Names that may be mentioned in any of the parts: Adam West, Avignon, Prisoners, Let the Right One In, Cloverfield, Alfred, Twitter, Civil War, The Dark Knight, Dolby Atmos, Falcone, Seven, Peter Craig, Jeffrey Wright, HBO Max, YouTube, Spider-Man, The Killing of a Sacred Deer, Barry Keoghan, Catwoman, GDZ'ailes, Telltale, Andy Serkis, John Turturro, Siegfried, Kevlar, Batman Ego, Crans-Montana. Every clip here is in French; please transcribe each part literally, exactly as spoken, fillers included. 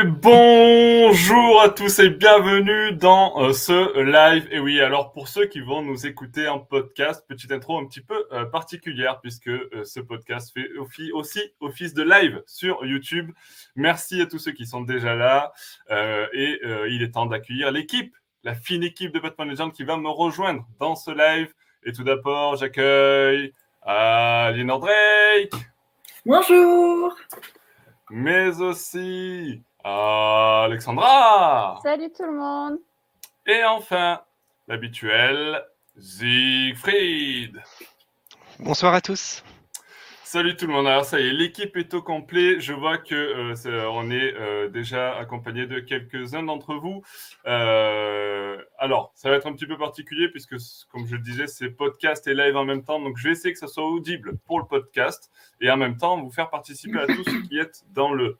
Et bonjour à tous et bienvenue dans euh, ce live. Et oui, alors pour ceux qui vont nous écouter en podcast, petite intro un petit peu euh, particulière puisque euh, ce podcast fait aussi office de live sur YouTube. Merci à tous ceux qui sont déjà là euh, et euh, il est temps d'accueillir l'équipe, la fine équipe de Batman Legend qui va me rejoindre dans ce live. Et tout d'abord, j'accueille Aliénor Drake. Bonjour. Mais aussi Alexandra. Salut tout le monde. Et enfin, l'habituel Siegfried. Bonsoir à tous. Salut tout le monde. Alors ça y est, l'équipe est au complet. Je vois qu'on euh, est, on est euh, déjà accompagné de quelques-uns d'entre vous. Euh, alors, ça va être un petit peu particulier puisque, comme je le disais, c'est podcast et live en même temps. Donc, je vais essayer que ça soit audible pour le podcast et en même temps vous faire participer à tous ceux qui êtes dans le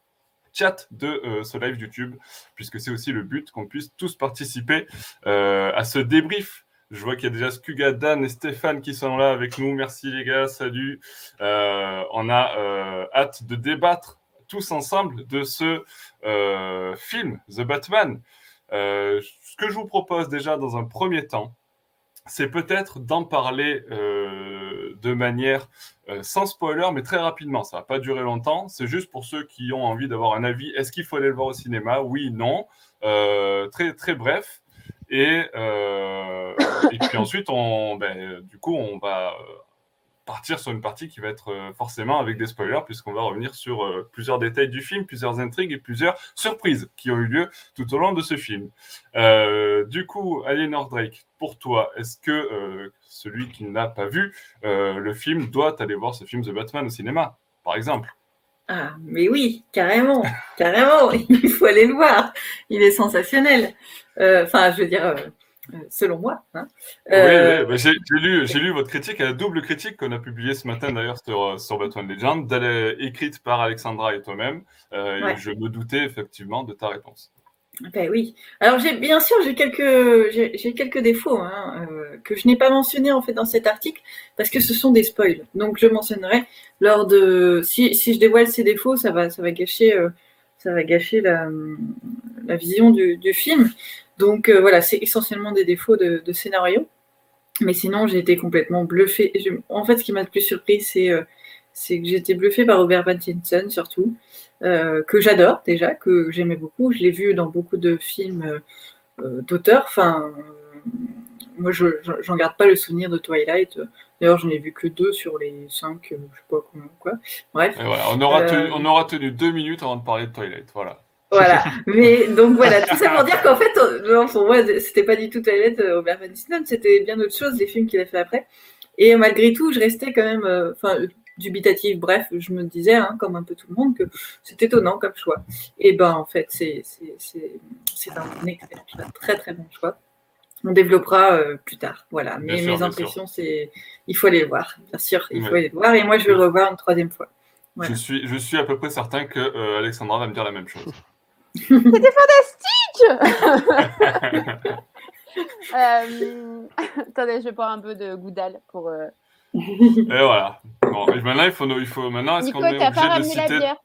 chat de euh, ce live YouTube, puisque c'est aussi le but qu'on puisse tous participer euh, à ce débrief. Je vois qu'il y a déjà Skuga, Dan et Stéphane qui sont là avec nous. Merci les gars, salut. Euh, on a euh, hâte de débattre tous ensemble de ce euh, film, The Batman. Euh, ce que je vous propose déjà dans un premier temps, c'est peut-être d'en parler euh, de manière euh, sans spoiler, mais très rapidement. Ça ne va pas durer longtemps. C'est juste pour ceux qui ont envie d'avoir un avis. Est-ce qu'il faut aller le voir au cinéma ? Oui, non. Euh, très, très bref. Et, euh, et puis ensuite, on, ben, du coup, on va partir sur une partie qui va être forcément avec des spoilers, puisqu'on va revenir sur plusieurs détails du film, plusieurs intrigues et plusieurs surprises qui ont eu lieu tout au long de ce film. Euh, du coup, Aliénor Drake, pour toi, est-ce que euh, celui qui n'a pas vu euh, le film doit aller voir ce film The Batman au cinéma, par exemple ? Ah, mais oui, carrément, carrément, il faut aller le voir, il est sensationnel. Enfin, euh, je veux dire, euh, selon moi. Hein. Euh... Oui, oui. Bah, j'ai, j'ai, lu, j'ai lu votre critique, la double critique qu'on a publiée ce matin d'ailleurs sur, sur Batman Legend, écrite par Alexandra et toi-même, euh, ouais. Et je me doutais effectivement de ta réponse. Ben oui, alors j'ai, bien sûr, j'ai quelques, j'ai, j'ai quelques défauts hein, euh, que je n'ai pas mentionnés en fait dans cet article, parce que ce sont des spoils, donc je mentionnerai. Lors de, si, si je dévoile ces défauts, ça va, ça va gâcher, euh, ça va gâcher la, la vision du, du film. Donc euh, voilà, c'est essentiellement des défauts de, de scénario. Mais sinon, j'ai été complètement bluffée. Je, en fait, ce qui m'a le plus surpris, c'est, euh, c'est que j'ai été bluffée par Robert Pattinson surtout, euh, que j'adore déjà, que j'aimais beaucoup. Je l'ai vu dans beaucoup de films euh, d'auteurs. Enfin, euh, moi, je, j'en garde pas le souvenir de Twilight. D'ailleurs, je n'ai vu que deux sur les cinq, je ne sais pas comment, quoi. Bref. Voilà, on, aura euh... tenu, on aura tenu deux minutes avant de parler de Twilight, voilà. Voilà, mais donc voilà, tout ça pour dire qu'en fait, on, pour moi, c'était pas du tout Twilight, Robert Pattinson, c'était bien autre chose, les films qu'il a fait après. Et malgré tout, je restais quand même euh, dubitative, bref, je me disais, hein, comme un peu tout le monde, que c'est étonnant comme choix. Et ben en fait, c'est, c'est, c'est, c'est un excellent choix, très très bon choix. On développera euh, plus tard, voilà. Mais bien mes sûr, impressions, c'est... Il faut aller le voir, bien sûr, il oui. faut aller le voir. Et moi, je vais le revoir une troisième fois. Voilà. Je suis, je suis à peu près certain que euh, Alexandra va me dire la même chose. C'était fantastique. euh, Attendez, je vais boire un peu de goudal pour... Euh... Et voilà. Bon, et maintenant, il faut... Il faut maintenant, est-ce Nico, qu'on est obligé pas de citer... la bière.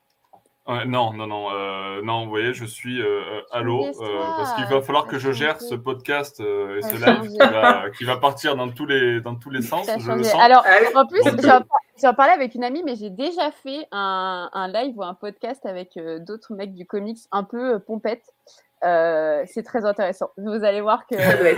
Ouais, non, non, non, euh, non, vous voyez, je suis euh, à l'eau, euh, parce qu'il va falloir que je gère ce podcast euh, et ce live qui va, qui va partir dans tous les, dans tous les sens, je le sens. Alors, en plus, donc, j'en, j'en parlais avec une amie, mais j'ai déjà fait un, un live ou un podcast avec euh, d'autres mecs du comics un peu euh, pompettes. Euh, c'est très intéressant. Vous allez voir que... ouais,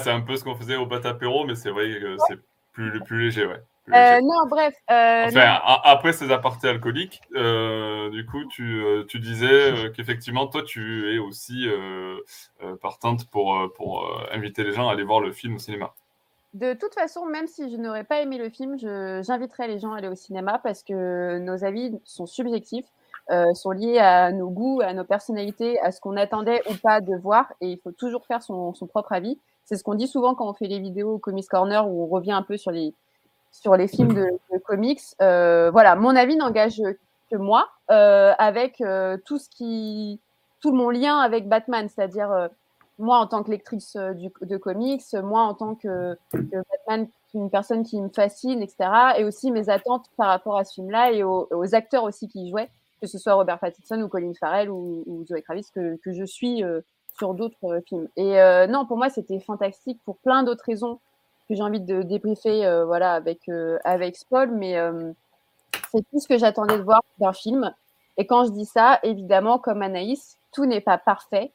c'est un peu ce qu'on faisait au Batapéro, mais c'est vrai que c'est plus, plus léger, ouais. Euh, non, bref. Euh, enfin, non. A- après ces apartés alcooliques, euh, du coup, tu, euh, tu disais euh, qu'effectivement, toi, tu es aussi euh, euh, partante pour, euh, pour euh, inviter les gens à aller voir le film au cinéma. De toute façon, même si je n'aurais pas aimé le film, je, j'inviterais les gens à aller au cinéma parce que nos avis sont subjectifs, euh, sont liés à nos goûts, à nos personnalités, à ce qu'on attendait ou pas de voir, et il faut toujours faire son, son propre avis. C'est ce qu'on dit souvent quand on fait les vidéos au Comics Corner où on revient un peu sur les... sur les films de, de comics, euh, voilà, mon avis n'engage que moi, euh, avec euh, tout ce qui, tout mon lien avec Batman, c'est-à-dire euh, moi en tant que lectrice euh, du, de comics, moi en tant que, que Batman, une personne qui me fascine, et cetera, et aussi mes attentes par rapport à ce film-là et aux, aux acteurs aussi qui y jouaient. que ce soit Robert Pattinson ou Colin Farrell ou, ou Zoé Kravitz que, que je suis euh, sur d'autres euh, films. Et euh, non, pour moi, c'était fantastique pour plein d'autres raisons que j'ai envie de débriefer euh, voilà, avec, euh, avec Paul, mais euh, c'est tout ce que j'attendais de voir d'un film. Et quand je dis ça, évidemment, comme Anaïs, tout n'est pas parfait.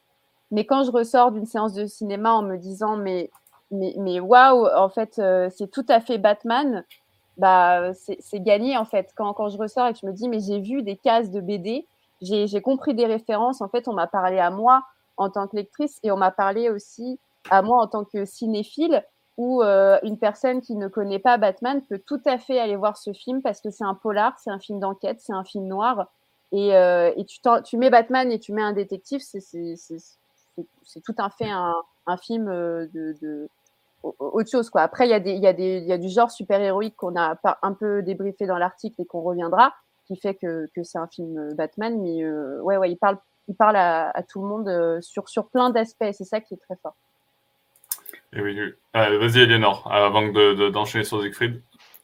Mais quand je ressors d'une séance de cinéma en me disant « mais, mais, mais waouh, en fait, euh, c'est tout à fait Batman », bah, c'est, c'est gagné, en fait. Quand, quand je ressors et que je me dis « mais j'ai vu des cases de B D, j'ai, j'ai compris des références. En fait, on m'a parlé à moi en tant que lectrice et on m'a parlé aussi à moi en tant que cinéphile, où euh, une personne qui ne connaît pas Batman peut tout à fait aller voir ce film parce que c'est un polar, c'est un film d'enquête, c'est un film noir. Et, euh, et tu, tu mets Batman et tu mets un détective, c'est, c'est, c'est, c'est, c'est tout à fait un, un film de, de autre chose, quoi. Après, il y a des, il y a des, il y a du genre super-héroïque qu'on a un peu débriefé dans l'article et qu'on reviendra, qui fait que, que c'est un film Batman. Mais euh, ouais, ouais, il parle, il parle à, à tout le monde sur, sur plein d'aspects. C'est ça qui est très fort. Et oui, oui. Allez, vas-y, Aliénor, avant de, de, d'enchaîner sur Siegfried.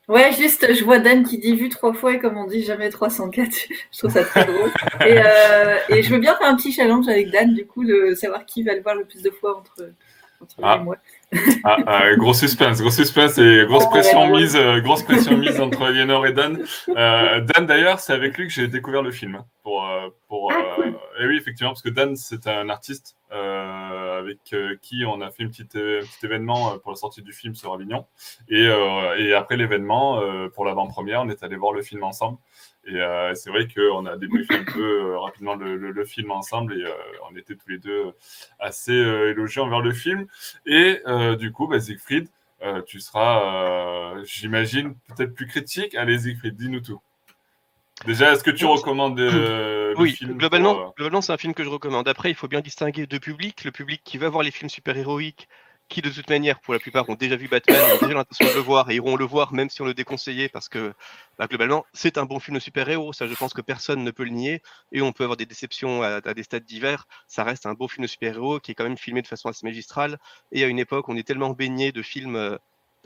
Ouais, juste, je vois Dan qui dit vu trois fois et comme on dit jamais trois cent quatre, je trouve ça très drôle. Et, euh, et je veux bien faire un petit challenge avec Dan, du coup, de savoir qui va le voir le plus de fois entre, entre ah. les mois. Ah, ah, gros suspense, gros suspense et grosse ah, pression ouais, mise, ouais. grosse pression mise entre Aliénor et Dan. Euh, Dan, d'ailleurs, c'est avec lui que j'ai découvert le film. Pour, pour, ah, cool. euh, et oui, effectivement, parce que Dan, c'est un artiste euh, avec euh, qui on a fait un petit, euh, petit événement euh, pour la sortie du film sur Avignon. Et, euh, et après l'événement, euh, pour l'avant-première, on est allé voir le film ensemble. Et euh, c'est vrai qu'on a débriefé un peu euh, rapidement le, le, le film ensemble et euh, on était tous les deux assez euh, élogieux envers le film. Et euh, du coup, bah, Siegfried, euh, tu seras, euh, j'imagine, peut-être plus critique. Allez, Siegfried, dis-nous tout. Déjà, est-ce que tu recommandes euh, le oui, film globalement, pour, euh... globalement, c'est un film que je recommande. Après, il faut bien distinguer deux publics. Le public qui va voir les films super-héroïques, qui de toute manière, pour la plupart, ont déjà vu Batman, ont déjà l'intention de le voir et iront le voir même si on le déconseillait parce que, bah, globalement, c'est un bon film de super-héros, ça je pense que personne ne peut le nier et on peut avoir des déceptions à, à des stades divers, ça reste un bon film de super-héros qui est quand même filmé de façon assez magistrale et à une époque, on est tellement baigné de films, euh,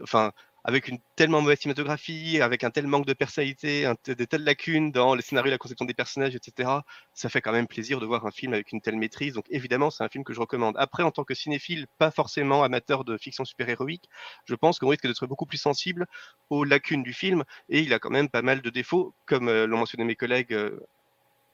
enfin, avec une tellement mauvaise cinématographie, avec un tel manque de personnalité, un t- des telles lacunes dans les scénarios, la conception des personnages, et cetera. Ça fait quand même plaisir de voir un film avec une telle maîtrise. Donc évidemment, c'est un film que je recommande. Après, en tant que cinéphile, pas forcément amateur de fiction super-héroïque, je pense qu'on risque d'être beaucoup plus sensible aux lacunes du film. Et il a quand même pas mal de défauts, comme euh, l'ont mentionné mes collègues, euh,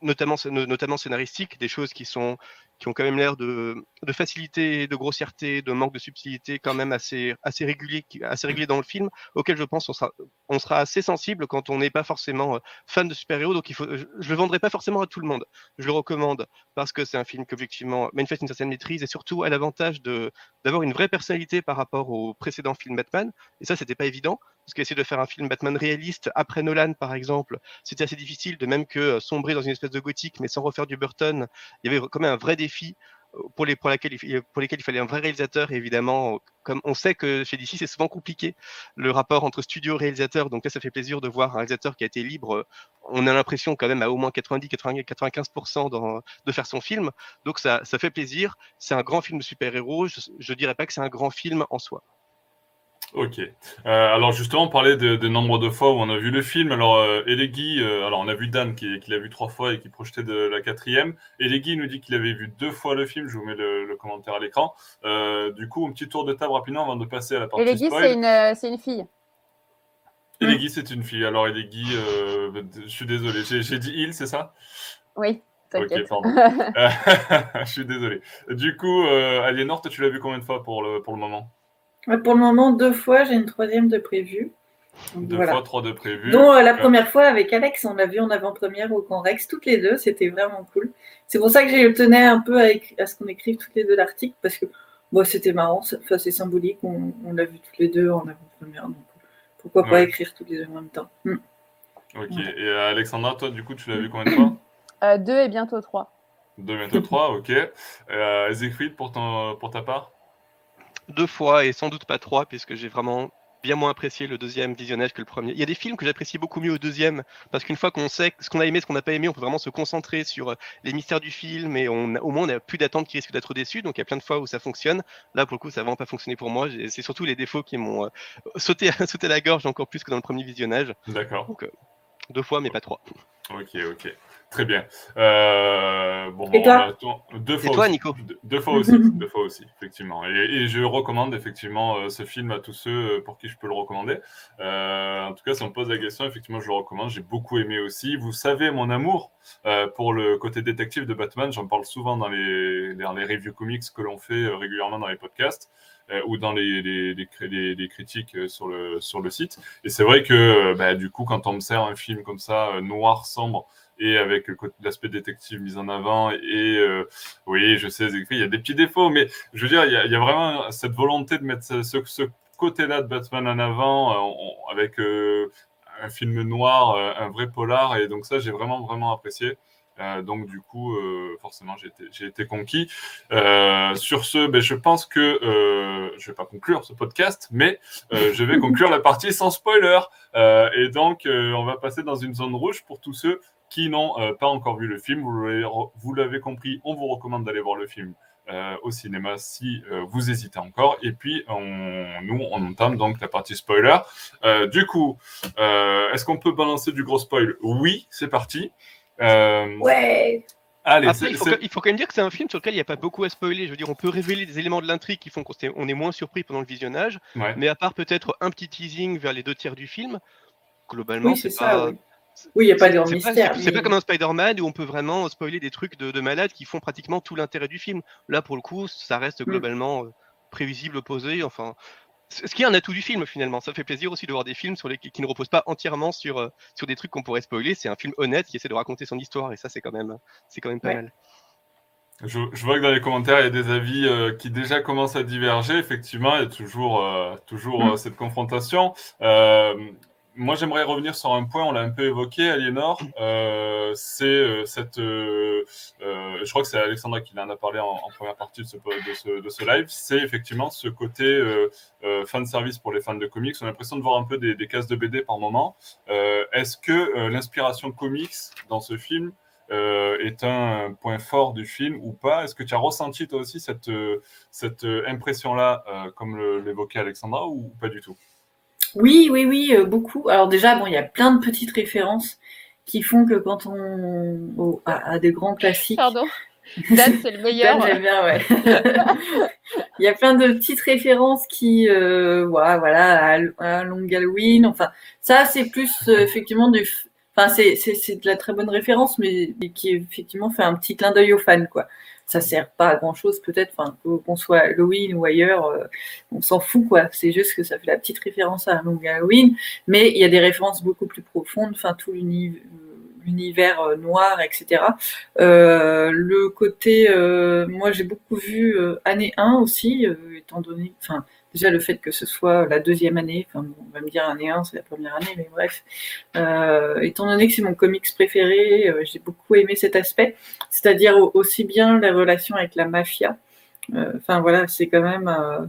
notamment, notamment scénaristiques, des choses qui sont... qui ont quand même l'air de, de facilité, de grossièreté, de manque de subtilité quand même assez, assez régulier, assez régulier dans le film, auquel je pense on sera, on sera assez sensible quand on n'est pas forcément fan de super-héros. Donc il faut, je ne le vendrai pas forcément à tout le monde. Je le recommande parce que c'est un film qui objectivement manifeste une certaine maîtrise et surtout a l'avantage de, d'avoir une vraie personnalité par rapport au précédent film Batman. Et ça, c'était pas évident parce qu'essayer de faire un film Batman réaliste après Nolan, par exemple, c'était assez difficile, de même que sombrer dans une espèce de gothique mais sans refaire du Burton. Il y avait quand même un vrai défi défis pour, les, pour, laquelle, pour lesquels il fallait un vrai réalisateur. Et évidemment, comme on sait que chez D C, c'est souvent compliqué, le rapport entre studio et réalisateur. Donc là, ça fait plaisir de voir un réalisateur qui a été libre. On a l'impression quand même à au moins quatre-vingt-dix à quatre-vingt-quinze pour cent dans, de faire son film. Donc ça, ça fait plaisir. C'est un grand film de super-héros. Je ne dirais pas que c'est un grand film en soi. Ok. Euh, alors justement, on parlait de, de nombre de fois où on a vu le film. Alors, euh, Elégui, euh, alors on a vu Dan qui, qui l'a vu trois fois et qui projetait de la quatrième. Elégui nous dit qu'il avait vu deux fois le film. Je vous mets le, le commentaire à l'écran. Euh, du coup, un petit tour de table rapidement avant de passer à la partie Elégui, spoil. Elégui, c'est une, c'est une fille. Elégui, c'est une fille. Alors Elégui, euh, je suis désolé. J'ai, j'ai dit il, c'est ça ? Oui, t'inquiète. Ok, pardon. Je suis désolé. Du coup, euh, Aliénor, toi, tu l'as vu combien de fois pour le, pour le moment ? Pour le moment, deux fois, j'ai une troisième de prévue. Donc, deux voilà. fois, trois de prévue. Dont euh, la ouais. première fois avec Alex, on l'a vu en avant-première au Camp Rex, toutes les deux, c'était vraiment cool. C'est pour ça que j'ai tenu un peu à, éc- à ce qu'on écrive toutes les deux l'article, parce que bon, c'était marrant, c'est, c'est symbolique, on, on l'a vu toutes les deux en avant-première, donc pourquoi ouais. pas écrire toutes les deux en même temps. Mmh. Ok, ouais. Et euh, Alexandra, toi, du coup, tu l'as vu combien de fois euh, Deux et bientôt trois. Deux, bientôt trois, ok. Euh, Siegfried, pour, ton, pour ta part deux fois et sans doute pas trois, puisque j'ai vraiment bien moins apprécié le deuxième visionnage que le premier. Il y a des films que j'apprécie beaucoup mieux au deuxième, parce qu'une fois qu'on sait ce qu'on a aimé, ce qu'on n'a pas aimé, on peut vraiment se concentrer sur les mystères du film et on a, au moins on n'a plus d'attentes qui risquent d'être déçues. Donc il y a plein de fois où ça fonctionne. Là pour le coup ça n'a vraiment pas fonctionné pour moi. J'ai, c'est surtout les défauts qui m'ont euh, sauté, sauté à la gorge encore plus que dans le premier visionnage. D'accord. Donc euh, deux fois mais pas trois. Ok, ok. Très bien. Euh, bon, et toi, on, deux fois et toi aussi, Nico deux, deux fois aussi, deux fois aussi, effectivement. Et, et je recommande effectivement ce film à tous ceux pour qui je peux le recommander. Euh, en tout cas, si on me pose la question, effectivement, je le recommande. J'ai beaucoup aimé aussi. Vous savez mon amour euh, pour le côté détective de Batman. J'en parle souvent dans les, dans les reviews comics que l'on fait régulièrement dans les podcasts. Euh, ou dans les, les, les, les, les critiques sur le, sur le site. Et c'est vrai que, bah, du coup, quand on me sert un film comme ça, euh, noir, sombre, et avec euh, l'aspect détective mis en avant, et euh, oui, je sais, il y a des petits défauts, mais je veux dire, il y a, il y a vraiment cette volonté de mettre ce, ce côté-là de Batman en avant, euh, on, avec euh, un film noir, euh, un vrai polar, et donc ça, j'ai vraiment, vraiment apprécié. Euh, donc du coup, euh, forcément, j'ai été, j'ai été conquis. Euh, sur ce, ben, je pense que euh, je ne vais pas conclure ce podcast, mais euh, je vais conclure la partie sans spoiler. Euh, et donc, euh, on va passer dans une zone rouge pour tous ceux qui n'ont euh, pas encore vu le film. Vous l'avez, vous l'avez compris, on vous recommande d'aller voir le film euh, au cinéma si euh, vous hésitez encore. Et puis, on, nous, on entame donc la partie spoiler. Euh, du coup, euh, est-ce qu'on peut balancer du gros spoil ? Oui, c'est parti. Euh... Ouais. Allez, Après, c'est, il, faut c'est... Que, il faut quand même dire que c'est un film sur lequel il n'y a pas beaucoup à spoiler. Je veux dire, on peut révéler des éléments de l'intrigue qui font qu'on est, on est moins surpris pendant le visionnage, ouais. Mais à part peut-être un petit teasing vers les deux tiers du film, globalement, oui, c'est, c'est pas. Ça, oui. Oui, il n'y a pas de c'est mystère. Pas, c'est, mais... c'est pas comme un Spider-Man où on peut vraiment spoiler des trucs de, de malade qui font pratiquement tout l'intérêt du film. Là, pour le coup, ça reste globalement mm. prévisible, posé, enfin. Ce qui est un atout du film, finalement. Ça fait plaisir aussi de voir des films sur les... qui ne reposent pas entièrement sur, euh, sur des trucs qu'on pourrait spoiler. C'est un film honnête qui essaie de raconter son histoire. Et ça, c'est quand même, c'est quand même pas ouais. mal. Je, je vois que dans les commentaires, il y a des avis euh, qui déjà commencent à diverger. Effectivement, il y a toujours, euh, toujours mmh. euh, cette confrontation. Euh, moi, j'aimerais revenir sur un point. On l'a un peu évoqué, Aliénor. Euh, c'est euh, cette... Euh, euh, je crois que c'est Alexandra qui en a parlé en, en première partie de ce, de, ce, de ce live. C'est effectivement ce côté... Euh, Euh, fan service pour les fans de comics, on a l'impression de voir un peu des, des cases de B D par moment. Euh, est-ce que euh, l'inspiration comics dans ce film euh, est un point fort du film ou pas ? Est-ce que tu as ressenti toi aussi cette, cette impression-là, euh, comme le, l'évoquait Alexandra, ou pas du tout ? Oui, oui, oui, euh, beaucoup. Alors déjà, bon, il y a plein de petites références qui font que quand on... Oh, à, à des grands classiques... Pardon. Dan, c'est le meilleur. Dan, j'aime bien, ouais. Il y a plein de petites références qui, euh, voilà, voilà, à Long Halloween. Enfin, ça, c'est plus euh, effectivement du, enfin, c'est, c'est, c'est de la très bonne référence, mais, mais qui effectivement fait un petit clin d'œil aux fans, quoi. Ça sert pas à grand chose, peut-être. Enfin, qu'on soit Halloween ou ailleurs, euh, on s'en fout, quoi. C'est juste que ça fait la petite référence à Long Halloween, mais il y a des références beaucoup plus profondes. Enfin, tout l'univers. Univers noir, et cetera. Euh, le côté, euh, moi j'ai beaucoup vu euh, année un aussi, euh, étant donné, enfin déjà le fait que ce soit la deuxième année, enfin on va me dire année un, c'est la première année, mais bref. Euh, étant donné que c'est mon comics préféré, euh, j'ai beaucoup aimé cet aspect, c'est-à-dire aussi bien les relations avec la mafia. Enfin euh, voilà, c'est quand même euh,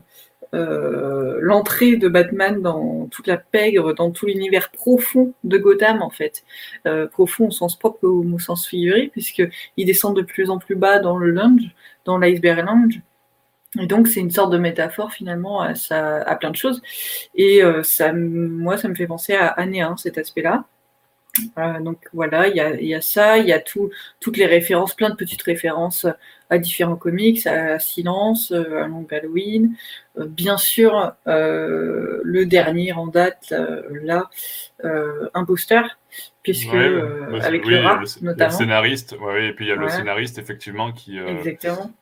euh, l'entrée de Batman dans toute la pègre, dans tout l'univers profond de Gotham en fait, euh, profond au sens propre ou au sens figuré, puisque il descend de plus en plus bas dans le lounge, dans l'iceberg lounge, et donc c'est une sorte de métaphore finalement à, ça, à plein de choses, et euh, ça, moi ça me fait penser à année un, cet aspect-là. Euh, donc voilà, il y a, y a ça, il y a tout, toutes les références, plein de petites références à différents comics, à Silence, à Long Halloween, euh, bien sûr euh, le dernier en date euh, là, euh, Imposteur, puisque ouais, euh, avec oui, le rap le, notamment. Le scénariste, ouais, et puis il y a ouais. le scénariste effectivement qui, euh,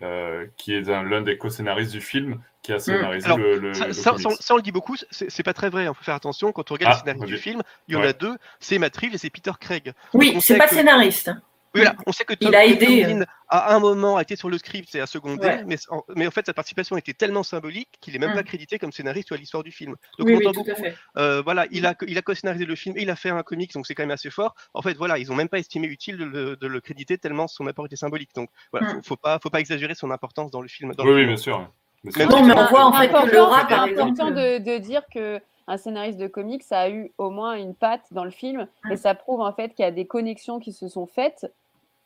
euh, qui est un, l'un des co-scénaristes du film. Qui a scénarisé mmh. le, le, ça, le ça, ça, ça, on le dit beaucoup, c'est, c'est pas très vrai. Il faut faire attention. Quand on regarde ah, les scénaristes okay. du film, il y en ouais. a deux, c'est Matt Reeves et c'est Peter Craig. Oui, donc, c'est pas que... scénariste. Oui, là, on sait que Tom Green, à un moment, a été sur le script, c'est à seconder, ouais. mais, en, mais en fait, sa participation était tellement symbolique qu'il n'est même mm. pas crédité comme scénariste ou à l'histoire du film. Donc, oui, on oui, entend beaucoup. Euh, voilà, il a, il a co-scénarisé le film et il a fait un comics, donc c'est quand même assez fort. En fait, voilà, ils n'ont même pas estimé utile de le, de le créditer tellement son apport était symbolique. Donc, voilà, il mm. ne faut pas, faut pas exagérer son importance dans le film. Dans oui, le oui, film. Bien sûr. Mais non, mais on voit en fait que le rap, par exemple. C'est important de, de dire qu'un scénariste de comics a eu au moins une patte dans le film, et ça prouve en fait qu'il y a des connexions qui se sont faites,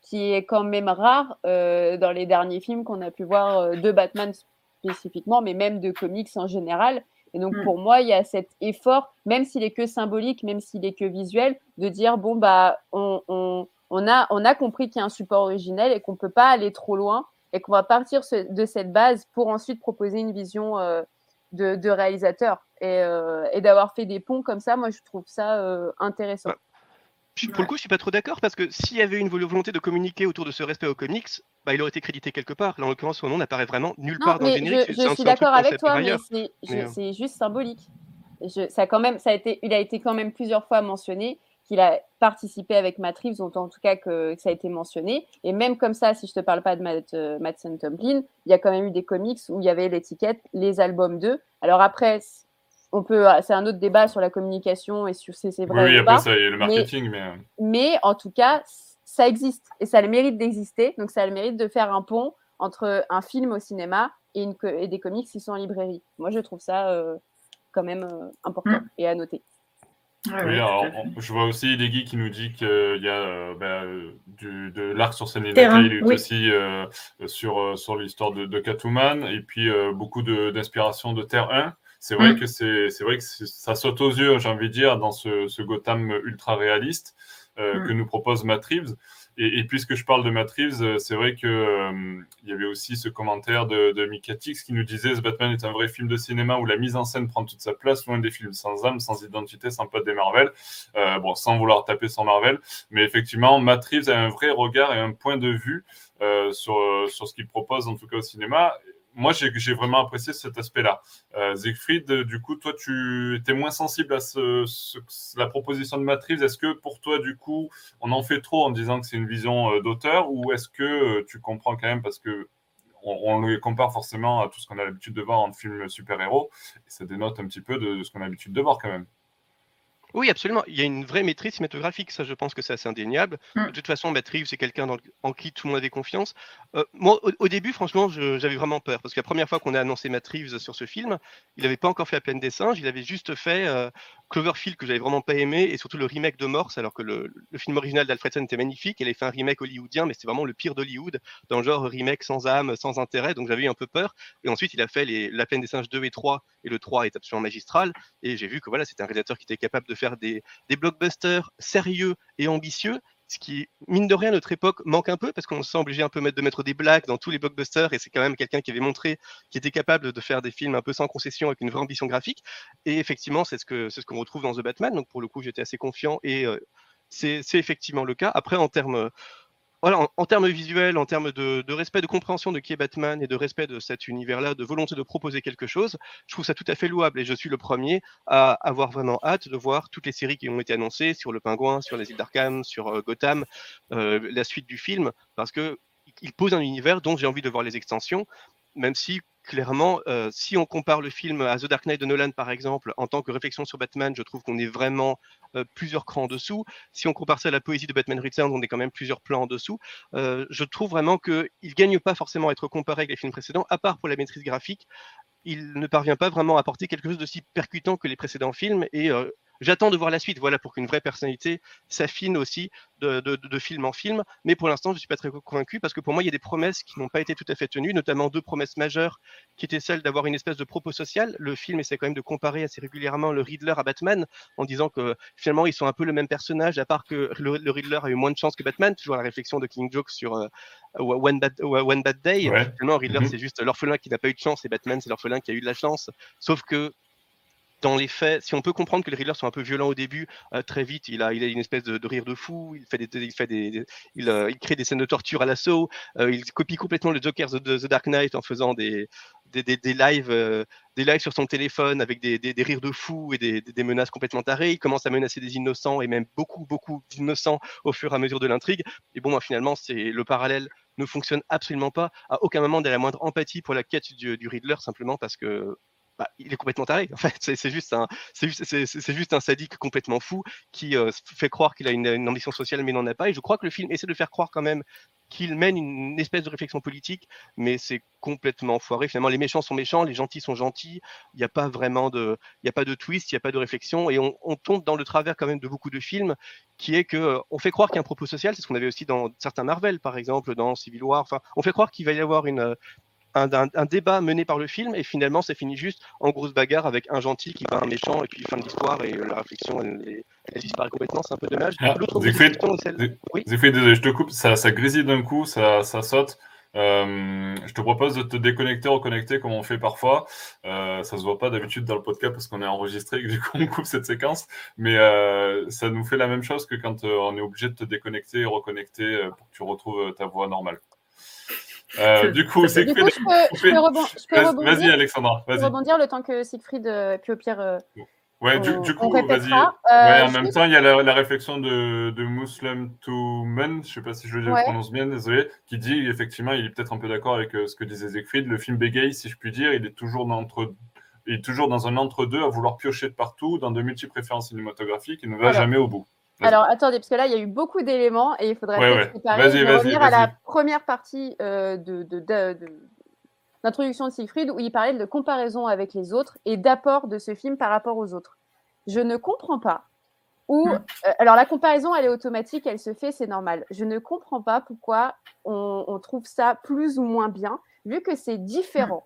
qui est quand même rare euh, dans les derniers films qu'on a pu voir euh, de Batman spécifiquement, mais même de comics en général. Et donc pour moi, il y a cet effort, même s'il est que symbolique, même s'il est que visuel, de dire bon bah on, on on a, on a compris qu'il y a un support originel et qu'on ne peut pas aller trop loin et qu'on va partir ce, de cette base pour ensuite proposer une vision euh, de, de réalisateur. Et, euh, et d'avoir fait des ponts comme ça, moi, je trouve ça euh, intéressant. Ouais. Je, pour le coup, je ne suis pas trop d'accord parce que s'il y avait une volonté de communiquer autour de ce respect aux comics, bah, il aurait été crédité quelque part. Là, en l'occurrence, son nom n'apparaît vraiment nulle part non, dans le générique. Je, je suis d'accord avec toi, mais, c'est, je, mais euh... c'est juste symbolique. Je, ça quand même, ça a été, il a été quand même plusieurs fois mentionné qu'il a participé avec Matt Reeves, dont en tout cas que, que ça a été mentionné. Et même comme ça, si je ne te parle pas de Matt, euh, Madsen Tomplin, il y a quand même eu des comics où il y avait l'étiquette, les albums d'eux. Alors après... On peut, c'est un autre débat sur la communication et sur ces, ces vrais oui, débats. Oui, après ça, il y a le marketing. Mais, mais... mais en tout cas, ça existe et ça a le mérite d'exister. Donc, ça a le mérite de faire un pont entre un film au cinéma et, une, et des comics qui sont en librairie. Moi, je trouve ça euh, quand même euh, important mmh. et à noter. Oui, oui, alors, on, je vois aussi Legui qui nous dit qu'il y a euh, bah, du, de l'arc sur scène Terrain, il est oui. aussi euh, sur, sur l'histoire de, de Catwoman et puis euh, beaucoup de, d'inspiration de Terre un. C'est vrai, mmh. que c'est, c'est vrai que c'est, ça saute aux yeux, j'ai envie de dire, dans ce, ce Gotham ultra réaliste euh, mmh. que nous propose Matt Reeves. Et, et puisque je parle de Matt Reeves, c'est vrai qu'il euh, y avait aussi ce commentaire de, de Mika Tix qui nous disait « Ce Batman est un vrai film de cinéma où la mise en scène prend toute sa place, loin des films sans âme, sans identité, sans pote des Marvel. Euh, » Bon, sans vouloir taper sur Marvel. Mais effectivement, Matt Reeves a un vrai regard et un point de vue euh, sur, sur ce qu'il propose, en tout cas au cinéma. Moi, j'ai, j'ai vraiment apprécié cet aspect-là. Euh, Siegfried, du coup, toi, tu étais moins sensible à ce, ce, la proposition de Matt Reeves. Est-ce que pour toi, du coup, on en fait trop en disant que c'est une vision euh, d'auteur ou est-ce que euh, tu comprends quand même parce que on, on le compare forcément à tout ce qu'on a l'habitude de voir en film super-héros et ça dénote un petit peu de, de ce qu'on a l'habitude de voir quand même. Oui, absolument. Il y a une vraie maîtrise cinématographique, ça je pense que c'est assez indéniable. Mm. De toute façon, Matt Reeves, c'est quelqu'un dans le... en qui tout le monde a des confiances. Euh, moi, au, au début, franchement, je, j'avais vraiment peur, parce que la première fois qu'on a annoncé Matt Reeves sur ce film, il n'avait pas encore fait La Plaine des Singes, il avait juste fait euh, Cloverfield, que j'avais vraiment pas aimé, et surtout le remake de Morse, alors que le, le film original d'Alfredson était magnifique, il avait fait un remake hollywoodien, mais c'était vraiment le pire d'Hollywood, dans le genre remake sans âme, sans intérêt, donc j'avais eu un peu peur. Et ensuite, il a fait les, La Plaine des Singes deux et trois, et le trois est absolument magistral, et j'ai vu que voilà, c'était un réalisateur qui était capable de faire des, des blockbusters sérieux et ambitieux, ce qui, mine de rien, à notre époque manque un peu, parce qu'on se sent obligé un peu de mettre des blagues dans tous les blockbusters, et c'est quand même quelqu'un qui avait montré qu'il était capable de faire des films un peu sans concession, avec une vraie ambition graphique, et effectivement, c'est ce, que, c'est ce qu'on retrouve dans The Batman, donc pour le coup, j'étais assez confiant, et euh, c'est, c'est effectivement le cas. Après, en termes... Voilà, en, en termes visuels, en termes de, de respect, de compréhension de qui est Batman et de respect de cet univers-là, de volonté de proposer quelque chose, je trouve ça tout à fait louable et je suis le premier à avoir vraiment hâte de voir toutes les séries qui ont été annoncées sur le Penguin, sur les îles d'Arkham, sur euh, Gotham, euh, la suite du film, parce que il pose un univers dont j'ai envie de voir les extensions, même si clairement, euh, si on compare le film à The Dark Knight de Nolan, par exemple, en tant que réflexion sur Batman, je trouve qu'on est vraiment euh, plusieurs crans en dessous. Si on compare ça à la poésie de Batman Returns, on est quand même plusieurs plans en dessous. Euh, je trouve vraiment qu'il ne gagne pas forcément à être comparé avec les films précédents, à part pour la maîtrise graphique. Il ne parvient pas vraiment à apporter quelque chose d'aussi percutant que les précédents films. Et euh, j'attends de voir la suite, voilà, pour qu'une vraie personnalité s'affine aussi de, de, de, de film en film. Mais pour l'instant, je ne suis pas très convaincu parce que pour moi, il y a des promesses qui n'ont pas été tout à fait tenues, notamment deux promesses majeures qui étaient celles d'avoir une espèce de propos social. Le film essaie quand même de comparer assez régulièrement le Riddler à Batman en disant que finalement, ils sont un peu le même personnage, à part que le, le Riddler a eu moins de chance que Batman. Toujours la réflexion de Killing Joke sur euh, One, Bad, One Bad Day. Ouais. Finalement, Riddler, mm-hmm. c'est juste l'orphelin qui n'a pas eu de chance et Batman, c'est l'orphelin qui a eu de la chance. Sauf que dans les faits, si on peut comprendre que les Riddlers sont un peu violents au début, euh, très vite, il a, il a une espèce de, de rire de fou, il, fait des, il, fait des, des, il, euh, il crée des scènes de torture à l'assaut, euh, il copie complètement le Joker de The Dark Knight en faisant des, des, des, des, lives, euh, des lives sur son téléphone avec des, des, des rires de fou et des, des, des menaces complètement tarées. Il commence à menacer des innocents et même beaucoup, beaucoup d'innocents au fur et à mesure de l'intrigue. Et bon, bah, finalement, c'est le parallèle ne fonctionne absolument pas. À aucun moment, il y a la moindre empathie pour la quête du, du Riddler, simplement parce que... Bah, il est complètement taré, en fait. C'est, c'est, juste, un, c'est, juste, c'est, c'est juste un sadique complètement fou qui euh, fait croire qu'il a une, une ambition sociale, mais n'en a pas. Et je crois que le film essaie de faire croire quand même qu'il mène une espèce de réflexion politique, mais c'est complètement foiré. Finalement, les méchants sont méchants, les gentils sont gentils. Il n'y a pas vraiment de, il n'y a pas de twist, il n'y a pas de réflexion. Et on, on tombe dans le travers quand même de beaucoup de films, qui est qu'on euh, fait croire qu'il y a un propos social. C'est ce qu'on avait aussi dans certains Marvel, par exemple, dans Civil War. Enfin, on fait croire qu'il va y avoir une... Euh, un, un, un débat mené par le film, et finalement ça finit juste en grosse bagarre avec un gentil qui bat un méchant, et puis fin de l'histoire, et euh, la réflexion elle, elle, elle disparaît complètement, c'est un peu dommage. Ah, Siegfried, celle... oui désolé, je te coupe, ça, ça grésille d'un coup, ça, ça saute. Euh, je te propose de te déconnecter, reconnecter comme on fait parfois. Euh, ça se voit pas d'habitude dans le podcast parce qu'on est enregistré et que du coup on coupe cette séquence, mais euh, ça nous fait la même chose que quand euh, on est obligé de te déconnecter et reconnecter euh, pour que tu retrouves ta voix normale. Euh, du coup, Siegfried, du coup, je peux, je peux rebondir, je peux rebondir, vas-y Alexandra, vas-y. Je peux rebondir le temps que Siegfried, euh, puis au pire... Euh... Ouais, du, du coup, vas-y. Euh, ouais, en même suis... temps, il y a la, la réflexion de, de Muslim to Men, je ne sais pas si je le ouais. prononce bien, désolé, qui dit, effectivement, il est peut-être un peu d'accord avec euh, ce que disait Siegfried, le film bégaye, si je puis dire, il est toujours dans, entre... il est toujours dans un entre-deux à vouloir piocher de partout, dans de multiples références cinématographiques, il ne va alors, jamais au bout. Vas-y. Alors, attendez, parce que là, il y a eu beaucoup d'éléments, et il faudrait ouais, ouais. Vas-y, je vas-y, revenir vas-y. à la première partie euh, de... de, de, de... l'introduction de Siegfried, où il parlait de comparaison avec les autres et d'apport de ce film par rapport aux autres. Je ne comprends pas où... Euh, alors, la comparaison, elle est automatique, elle se fait, c'est normal. Je ne comprends pas pourquoi on, on trouve ça plus ou moins bien, vu que c'est différent.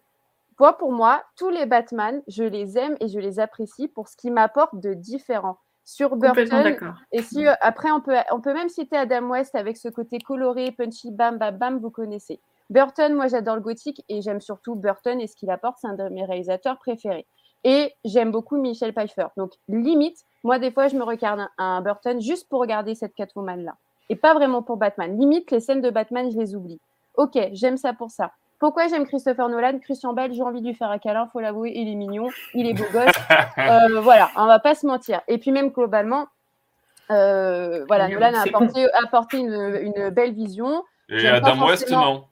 Moi, pour moi, tous les Batman, je les aime et je les apprécie pour ce qui m'apporte de différent. Sur Burton, et si euh, après, on peut, on peut même citer Adam West avec ce côté coloré, punchy, bam, bam, bam, vous connaissez. Burton, moi j'adore le gothique et j'aime surtout Burton et ce qu'il apporte, c'est un de mes réalisateurs préférés. Et j'aime beaucoup Michelle Pfeiffer. Donc limite, moi des fois je me regarde un, un Burton juste pour regarder cette Catwoman-là. Et pas vraiment pour Batman. Limite, les scènes de Batman, je les oublie. Ok, j'aime ça pour ça. Pourquoi j'aime Christopher Nolan, Christian Bale, j'ai envie de lui faire un câlin, faut l'avouer, il est mignon, il est beau gosse. Euh, voilà, on va pas se mentir. Et puis même globalement, euh, voilà, Nolan a apporté, apporté une, une belle vision. Et j'aime Adam forcément... West, non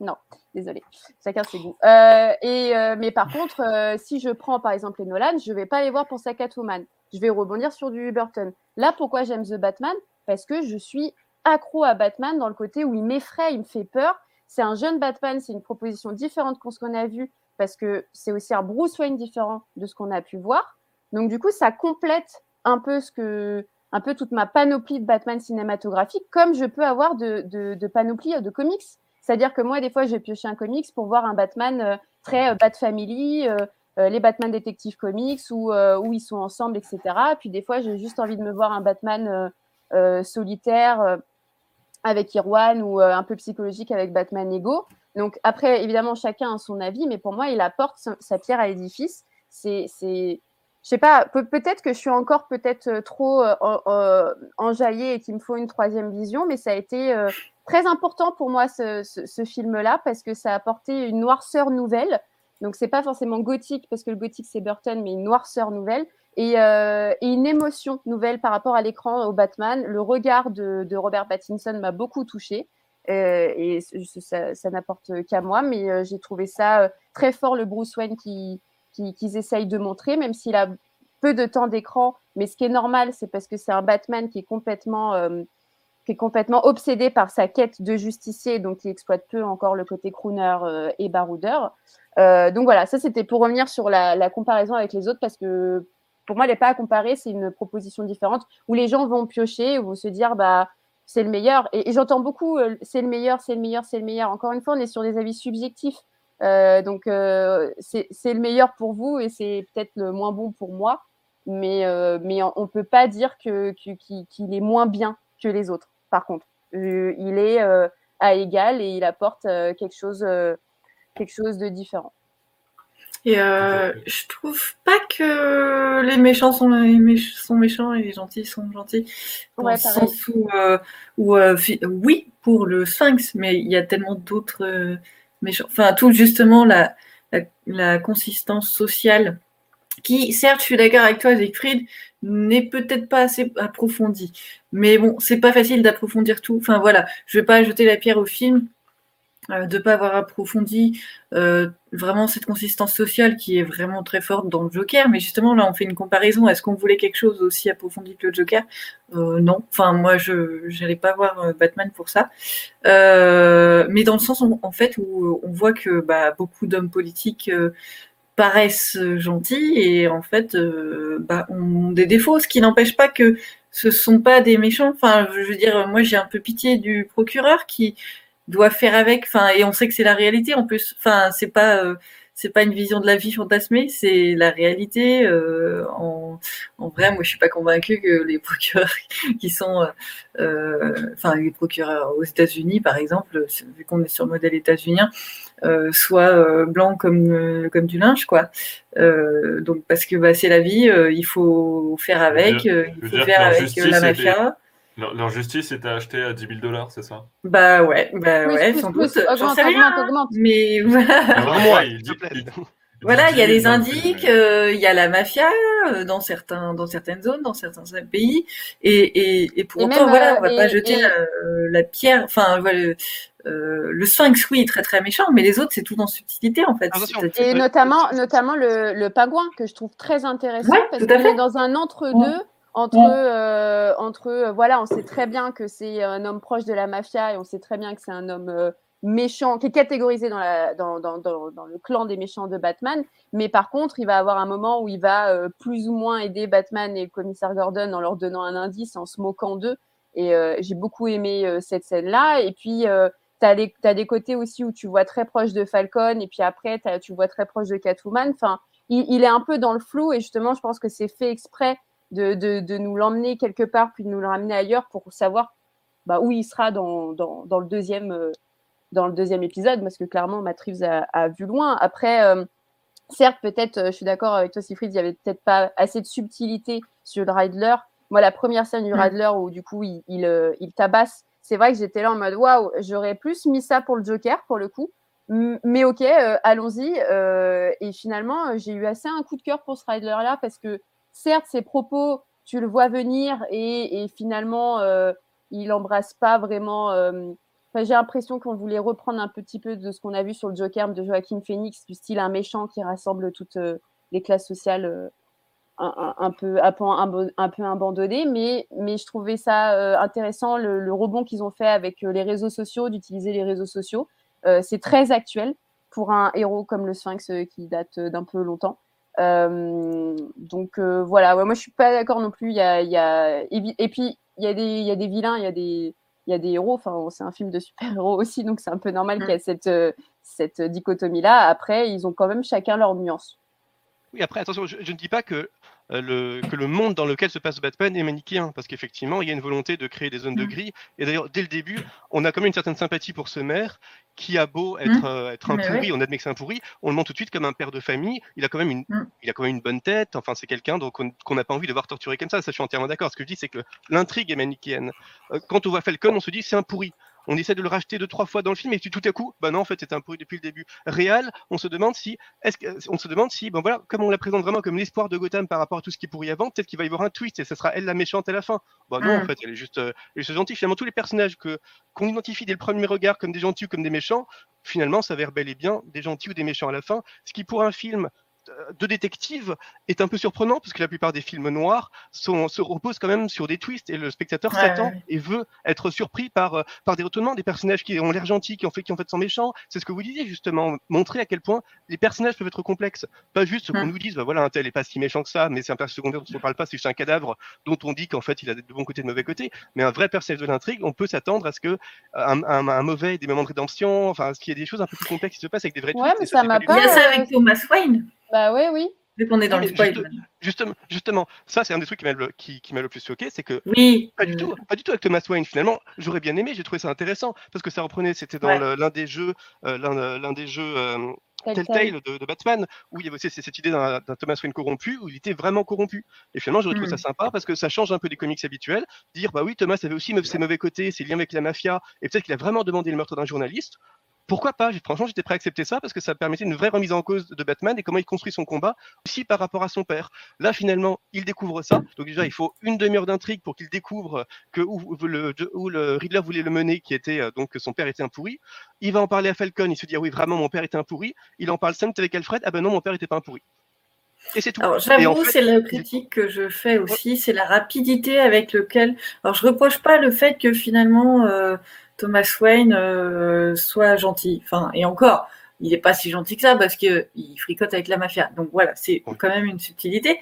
Non, désolé, chacun ses goûts. Euh, et, euh, mais par contre, euh, si je prends par exemple les Nolan, je ne vais pas les voir pour sa Catwoman. Je vais rebondir sur du Burton. Là, pourquoi j'aime The Batman ? Parce que je suis accro à Batman dans le côté où il m'effraie, il me fait peur. C'est un jeune Batman, c'est une proposition différente qu'on ce qu'on a vu, parce que c'est aussi un Bruce Wayne différent de ce qu'on a pu voir. Donc du coup, ça complète un peu ce que... un peu toute ma panoplie de Batman cinématographique, comme je peux avoir de, de, de panoplie de comics. C'est-à-dire que moi, des fois, je vais piocher un comics pour voir un Batman euh, très euh, Bat Family, euh, euh, les Batman Détective Comics, où, euh, où ils sont ensemble, et cetera. Puis des fois, j'ai juste envie de me voir un Batman euh, euh, solitaire euh, avec Year One ou euh, un peu psychologique avec Batman Ego. Donc après, évidemment, chacun a son avis, mais pour moi, il apporte sa, sa pierre à l'édifice. C'est... c'est... Je sais pas, peut-être que je suis encore peut-être trop euh, euh, enjaillée et qu'il me faut une troisième vision, mais ça a été euh, très important pour moi ce, ce, ce film-là parce que ça a apporté une noirceur nouvelle. Donc c'est pas forcément gothique parce que le gothique c'est Burton, mais une noirceur nouvelle et, euh, et une émotion nouvelle par rapport à l'écran au Batman. Le regard de, de Robert Pattinson m'a beaucoup touchée euh, et ça, ça n'apporte qu'à moi, mais euh, j'ai trouvé ça euh, très fort le Bruce Wayne qui qu'ils essayent de montrer, même s'il a peu de temps d'écran, mais ce qui est normal, c'est parce que c'est un Batman qui est complètement, euh, qui est complètement obsédé par sa quête de justicier, donc il exploite peu encore le côté crooner euh, et baroudeur. Euh, donc voilà, ça c'était pour revenir sur la, la comparaison avec les autres, parce que pour moi, elle n'est pas à comparer, c'est une proposition différente, où les gens vont piocher, vont se dire, bah, c'est le meilleur, et, et j'entends beaucoup, euh, c'est le meilleur, c'est le meilleur, c'est le meilleur. Encore une fois, on est sur des avis subjectifs, Euh, donc euh, c'est, c'est le meilleur pour vous et c'est peut-être le moins bon pour moi, mais, euh, mais on ne peut pas dire que, que, qu'il est moins bien que les autres. Par contre, euh, il est euh, à égal et il apporte euh, quelque chose, euh, quelque chose de différent. Et euh, je trouve pas que les méchants sont, les méch- sont méchants et les gentils sont gentils. Dans ouais, le sens où, euh, où euh, fi- oui, pour le sphinx, mais il y a tellement d'autres... Euh, Méchant. Enfin, tout justement la, la, la consistance sociale qui, certes, je suis d'accord avec toi, Siegfried, n'est peut-être pas assez approfondie. Mais bon, c'est pas facile d'approfondir tout. Enfin, voilà, je vais pas jeter la pierre au film euh, de pas avoir approfondi euh, vraiment cette consistance sociale qui est vraiment très forte dans le Joker. Mais justement, là, on fait une comparaison. Est-ce qu'on voulait quelque chose aussi approfondi que le Joker ? euh, Non. Enfin, moi, je j'allais pas voir Batman pour ça. Euh, mais dans le sens, on, en fait, où on voit que bah, beaucoup d'hommes politiques euh, paraissent gentils et en fait, euh, bah, ont des défauts. Ce qui n'empêche pas que ce sont pas des méchants. Enfin, je veux dire, moi, j'ai un peu pitié du procureur qui doivent faire avec. Enfin, et on sait que c'est la réalité. En plus, enfin, c'est pas euh, c'est pas une vision de la vie fantasmée, c'est la réalité. Euh, en, en vrai, moi, je suis pas convaincue que les procureurs qui sont, euh, enfin, les procureurs aux États-Unis, par exemple, vu qu'on est sur le modèle états-unien, euh, soient euh, blancs comme euh, comme du linge, quoi. Euh, donc, parce que bah, c'est la vie, euh, il faut faire avec, euh, il faut faire avec la mafia. Leur, leur justice était achetée à dix mille dollars, c'est ça ? Bah ouais, bah oui, ouais, pousse, sans pousse, doute. Augmente, j'en sais rien, augmente, augmente. Mais voilà. Alors, moi, il dit, il, il, voilà, il y a les indiques, euh, il y a la mafia euh, dans certains, dans certaines zones, dans certains pays, et et, et pour et autant, même, voilà, on va et, pas jeter et... euh, la pierre. Enfin, voilà, euh, le sphinx, oui, est très très méchant, mais les autres, c'est tout en subtilité en fait. Et notamment, notamment le, le pingouin que je trouve très intéressant, ouais, parce qu'on est dans un entre-deux. Ouais. Entre, euh, entre euh, voilà, on sait très bien que c'est un homme proche de la mafia et on sait très bien que c'est un homme euh, méchant, qui est catégorisé dans, la, dans, dans, dans, dans le clan des méchants de Batman. Mais par contre, il va avoir un moment où il va euh, plus ou moins aider Batman et le commissaire Gordon en leur donnant un indice, en se moquant d'eux. Et euh, j'ai beaucoup aimé euh, cette scène-là. Et puis, euh, t'as les, t'as des côtés aussi où tu vois très proche de Falcone et puis après, tu vois très proche de Catwoman. Enfin, il, il est un peu dans le flou et justement, je pense que c'est fait exprès De, de, de nous l'emmener quelque part puis de nous le ramener ailleurs pour savoir bah, où il sera dans, dans, dans, le deuxième, euh, dans le deuxième épisode, parce que clairement Matt Reeves a, a vu loin. Après, euh, certes, peut-être, euh, je suis d'accord avec toi Siegfried, il n'y avait peut-être pas assez de subtilité sur le Riddler. Moi, la première scène du Riddler où du coup il, il, euh, il tabasse, c'est vrai que j'étais là en mode waouh, j'aurais plus mis ça pour le Joker pour le coup, mais ok, euh, allons-y. Euh, et finalement, j'ai eu assez un coup de cœur pour ce Riddler-là parce que certes, ses propos, tu le vois venir et, et finalement, euh, il n'embrasse pas vraiment... Euh, j'ai l'impression qu'on voulait reprendre un petit peu de ce qu'on a vu sur le Joker de Joaquin Phoenix, du style un méchant qui rassemble toutes euh, les classes sociales euh, un, un, un, peu, un, un, un peu abandonnées. Mais, mais je trouvais ça euh, intéressant, le, le rebond qu'ils ont fait avec euh, les réseaux sociaux, d'utiliser les réseaux sociaux. Euh, c'est très actuel pour un héros comme le Sphinx euh, qui date d'un peu longtemps. Euh, donc euh, voilà, ouais, moi je suis pas d'accord non plus. Il y a, il y a... et puis il y a des, il y a des vilains, il y a des, il y a des héros. Enfin, c'est un film de super-héros aussi, donc c'est un peu normal mmh. qu'il y ait cette, cette dichotomie-là. Après, ils ont quand même chacun leur nuance. Oui, après, attention, je, je ne dis pas que euh, le que le monde dans lequel se passe Batman est manichéen, parce qu'effectivement, il y a une volonté de créer des zones de gris. Et d'ailleurs, dès le début, on a quand même une certaine sympathie pour ce maire. Qui a beau être, mmh. euh, être un mais pourri, oui. on admet que c'est un pourri, on le montre tout de suite comme un père de famille, il a quand même une, mmh. il a quand même une bonne tête, enfin c'est quelqu'un donc on, qu'on n'a pas envie de voir torturer comme ça, ça je suis entièrement d'accord, ce que je dis c'est que le, l'intrigue est manichéenne. Euh, quand on voit Falcone, on se dit c'est un pourri, on essaie de le racheter deux, trois fois dans le film et puis, tout à coup, bah non en fait c'est un pourri depuis le début. Réal, on se demande si, est-ce que, on se demande si, ben voilà, comme on la présente vraiment comme l'espoir de Gotham par rapport à tout ce qui pourrit avant, peut-être qu'il va y avoir un twist et ça sera elle la méchante à la fin. Bah non mmh. en fait elle est juste, euh, elle est juste gentille, finalement tous les personnages que, qu'on identifie dès le premier regard comme des gentils ou comme des méchants, finalement, s'avère bel et bien des gentils ou des méchants à la fin, ce qui pour un film de détective est un peu surprenant parce que la plupart des films noirs sont, se reposent quand même sur des twists et le spectateur ouais, s'attend ouais. et veut être surpris par, par des retournements, des personnages qui ont l'air gentils, qui en fait, qui en fait sont méchants. C'est ce que vous disiez justement, montrer à quel point les personnages peuvent être complexes. Pas juste ce qu'on mmh. nous dise, bah voilà, un tel n'est pas si méchant que ça, mais c'est un personnage secondaire dont on ne parle pas, c'est juste un cadavre dont on dit qu'en fait il a de bons côtés et de mauvais côtés. Mais un vrai personnage de l'intrigue, on peut s'attendre à ce que un, un, un mauvais ait des moments de rédemption, enfin, à ce qu'il y ait des choses un peu plus complexes qui se passent avec des vrais ouais, twists. Mais ça, ça m'a pas. Il y a ça avec Thomas Wayne. Bah oui, oui. Vu qu'on est dans le spoil. Juste, justement, justement, ça c'est un des trucs qui m'a le, qui, qui m'a le plus choqué, c'est que oui. pas du tout, pas du tout avec Thomas Wayne finalement. J'aurais bien aimé, j'ai trouvé ça intéressant parce que ça reprenait, c'était dans ouais. le, l'un des jeux, euh, l'un, l'un des jeux. Euh, Telltale de, de Batman, où il y avait aussi cette idée d'un, d'un Thomas Wayne corrompu, où il était vraiment corrompu. Et finalement, je trouve mmh. ça sympa parce que ça change un peu des comics habituels. Dire, bah oui, Thomas avait aussi ses mauvais côtés, ses liens avec la mafia, et peut-être qu'il a vraiment demandé le meurtre d'un journaliste. Pourquoi pas ? Franchement, j'étais prêt à accepter ça parce que ça permettait une vraie remise en cause de Batman et comment il construit son combat aussi par rapport à son père. Là, finalement, il découvre ça. Donc déjà, il faut une demi-heure d'intrigue pour qu'il découvre que où le, où le Riddler voulait le mener, qui était donc que son père était un pourri. Il va en parler à Falcone, il se dit ah oui, vraiment, mon père était un pourri. Il en parle simple avec Alfred, ah ben non, mon père n'était pas un pourri. Et c'est tout. Alors, j'avoue, et en fait, c'est la critique que je fais aussi, c'est la rapidité avec laquelle. Alors, je reproche pas le fait que finalement. Euh... Thomas Wayne euh, soit gentil. Enfin, et encore, il n'est pas si gentil que ça parce qu'il euh, fricote avec la mafia. Donc voilà, c'est oui. quand même une subtilité.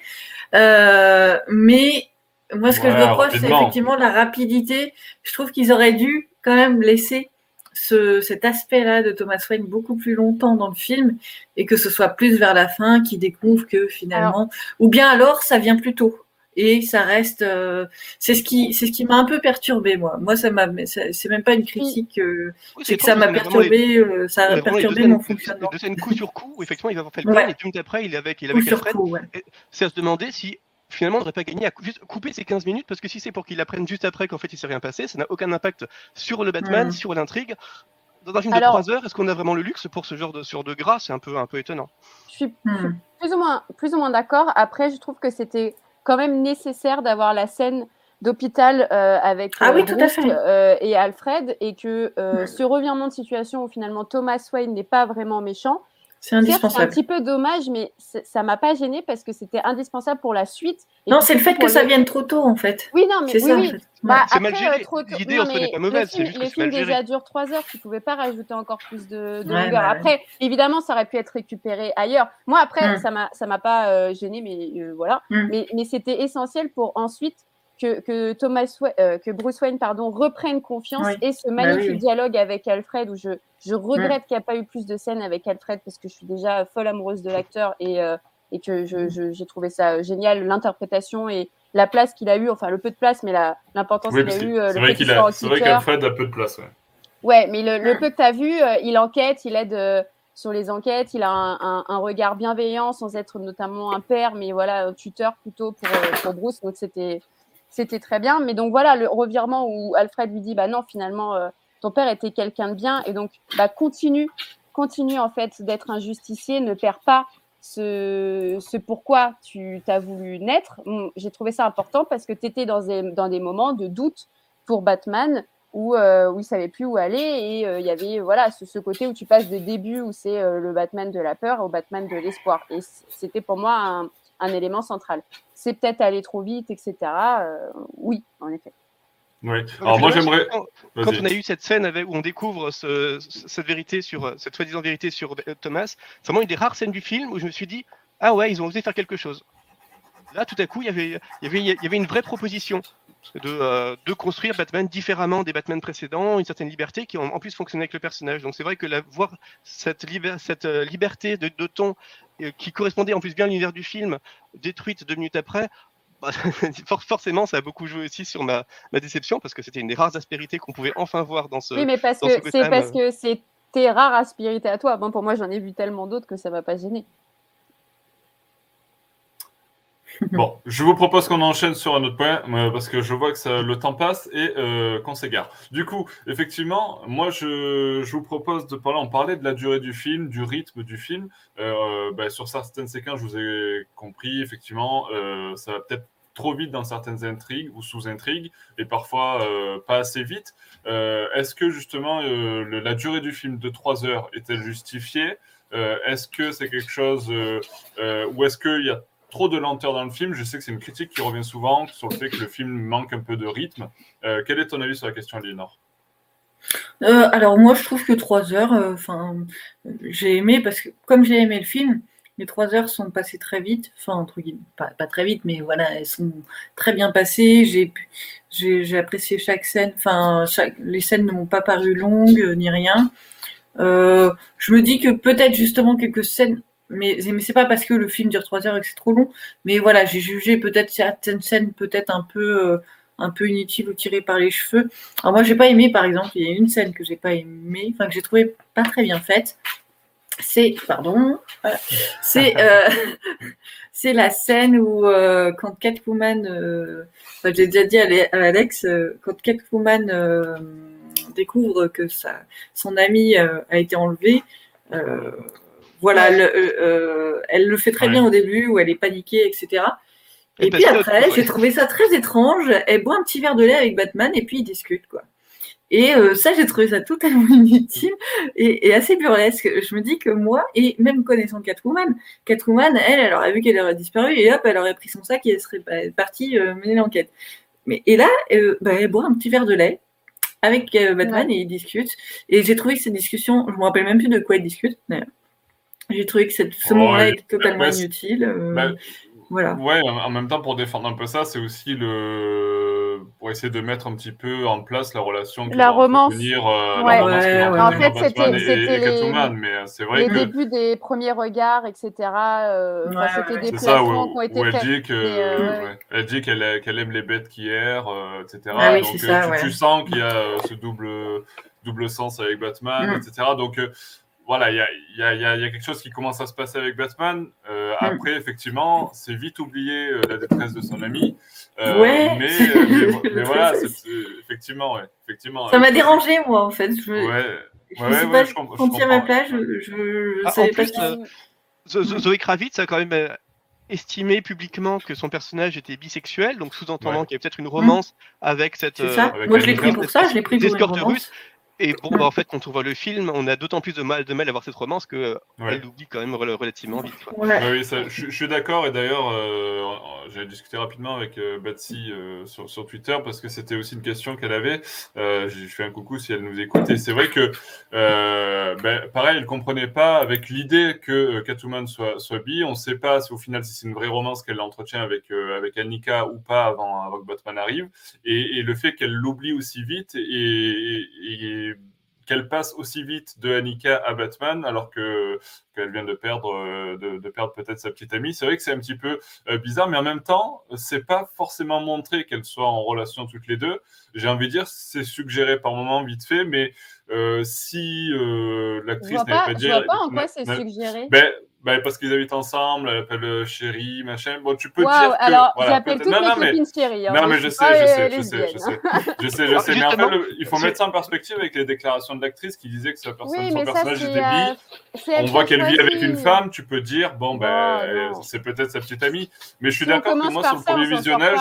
Euh, mais moi, ce que ouais, je reproche, c'est effectivement la rapidité. Je trouve qu'ils auraient dû quand même laisser ce, cet aspect-là de Thomas Wayne beaucoup plus longtemps dans le film, et que ce soit plus vers la fin qu'il découvre que finalement... Alors... Ou bien alors, ça vient plus tôt. Et ça reste... Euh, c'est, ce qui, c'est ce qui m'a un peu perturbée, moi. Moi, ça m'a, ça, c'est même pas une critique. Euh, oui, c'est, c'est que ça m'a perturbée, euh, ça a perturbé mon fonctionnement. De scène coup sur coup, où effectivement, ils avaient fait le plan, ouais. Et tout d'après, il est avec, il est avec Alfred. Coup, ouais. C'est à se demander si... Finalement, on n'aurait pas gagné à juste couper ces quinze minutes, parce que si c'est pour qu'ils l'apprennent juste après qu'en fait il ne s'est rien passé, ça n'a aucun impact sur le Batman, mmh. sur l'intrigue. Dans un film Alors, de trois heures, est-ce qu'on a vraiment le luxe pour ce genre de, sur de gras ? C'est un peu, un peu étonnant. Je suis mmh. plus ou moins, plus ou moins d'accord. Après, je trouve que c'était quand même nécessaire d'avoir la scène d'hôpital euh, avec euh, ah oui, Bruce euh, et Alfred, et que euh, mmh. ce revirement de situation où finalement Thomas Wayne n'est pas vraiment méchant, c'est indispensable. C'est un petit peu dommage, mais ça m'a pas gênée parce que c'était indispensable pour la suite. Et non, c'est le fait que les... ça vienne trop tôt, en fait. Oui, non, mais c'est oui, ça, oui. En fait. Bah, c'est après, mal géré. Trop tôt... L'idée, non, on se n'est pas mauvaise. Le film, c'est juste que c'est mal géré. Déjà dure trois heures, tu pouvais pas rajouter encore plus de, de ouais, longueur. Bah, après, ouais. évidemment, ça aurait pu être récupéré ailleurs. Moi, après, hum. ça m'a, ça m'a pas euh, gênée, mais euh, voilà. Hum. Mais, mais c'était essentiel pour ensuite que que Thomas, euh, que Bruce Wayne, pardon, reprenne confiance, oui. et ce magnifique bah, oui. dialogue avec Alfred, où je je regrette mmh. qu'il n'y a pas eu plus de scènes avec Alfred, parce que je suis déjà folle amoureuse de l'acteur, et euh, et que je, je j'ai trouvé ça génial, l'interprétation et la place qu'il a eu, enfin le peu de place, mais la l'importance oui, qu'il a eu. Euh, c'est vrai qu'il a, c'est vrai qu'Alfred a peu de place. Ouais. Ouais, mais le, le peu que t'as vu, euh, il enquête, il aide. Euh, sur les enquêtes, il a un, un, un regard bienveillant, sans être notamment un père, mais voilà, un tuteur plutôt pour, pour Bruce, donc c'était, c'était très bien. Mais donc voilà, le revirement où Alfred lui dit « bah non, finalement, euh, ton père était quelqu'un de bien, et donc bah, continue, continue en fait d'être un justicier, ne perds pas ce, ce pourquoi tu as voulu naître ». J'ai trouvé ça important parce que tu étais dans des, dans des moments de doute pour Batman, où, euh, où il ne savait plus où aller, et il euh, y avait voilà, ce, ce côté où tu passes de début où c'est euh, le Batman de la peur au Batman de l'espoir, et c'était pour moi un, un élément central. C'est peut-être aller trop vite, et cetera. Euh, oui, en effet. Oui. Alors moi j'aimerais. Quand, quand on a eu cette scène avec, où on découvre ce, cette vérité sur cette soi-disant vérité sur Thomas, c'est vraiment une des rares scènes du film où je me suis dit ah ouais, ils ont osé faire quelque chose. Là, tout à coup, il y avait, il y avait, il y avait une vraie proposition. De, euh, de construire Batman différemment des Batman précédents, une certaine liberté qui en, en plus fonctionnait avec le personnage. Donc c'est vrai que la, voir cette, liber, cette euh, liberté de, de ton euh, qui correspondait en plus bien à l'univers du film, détruite deux minutes après, bah, for- forcément ça a beaucoup joué aussi sur ma, ma déception, parce que c'était une des rares aspérités qu'on pouvait enfin voir dans ce film. Oui, mais parce que ce c'est parce que c'est tes rares aspérités à toi. Bon, pour moi j'en ai vu tellement d'autres que ça ne m'a pas gêné. Bon, je vous propose qu'on enchaîne sur un autre point, euh, parce que je vois que ça, le temps passe et euh, qu'on s'égare. Du coup, effectivement, moi, je, je vous propose de parler, on parlait de la durée du film, du rythme du film. Euh, bah, sur certaines séquences, je vous ai compris, effectivement, euh, ça va peut-être trop vite dans certaines intrigues ou sous-intrigues, et parfois euh, pas assez vite. Euh, est-ce que, justement, euh, le, la durée du film de trois heures est-elle justifiée ? euh, Est-ce que c'est quelque chose... Euh, euh, ou est-ce qu'il y a trop de lenteur dans le film? Je sais que c'est une critique qui revient souvent sur le fait que le film manque un peu de rythme. Euh, quel est ton avis sur la question, Aliénor ? euh, Alors moi, je trouve que trois heures, enfin, euh, j'ai aimé, parce que comme j'ai aimé le film, les trois heures sont passées très vite, enfin, entre guillemets, pas, pas très vite, mais voilà, elles sont très bien passées, j'ai, j'ai, j'ai apprécié chaque scène, enfin, les scènes ne m'ont pas paru longues, euh, ni rien. Euh, je me dis que peut-être justement quelques scènes, Mais, mais c'est pas parce que le film dure trois heures et que c'est trop long, mais voilà, j'ai jugé peut-être certaines scènes peut-être un peu, euh, un peu inutiles ou tirées par les cheveux. Alors moi j'ai pas aimé, par exemple, il y a une scène que j'ai pas aimée, enfin que j'ai trouvé pas très bien faite, c'est, pardon, voilà, c'est, euh, c'est la scène où euh, quand Catwoman, euh, enfin, j'ai déjà dit à Alex, euh, quand Catwoman euh, découvre que sa, son amie euh, a été enlevée, euh, Voilà, le, euh, elle le fait très ouais. bien au début, où elle est paniquée, et cetera. Et, et puis après, j'ai trouvé ça très étrange. Elle boit un petit verre de lait avec Batman et puis ils discutent, quoi. Et euh, ça, j'ai trouvé ça totalement inutile et, et assez burlesque. Je me dis que moi, et même connaissant Catwoman, Catwoman, elle, elle aurait vu qu'elle aurait disparu et hop, elle aurait pris son sac et elle serait partie euh, mener l'enquête. Mais, et là, euh, bah, elle boit un petit verre de lait avec euh, Batman ouais. et ils discutent. Et j'ai trouvé que ces discussions, je ne me rappelle même plus de quoi ils discutent, d'ailleurs. J'ai trouvé que cette, ce oh, moment-là était totalement ouais, inutile. Euh, bah, voilà. Ouais, en même temps, pour défendre un peu ça, c'est aussi le... euh, pour essayer de mettre un petit peu en place la relation que la romance tenir, euh, ouais. la romance ouais, ouais, en fait c'était c'était les, mais c'est vrai les que... débuts des premiers regards, etc. euh, ouais, ouais, c'était ouais. des placements qui ont été faits. Elle, euh, ouais. elle dit qu'elle qu'elle aime les bêtes qui errent, euh, etc. Ah, oui, donc ça, tu, ouais. tu sens qu'il y a euh, ce double double sens avec Batman, mm. etc. Donc euh, voilà, il y a, y, a, y, a, y a quelque chose qui commence à se passer avec Batman. Euh, mm. Après, effectivement, c'est vite oublié euh, la détresse de son ami. Euh, ouais. Mais, mais, mais, mais voilà, c'est, c'est, effectivement, ouais, effectivement. Ça euh, m'a dérangé, moi, en fait. Je, ouais. Je ouais, sais ouais, pas, je comprends. Quand il y a ma place, je, je, je ah, savais pas plus, que... euh, Zoé Kravitz a quand même euh, estimé publiquement que son personnage était bisexuel, donc sous-entendant ouais. qu'il y avait peut-être une romance mm. avec cette... C'est ça. Euh, avec moi, je l'ai pris pour ça, je l'ai pris pour une romance. Et bon, bah en fait, quand on voit le film, on a d'autant plus de mal, de mal à voir cette romance qu'elle euh, ouais. oublie quand même re- relativement vite. Ouais. Ouais. Ah oui, ça, je, je suis d'accord. Et d'ailleurs, euh, j'ai discuté rapidement avec euh, Batsy euh, sur, sur Twitter parce que c'était aussi une question qu'elle avait. Euh, je fais un coucou si elle nous écoute. Et c'est vrai que, euh, bah, pareil, elle ne comprenait pas avec l'idée que euh, Catwoman soit, soit bi. On ne sait pas si, au final si c'est une vraie romance qu'elle entretient avec, euh, avec Annika ou pas avant, avant que Batman arrive. Et, et le fait qu'elle l'oublie aussi vite et... et, et qu'elle passe aussi vite de Annika à Batman, alors que, qu'elle vient de perdre, de, de perdre peut-être sa petite amie. C'est vrai que c'est un petit peu bizarre, mais en même temps, c'est pas forcément montré qu'elles soient en relation toutes les deux. J'ai envie de dire, c'est suggéré par moments vite fait, mais euh, si euh, l'actrice n'avait pas, pas dit... Je vois pas en quoi c'est suggéré. Ben, Bah, parce qu'ils habitent ensemble, elle appelle euh, chérie, machin. Bon, tu peux wow, dire que... Alors, voilà, j'appelle toutes non, mes non, copines mais... chérie. Hein, non, mais je sais, je sais, je sais, je sais, je sais, je sais. Mais en fait, le... il faut c'est... mettre ça en perspective avec les déclarations de l'actrice qui disait que sa personne, oui, son ça, personnage était euh... bi. On voit qu'elle vit avec une femme, tu peux dire, bon, ben, bah, euh, c'est peut-être sa petite amie. Mais je suis si d'accord que moi, sur le premier visionnage...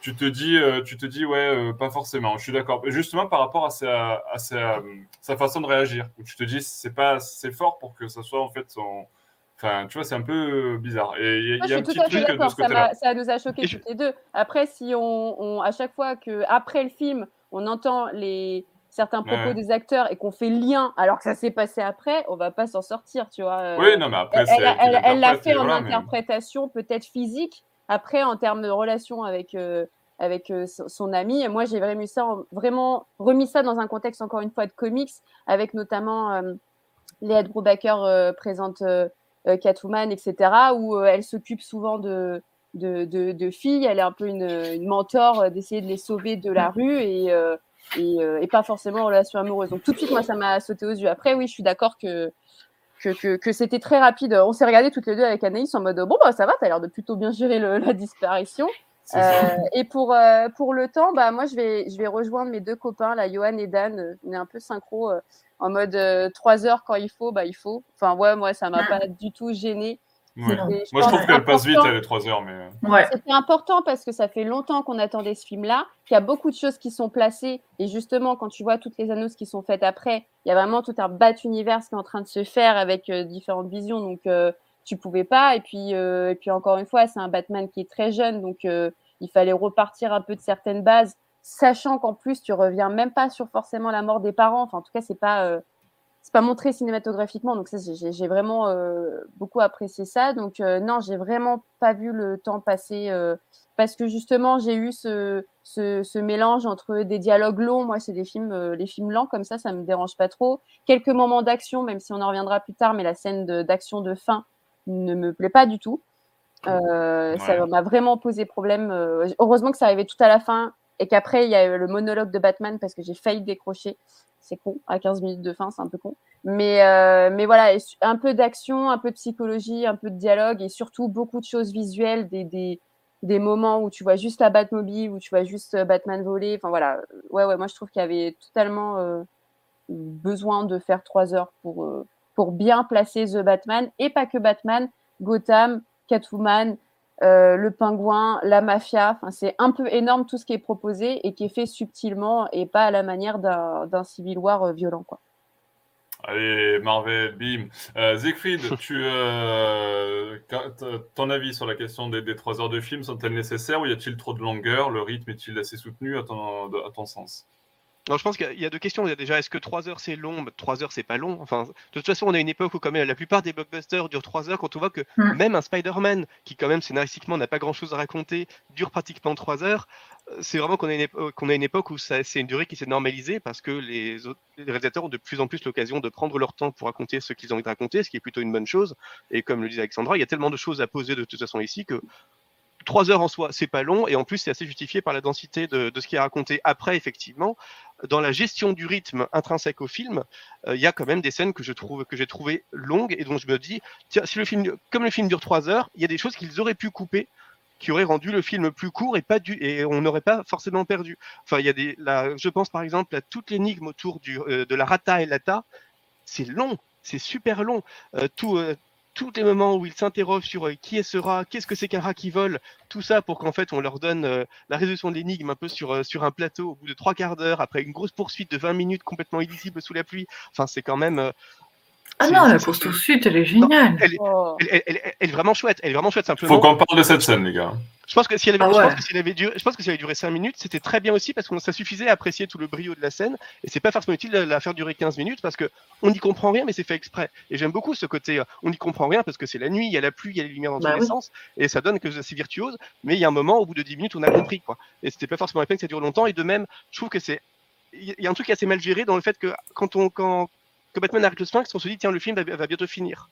Tu te dis, tu te dis, ouais, euh, pas forcément. Je suis d'accord. Justement, par rapport à sa, à sa, sa façon de réagir, tu te dis, c'est pas assez fort pour que ça soit en fait son. Enfin, tu vois, c'est un peu bizarre. Et il y a, Moi, y a un petit truc de ce côté-là. Ça, ça nous a choqués toutes les deux. Après, si on, on, à chaque fois que après le film, on entend les certains propos ouais. des acteurs et qu'on fait lien, alors que ça s'est passé après, on va pas s'en sortir, tu vois. Oui, non, mais après, elle, c'est elle, elle l'a fait en voilà, interprétation mais... peut-être physique. Après, en termes de relation avec, euh, avec euh, son ami, moi, j'ai vraiment, ça en, vraiment remis ça dans un contexte, encore une fois, de comics, avec notamment euh, Léa de Brubaker euh, présente euh, Catwoman, et cetera, où euh, elle s'occupe souvent de, de, de, de filles. Elle est un peu une, une mentor euh, d'essayer de les sauver de la rue et, euh, et, euh, et pas forcément en relation amoureuse. Donc, tout de suite, moi, ça m'a sauté aux yeux. Après, oui, je suis d'accord que... Que, que, que c'était très rapide. On s'est regardés toutes les deux avec Anaïs en mode bon bah ça va, t'as l'air de plutôt bien gérer le, la disparition. Euh, et pour euh, pour le temps, bah moi je vais je vais rejoindre mes deux copains là, Johan et Dan. On est un peu synchro euh, en mode euh, trois heures quand il faut, bah il faut. Enfin ouais, moi ça m'a pas du tout gênée. Ouais. Je moi je trouve qu'elle passe vite les trois heures, mais ouais. C'était important parce que ça fait longtemps qu'on attendait ce film-là, qu'il y a beaucoup de choses qui sont placées et justement quand tu vois toutes les annonces qui sont faites après, il y a vraiment tout un bat univers qui est en train de se faire avec euh, différentes visions, donc euh, tu pouvais pas et puis euh, et puis encore une fois c'est un Batman qui est très jeune, donc euh, il fallait repartir un peu de certaines bases, sachant qu'en plus tu reviens même pas sur forcément la mort des parents, enfin en tout cas c'est pas euh, c'est pas montré cinématographiquement, donc ça j'ai, j'ai vraiment euh, beaucoup apprécié ça, donc euh, non j'ai vraiment pas vu le temps passer euh, parce que justement j'ai eu ce, ce ce mélange entre des dialogues longs, moi c'est des films euh, les films lents comme ça ça me dérange pas trop, quelques moments d'action même si on en reviendra plus tard, mais la scène de, d'action de fin ne me plaît pas du tout, euh, ouais. Ça m'a vraiment posé problème, euh, heureusement que ça arrivait tout à la fin et qu'après il y a eu le monologue de Batman parce que j'ai failli décrocher. C'est con, à quinze minutes de fin, c'est un peu con. Mais, euh, mais voilà, un peu d'action, un peu de psychologie, un peu de dialogue et surtout beaucoup de choses visuelles, des, des, des moments où tu vois juste la Batmobile, où tu vois juste Batman voler. Enfin voilà, ouais, ouais, moi je trouve qu'il y avait totalement euh, besoin de faire trois heures pour, euh, pour bien placer The Batman et pas que Batman, Gotham, Catwoman, euh, le Pingouin, la mafia, enfin, c'est un peu énorme tout ce qui est proposé et qui est fait subtilement et pas à la manière d'un, d'un Civil War violent, quoi. Allez, Marvel, bim. Euh, Siegfried, tu, euh, ton avis sur la question des, des trois heures de film, sont-elles nécessaires ou y a-t-il trop de longueur ? Le rythme est-il assez soutenu à ton, à ton sens ? Non, je pense qu'il y a deux questions. Il y a déjà, est-ce que trois heures c'est long? Trois heures c'est pas long. Enfin, de toute façon, on a une époque où quand même la plupart des blockbusters durent trois heures. Quand on voit que mmh. même un Spider-Man, qui quand même scénaristiquement n'a pas grand-chose à raconter, dure pratiquement trois heures, c'est vraiment qu'on a une, épo- qu'on a une époque où ça, c'est une durée qui s'est normalisée parce que les, autres, les réalisateurs ont de plus en plus l'occasion de prendre leur temps pour raconter ce qu'ils ont envie de raconter, ce qui est plutôt une bonne chose. Et comme le disait Alexandra, il y a tellement de choses à poser de toute façon ici que trois heures en soi, c'est pas long, et en plus c'est assez justifié par la densité de, de ce qui est raconté. Après, effectivement, dans la gestion du rythme intrinsèque au film, il euh, y a quand même des scènes que je trouve que j'ai trouvées longues et dont je me dis, tiens, si le film, comme le film dure trois heures, il y a des choses qu'ils auraient pu couper, qui auraient rendu le film plus court et pas du, et on n'aurait pas forcément perdu. Enfin, il y a des, là, je pense par exemple à toute l'énigme autour du, euh, de la Rata et Lata. C'est long, c'est super long. Euh, tout euh, Tous les moments où ils s'interrogent sur euh, qui est ce rat, qu'est-ce que c'est qu'un rat qui vole, tout ça pour qu'en fait on leur donne euh, la résolution de l'énigme un peu sur, euh, sur un plateau au bout de trois quarts d'heure, après une grosse poursuite de vingt minutes complètement illisible sous la pluie. Enfin, c'est quand même... Euh, ah non, la poursuite, elle est géniale. Non, elle, oh. elle, elle, elle, elle, elle est vraiment chouette, elle est vraiment chouette simplement. Faut qu'on parle de cette scène, les gars. Je pense que si elle avait, ah ouais. je pense que si elle avait duré, je pense que si elle avait duré cinq minutes, c'était très bien aussi parce que ça suffisait à apprécier tout le brio de la scène, et c'est pas forcément utile de la faire durer quinze minutes parce que on n'y comprend rien mais c'est fait exprès. Et j'aime beaucoup ce côté, on n'y comprend rien parce que c'est la nuit, il y a la pluie, il y a les lumières dans bah tous oui. les sens, et ça donne que c'est virtuose, mais il y a un moment au bout de dix minutes on a compris quoi. Et c'était pas forcément la peine que ça dure longtemps, et de même, je trouve que c'est, il y a un truc assez mal géré dans le fait que quand on, quand, quand Batman arrête le Sphinx, on se dit tiens le film va, va bientôt finir.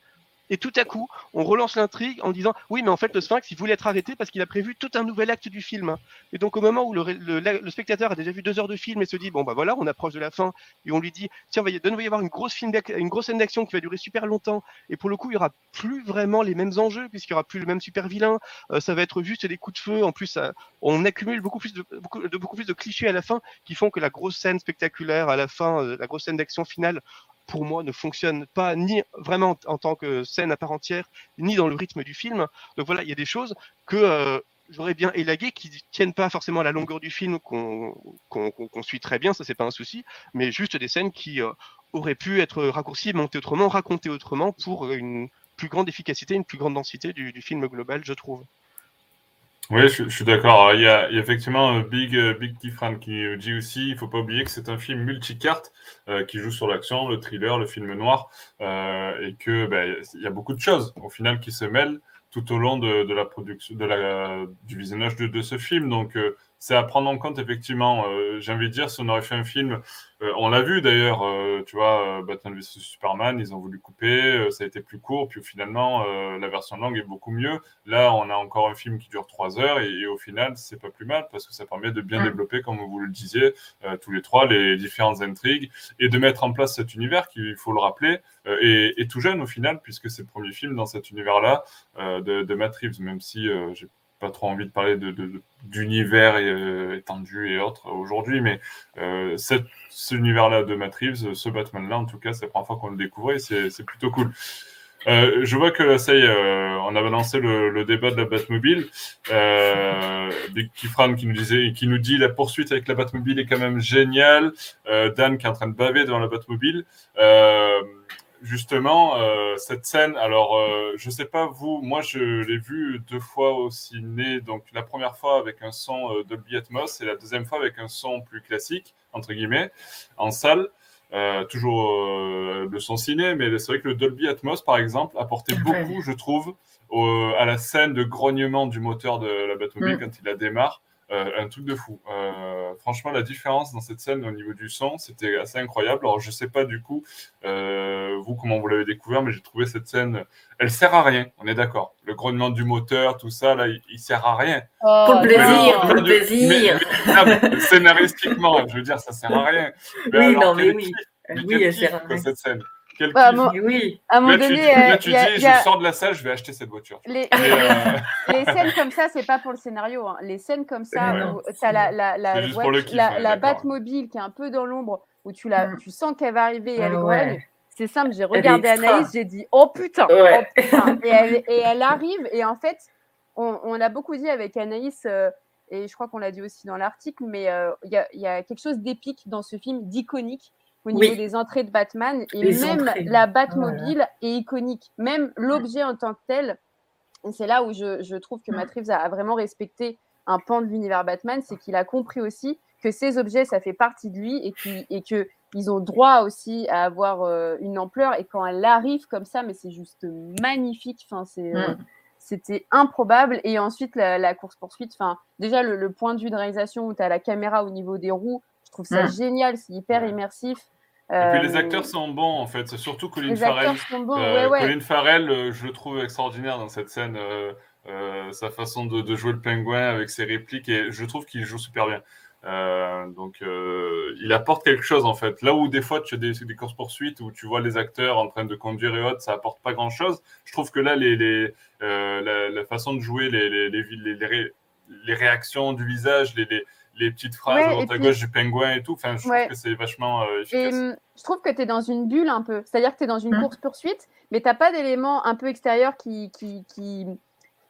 Et tout à coup, on relance l'intrigue en disant « Oui, mais en fait, le Sphinx, il voulait être arrêté parce qu'il a prévu tout un nouvel acte du film. » Et donc, au moment où le, le, le spectateur a déjà vu deux heures de film et se dit « Bon, bah voilà, on approche de la fin. » Et on lui dit « Tiens, il va y avoir une grosse, film une grosse scène d'action qui va durer super longtemps. » Et pour le coup, il n'y aura plus vraiment les mêmes enjeux puisqu'il n'y aura plus le même super vilain. Euh, ça va être juste des coups de feu. En plus, ça, on accumule beaucoup plus de, beaucoup, de, beaucoup plus de clichés à la fin qui font que la grosse scène spectaculaire à la fin, euh, la grosse scène d'action finale, pour moi, ne fonctionne pas ni vraiment en tant que scène à part entière, ni dans le rythme du film. Donc voilà, il y a des choses que euh, j'aurais bien élaguées, qui ne tiennent pas forcément à la longueur du film, qu'on, qu'on, qu'on suit très bien, ça c'est pas un souci, mais juste des scènes qui euh, auraient pu être raccourcies, montées autrement, racontées autrement, pour une plus grande efficacité, une plus grande densité du, du film global, je trouve. Oui, je, je suis d'accord. Il y a, il y a effectivement Big Big Kifran qui dit aussi, il ne faut pas oublier que c'est un film multicarte euh, qui joue sur l'action, le thriller, le film noir, euh, et que ben, il y a beaucoup de choses au final qui se mêlent tout au long de, de la production, de la du visionnage de, de ce film. Donc euh, c'est à prendre en compte effectivement. Euh, j'ai envie de dire, si on aurait fait un film, euh, on l'a vu d'ailleurs, euh, tu vois, Batman versus Superman, ils ont voulu couper, euh, ça a été plus court, puis finalement euh, la version longue est beaucoup mieux. Là, on a encore un film qui dure trois heures et, et au final, c'est pas plus mal parce que ça permet de bien mmh. développer, comme vous le disiez euh, tous les trois, les différentes intrigues et de mettre en place cet univers qui, il faut le rappeler, euh, est, est tout jeune au final puisque c'est le premier film dans cet univers-là euh, de, de Matt Reeves, même si euh, j'ai pas trop envie de parler de, de, de, d'univers et, euh, étendu et autres aujourd'hui, mais euh, cet, cet univers-là de Matt Reeves, ce Batman-là, en tout cas, c'est la première fois qu'on le découvrait, et c'est, c'est plutôt cool. Euh, je vois que, ça y est, euh, on a balancé le, le débat de la Batmobile. Euh, Kifran qui nous disait, qui nous dit la poursuite avec la Batmobile est quand même géniale. Euh, Dan qui est en train de baver devant la Batmobile. Euh, Justement, euh, cette scène, alors, euh, je ne sais pas vous, moi, je l'ai vue deux fois au ciné. Donc, la première fois avec un son euh, Dolby Atmos et la deuxième fois avec un son plus classique, entre guillemets, en salle. Euh, toujours euh, le son ciné, mais c'est vrai que le Dolby Atmos, par exemple, apportait beaucoup, je trouve, au, à la scène de grognement du moteur de la Batmobile mmh. quand il la démarre. Euh, un truc de fou. Euh, franchement, la différence dans cette scène au niveau du son, c'était assez incroyable. Alors, je sais pas du coup, euh, vous, comment vous l'avez découvert, mais j'ai trouvé cette scène, elle sert à rien, on est d'accord. Le grognement du moteur, tout ça, là, il, il sert à rien. Oh, pour le plaisir, pour le plaisir. Mais, mais, mais, scénaristiquement, je veux dire, ça sert à rien. Mais oui, alors, non, mais oui. Type, oui, elle sert à rien. Cette scène. Quel bah, à mon, oui. à mon là, donné, tu, là, tu y a, dis, y a... je sors de la salle, je vais acheter cette voiture. Les, les, euh... les scènes comme ça, c'est pas pour le scénario. Hein. Les scènes comme ça, ouais, où t'as la, la, la, ouais, kiff, la, ouais, la Batmobile qui est un peu dans l'ombre, où tu, la, tu sens qu'elle va arriver et elle grogne. Ouais. C'est simple, j'ai regardé Analyse, j'ai dit « Oh putain ouais. !» oh, putain. Et, elle, et elle arrive. Et en fait, on, on a beaucoup dit avec Anaïs, euh, et je crois qu'on l'a dit aussi dans l'article, mais il euh, y, y a quelque chose d'épique dans ce film, d'iconique, au niveau oui. des entrées de Batman, et les même entrées. La Batmobile ouais. est iconique, même l'objet en tant que tel. Et c'est là où je, je trouve que Matt Reeves a, a vraiment respecté un pan de l'univers Batman, c'est qu'il a compris aussi que ces objets, ça fait partie de lui et, qui, et qu'ils ont droit aussi à avoir euh, une ampleur. Et quand elle arrive comme ça, mais c'est juste magnifique. Enfin, c'est, euh, mm. C'était improbable. Et ensuite, la, la course-poursuite, enfin, déjà, le, le point de vue de réalisation où tu as la caméra au niveau des roues, je trouve ça mm. génial, c'est hyper immersif. Et euh... puis les acteurs sont bons en fait, c'est surtout Colin Farrell. Bons, euh, ouais, ouais. Colin Farrell, euh, je le trouve extraordinaire dans cette scène, euh, euh, sa façon de, de jouer le pingouin avec ses répliques, et je trouve qu'il joue super bien. Euh, donc euh, il apporte quelque chose en fait. Là où des fois tu as des, des courses-poursuites où tu vois les acteurs en train de conduire et autres, ça apporte pas grand-chose. Je trouve que là, les, les, euh, la, la façon de jouer, les, les, les, les, les, ré, les réactions du visage, les... les les petites phrases ouais, à droite à gauche du pingouin et tout. Enfin, je ouais. trouve que c'est vachement euh, efficace. Et, je trouve que tu es dans une bulle un peu. C'est-à-dire que tu es dans une mmh. course-poursuite, mais tu n'as pas d'éléments un peu extérieurs qui, qui, qui,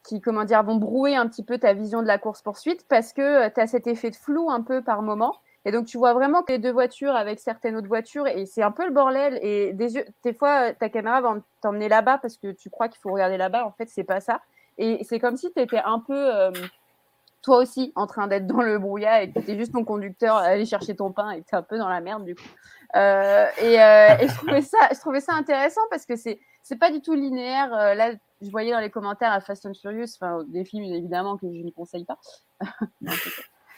qui comment dire, vont brouiller un petit peu ta vision de la course-poursuite parce que tu as cet effet de flou un peu par moment. Et donc, tu vois vraiment que les deux voitures avec certaines autres voitures, et c'est un peu le bordel. Et des, yeux, des fois, ta caméra va t'emmener là-bas parce que tu crois qu'il faut regarder là-bas. En fait, ce n'est pas ça. Et c'est comme si tu étais un peu... Euh, toi aussi, en train d'être dans le brouillard et que t'es juste ton conducteur, aller chercher ton pain et que t'es un peu dans la merde, du coup. Euh, et, euh, et je trouvais ça, je trouvais ça intéressant parce que c'est, c'est pas du tout linéaire. Euh, là, je voyais dans les commentaires à Fast and Furious, enfin, des films, évidemment, que je ne conseille pas.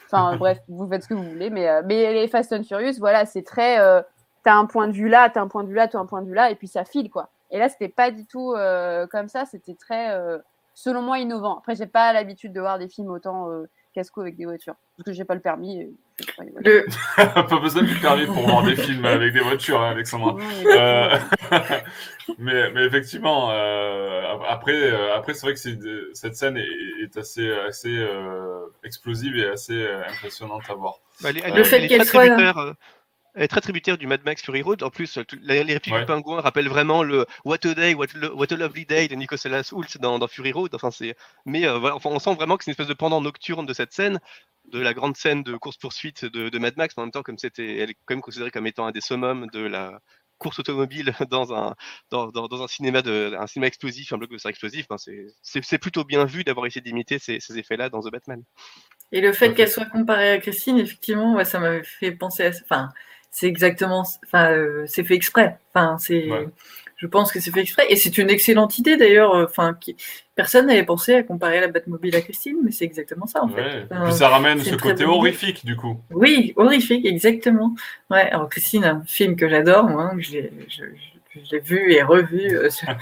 Enfin, bref, vous faites ce que vous voulez, mais, euh, mais les Fast and Furious, voilà, c'est très, euh, t'as un point de vue là, t'as un point de vue là, t'as un point de vue là, et puis ça file, quoi. Et là, c'était pas du tout euh, comme ça, c'était très, euh, selon moi, innovant. Après, j'ai pas l'habitude de voir des films autant euh, casse-cou avec des voitures. Parce que j'ai pas le permis. Et... Le... pas besoin du permis pour voir des films avec des voitures, hein, Alexandra. euh... mais, mais effectivement, euh, après, euh, après, c'est vrai que c'est, cette scène est, est assez, assez euh, explosive et assez euh, impressionnante à voir. Bah, les, euh, le fait qu'elle soit... Elle est très tributaire du Mad Max Fury Road. En plus, les répliques ouais. du pingouin rappellent vraiment le What a Day, What, lo- what a Lovely Day de Nicolas Hoult dans, dans Fury Road. Enfin, c'est... Mais euh, voilà, enfin, on sent vraiment que c'est une espèce de pendant nocturne de cette scène, de la grande scène de course-poursuite de, de Mad Max. En même temps, comme c'était, elle est quand même considérée comme étant un des summums de la course automobile dans un, dans, dans, dans un, cinéma, de, un cinéma explosif, un blockbuster explosif. Hein, c'est, c'est, c'est plutôt bien vu d'avoir essayé d'imiter ces, ces effets-là dans The Batman. Et le fait okay. qu'elle soit comparée à Christine, effectivement, ouais, ça m'avait fait penser à... Enfin, c'est exactement, enfin, euh, c'est fait exprès. Enfin, c'est, ouais. je pense que c'est fait exprès. Et c'est une excellente idée d'ailleurs. Enfin, qui... personne n'avait pensé à comparer la Batmobile à Christine, mais c'est exactement ça en ouais. fait. Enfin, et puis ça ramène ce côté horrifique du coup. Oui, horrifique, exactement. Ouais. Alors Christine, un film que j'adore, moi, que je l'ai, je, je, je l'ai vu et revu. Euh, je,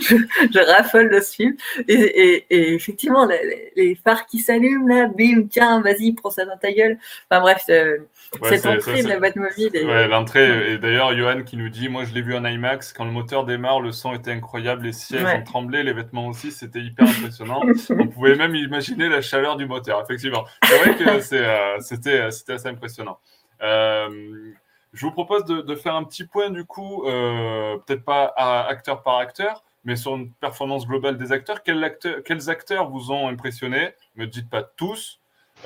je, je raffole de ce film. Et, et, et effectivement, la, les phares qui s'allument là, bim, tiens, vas-y, prends ça dans ta gueule. Enfin bref. Euh, Ouais, cette entrée ça, c'est... de la Batmobile. Et... Ouais, l'entrée. Et d'ailleurs, Johan qui nous dit, moi je l'ai vu en IMAX, quand le moteur démarre, le son était incroyable, les sièges ouais. ont tremblé, les vêtements aussi, c'était hyper impressionnant. On pouvait même imaginer la chaleur du moteur, effectivement. C'est vrai que c'est, euh, c'était, c'était assez impressionnant. Euh, je vous propose de, de faire un petit point, du coup, euh, peut-être pas à, acteur par acteur, mais sur une performance globale des acteurs. Quel acteur, quels acteurs vous ont impressionné ? Ne dites pas tous.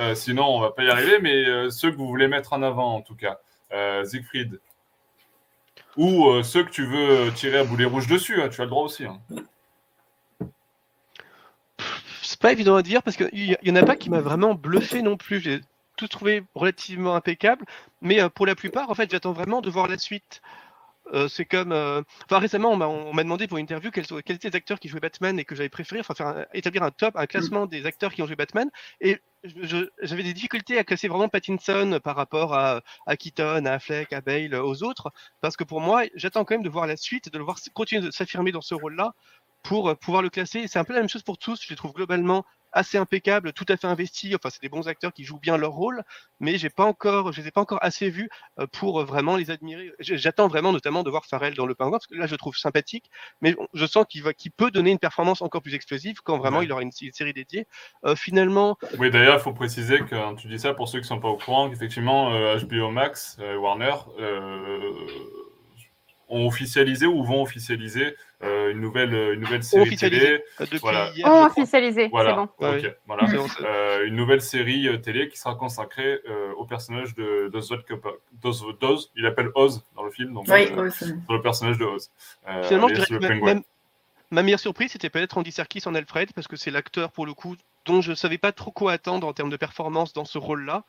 Euh, sinon, on ne va pas y arriver, mais euh, ceux que vous voulez mettre en avant, en tout cas. Euh, Siegfried. Ou euh, ceux que tu veux tirer à boulet rouge dessus, hein, tu as le droit aussi. Hein. C'est pas évident à dire, parce qu'il n'y en a pas qui m'a vraiment bluffé non plus. J'ai tout trouvé relativement impeccable, mais euh, pour la plupart, en fait, j'attends vraiment de voir la suite. Euh, c'est comme, euh... enfin récemment, on m'a, on m'a demandé pour une interview quels, sont, quels étaient les acteurs qui jouaient Batman et que j'avais préféré, enfin faire un, établir un top, un classement des acteurs qui ont joué Batman. Et je, je, j'avais des difficultés à classer vraiment Pattinson par rapport à, à Keaton, à Affleck, à Bale, aux autres, parce que pour moi, j'attends quand même de voir la suite, de le voir continuer de s'affirmer dans ce rôle-là pour pouvoir le classer. Et c'est un peu la même chose pour tous. Je les trouve globalement assez impeccables, tout à fait investis. Enfin, c'est des bons acteurs qui jouent bien leur rôle, mais j'ai pas encore, je les ai pas encore assez vus pour vraiment les admirer. J'attends vraiment, notamment, de voir Farrell dans le pingouin, parce que là, je le trouve sympathique, mais je sens qu'il va, qu'il peut donner une performance encore plus explosive quand vraiment ouais. il aura une, une série dédiée. Euh, finalement. Oui, d'ailleurs, il faut préciser que tu dis ça pour ceux qui sont pas au courant, qu'effectivement, euh, H B O Max, euh, Warner. Euh... ont officialisé ou vont officialiser euh, une nouvelle une nouvelle série officialisé. télé voilà. hier, oh, officialisé voilà. c'est bon ouais. okay. voilà. euh, une nouvelle série télé qui sera consacrée euh, au personnage de Oz Oz Oz il appelle Oz dans le film donc oui, euh, oui. le personnage de Oz euh, finalement je dirais que même, ma meilleure surprise c'était peut-être Andy Serkis en Alfred parce que c'est l'acteur pour le coup dont je savais pas trop quoi attendre en termes de performance dans ce rôle là.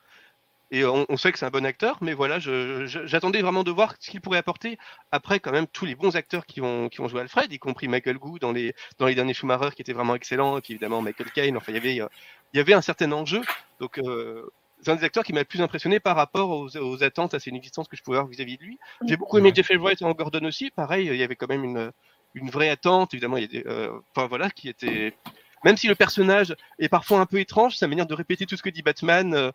Et on, on sait que c'est un bon acteur, mais voilà, je, je, j'attendais vraiment de voir ce qu'il pourrait apporter. Après, quand même, tous les bons acteurs qui ont, qui ont joué Alfred, y compris Michael Gou dans les, dans les derniers Schumacher qui étaient vraiment excellents, et puis évidemment Michael Caine, enfin, il y avait, il y avait un certain enjeu. Donc, euh, c'est un des acteurs qui m'a le plus impressionné par rapport aux, aux attentes, à ses existences que je pouvais avoir vis-à-vis de lui. J'ai beaucoup aimé Jeffrey Wright et Gordon aussi. Pareil, il y avait quand même une, une vraie attente, évidemment, il y a des, euh, enfin, voilà, qui était. Même si le personnage est parfois un peu étrange, sa manière de répéter tout ce que dit Batman. Euh,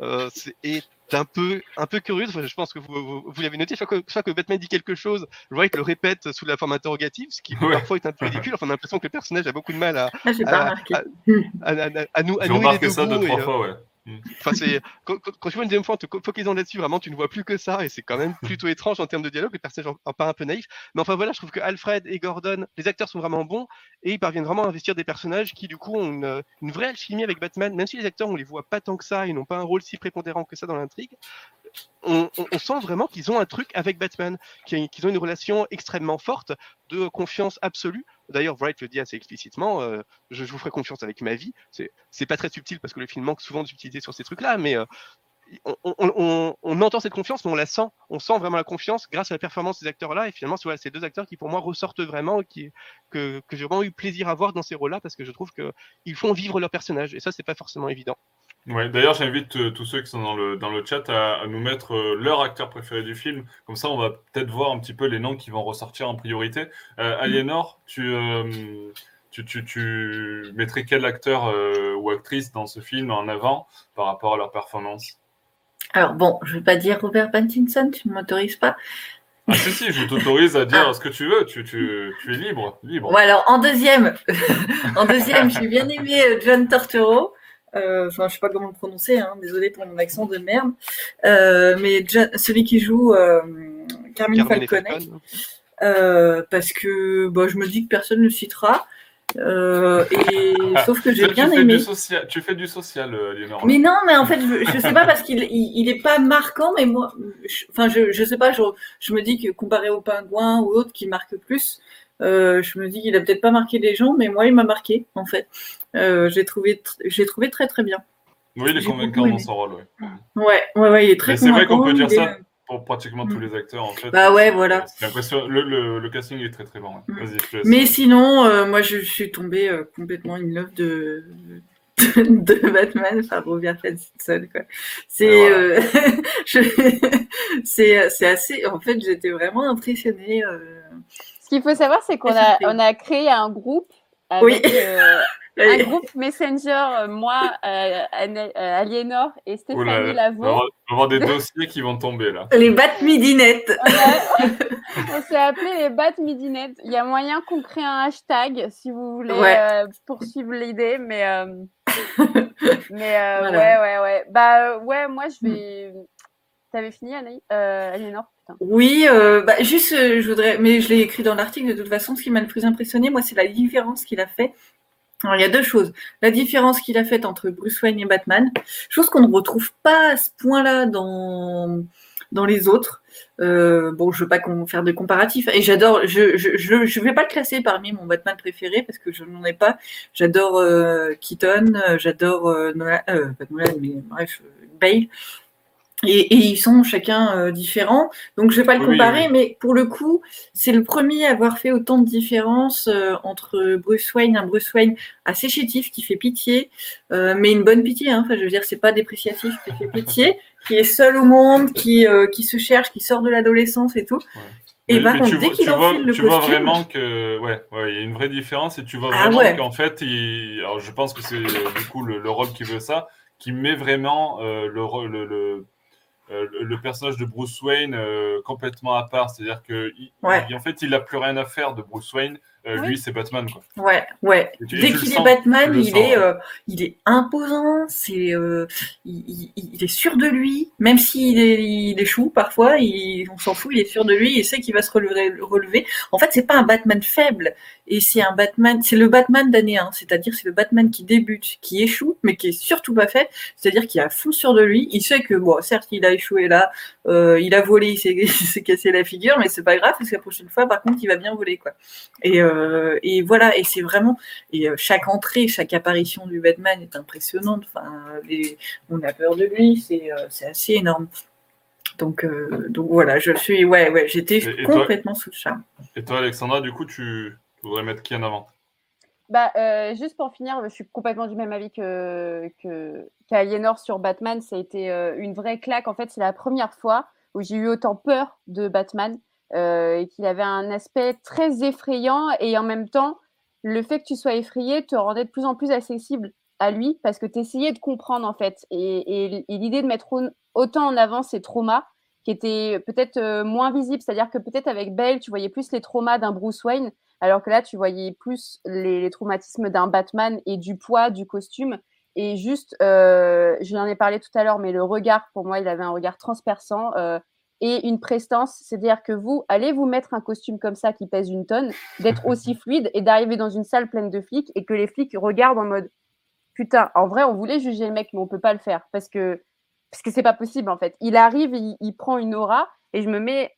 Euh, c'est est un peu, un peu curieux. Enfin, je pense que vous, vous, vous l'avez noté, chaque fois, que, chaque fois que Batman dit quelque chose, Wright le répète sous la forme interrogative, ce qui ouais. parfois est un peu ridicule. Enfin, on a l'impression que le personnage a beaucoup de mal à, ah, à, à, à, à, à nous, à nous les deux ça deux, trois et, fois, ouais. Enfin, c'est, quand, quand tu vois une deuxième fois, en te focalisant là-dessus, vraiment, tu ne vois plus que ça, et c'est quand même plutôt étrange en termes de dialogue. Les personnages en part un peu naïfs, mais enfin voilà, je trouve que Alfred et Gordon, les acteurs sont vraiment bons et ils parviennent vraiment à investir des personnages qui, du coup, ont une, une vraie alchimie avec Batman, même si les acteurs on les voit pas tant que ça, ils n'ont pas un rôle si prépondérant que ça dans l'intrigue. On, on, on sent vraiment qu'ils ont un truc avec Batman, qu'ils, qu'ils ont une relation extrêmement forte de confiance absolue. D'ailleurs, Wright le dit assez explicitement, euh, je, je vous ferai confiance avec ma vie. C'est, c'est pas très subtil parce que le film manque souvent de subtilité sur ces trucs-là, mais euh, on, on, on, on entend cette confiance, mais on la sent. On sent vraiment la confiance grâce à la performance des acteurs-là. Et finalement, c'est voilà, ces deux acteurs qui, pour moi, ressortent vraiment, qui, que, que j'ai vraiment eu plaisir à voir dans ces rôles-là parce que je trouve qu'ils font vivre leur personnage. Et ça, c'est pas forcément évident. Ouais, d'ailleurs, j'invite euh, tous ceux qui sont dans le, dans le chat à, à nous mettre euh, leur acteur préféré du film. Comme ça, on va peut-être voir un petit peu les noms qui vont ressortir en priorité. Euh, Aliénor, tu, euh, tu, tu, tu mettrais quel acteur euh, ou actrice dans ce film en avant par rapport à leur performance ? Alors bon, je ne vais pas dire Robert Pattinson, tu ne m'autorises pas. Ah si, si, je t'autorise à dire ah. ce que tu veux, tu, tu, tu es libre. libre. Bon, alors, en deuxième, en deuxième j'ai bien aimé John Turturro. Euh, enfin, je sais pas comment le prononcer, hein, désolé pour mon accent de merde. Euh, mais John, celui qui joue euh, Carmine Falcone, euh, parce que bah, je me dis que personne ne le citera. Euh, et sauf que j'ai ça, bien tu aimé. Social, tu fais du social, Aliénor. Mais non, mais en fait, je, je sais pas parce qu'il il, il est pas marquant, mais moi, je, enfin, je, je sais pas, je, je me dis que comparé au Pingouin ou autre qui marque plus. Euh, je me dis qu'il a peut-être pas marqué des gens, mais moi il m'a marqué en fait. Euh, j'ai trouvé, tr- j'ai trouvé très très bien. Oui, il est j'ai convaincant dans son rôle. Ouais. ouais, ouais, ouais, il est très mais convaincant. C'est vrai qu'on peut dire des... ça pour pratiquement mmh. tous les acteurs en fait. Bah ouais, voilà. C'est impressionnant. Le, le, le casting est très très bon. Ouais. Mmh. Vas-y, je te laisse. Mais sinon, euh, moi je suis tombée euh, complètement in love de. de Batman par Robert Pattinson quoi. C'est voilà. euh, je... c'est c'est assez en fait j'étais vraiment impressionnée. Euh... Ce qu'il faut savoir c'est qu'on a on a créé un groupe avec, oui. euh, un groupe Messenger moi euh, Aliénor et Stéphanie là là. Lavaux. On va avoir des dossiers qui vont tomber là. Les Bat-midinettes. On, a... on s'est appelé les Bat-midinettes. Il y a moyen qu'on crée un hashtag si vous voulez ouais. euh, poursuivre l'idée mais euh... mais euh, voilà. ouais ouais ouais bah ouais moi je vais t'avais fini Annie euh, Aliénor putain. Oui euh, bah juste euh, je voudrais mais je l'ai écrit dans l'article de toute façon ce qui m'a le plus impressionné moi c'est la différence qu'il a fait. Alors il y a deux choses, la différence qu'il a faite entre Bruce Wayne et Batman, chose qu'on ne retrouve pas à ce point-là dans dans les autres. Euh, bon, je veux pas qu'on faire de comparatifs. Et j'adore. Je je je je vais pas le classer parmi mon Batman préféré parce que je n'en ai pas. J'adore euh, Keaton, j'adore euh, Nolan, euh, pas Nolan, mais bref, Bale. Et, et ils sont chacun euh, différents. Donc je vais pas le comparer, oui, oui. mais pour le coup, c'est le premier à avoir fait autant de différences euh, entre Bruce Wayne, un Bruce Wayne assez chétif qui fait pitié, euh, mais une bonne pitié. Hein. Enfin, je veux dire, c'est pas dépréciatif, qui fait pitié. Qui est seul au monde, qui, euh, qui se cherche, qui sort de l'adolescence et tout. Ouais. Et par contre, dès qu'il enfile le costume... Tu vois vraiment que... Ouais, ouais, il y a une vraie différence et tu vois vraiment ah ouais. qu'en fait, il... Alors, je pense que c'est du coup le, le rôle qui veut ça, qui met vraiment euh, le, le, le, le, le personnage de Bruce Wayne euh, complètement à part. C'est-à-dire qu'en ouais. fait, il n'a plus rien à faire de Bruce Wayne. Euh, oui. Lui, c'est Batman, quoi. Ouais, ouais. Tu, Dès qu'il est sens, Batman, il, sens, est, euh, ouais. il est imposant, c'est, euh, il, il, il est sûr de lui, même s'il est, il échoue parfois, il, on s'en fout, il est sûr de lui, il sait qu'il va se relever, relever. En fait, c'est pas un Batman faible, et c'est un Batman, c'est le Batman d'année un, c'est-à-dire c'est le Batman qui débute, qui échoue, mais qui est surtout pas fait, c'est-à-dire qu'il a fond sur de lui, il sait que, bon, certes, il a échoué là, euh, il a volé, il s'est, il s'est cassé la figure, mais c'est pas grave, parce que la prochaine fois, par contre, il va bien voler, quoi. Et, euh, et voilà, et c'est vraiment, et chaque entrée, chaque apparition du Batman est impressionnante, enfin, les, on a peur de lui, c'est, c'est assez énorme. Donc, euh, donc voilà, je suis, ouais, ouais, j'étais et, et complètement toi, sous le charme. Et toi, Alexandra, du coup, tu, tu voudrais mettre qui en avant? Bah, euh, juste pour finir, je suis complètement du même avis que, que qu'Aliénor sur Batman. Ça a été euh, une vraie claque. En fait, c'est la première fois où j'ai eu autant peur de Batman euh, et qu'il avait un aspect très effrayant. Et en même temps, le fait que tu sois effrayé te rendait de plus en plus accessible à lui parce que tu essayais de comprendre, en fait. Et, et, et l'idée de mettre autant en avant ces traumas qui étaient peut-être euh, moins visibles, c'est-à-dire que peut-être avec Bale, tu voyais plus les traumas d'un Bruce Wayne, alors que là, tu voyais plus les, les traumatismes d'un Batman et du poids, du costume. Et juste, euh, je l'en ai parlé tout à l'heure, mais le regard, pour moi, il avait un regard transperçant euh, et une prestance, c'est-à-dire que vous allez vous mettre un costume comme ça qui pèse une tonne, d'être aussi fluide et d'arriver dans une salle pleine de flics et que les flics regardent en mode « Putain, en vrai, on voulait juger le mec, mais on peut pas le faire parce que parce que c'est pas possible, en fait. » Il arrive, il, il prend une aura et je me mets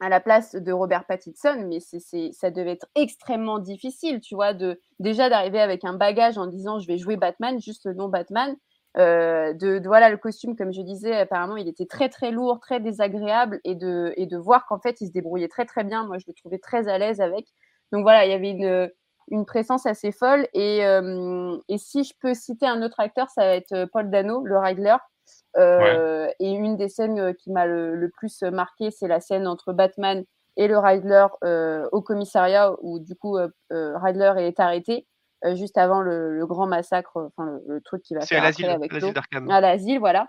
à la place de Robert Pattinson, mais c'est, c'est, ça devait être extrêmement difficile, tu vois, de, déjà d'arriver avec un bagage en disant « je vais jouer Batman », juste le nom Batman. Euh, de, de, voilà, le costume, comme je disais, apparemment, il était très, très lourd, très désagréable et de, et de voir qu'en fait, il se débrouillait très, très bien. Moi, je le trouvais très à l'aise avec. Donc voilà, il y avait une, une présence assez folle. Et, euh, et si je peux citer un autre acteur, ça va être Paul Dano, le Riddler. Euh, ouais. Et une des scènes qui m'a le, le plus marquée, c'est la scène entre Batman et le Riddler euh, au commissariat où du coup euh, euh, Riddler est arrêté euh, juste avant le, le grand massacre, enfin le, le truc qui va c'est faire à l'asile, après avec l'asile d'Arkham. À l'asile, voilà,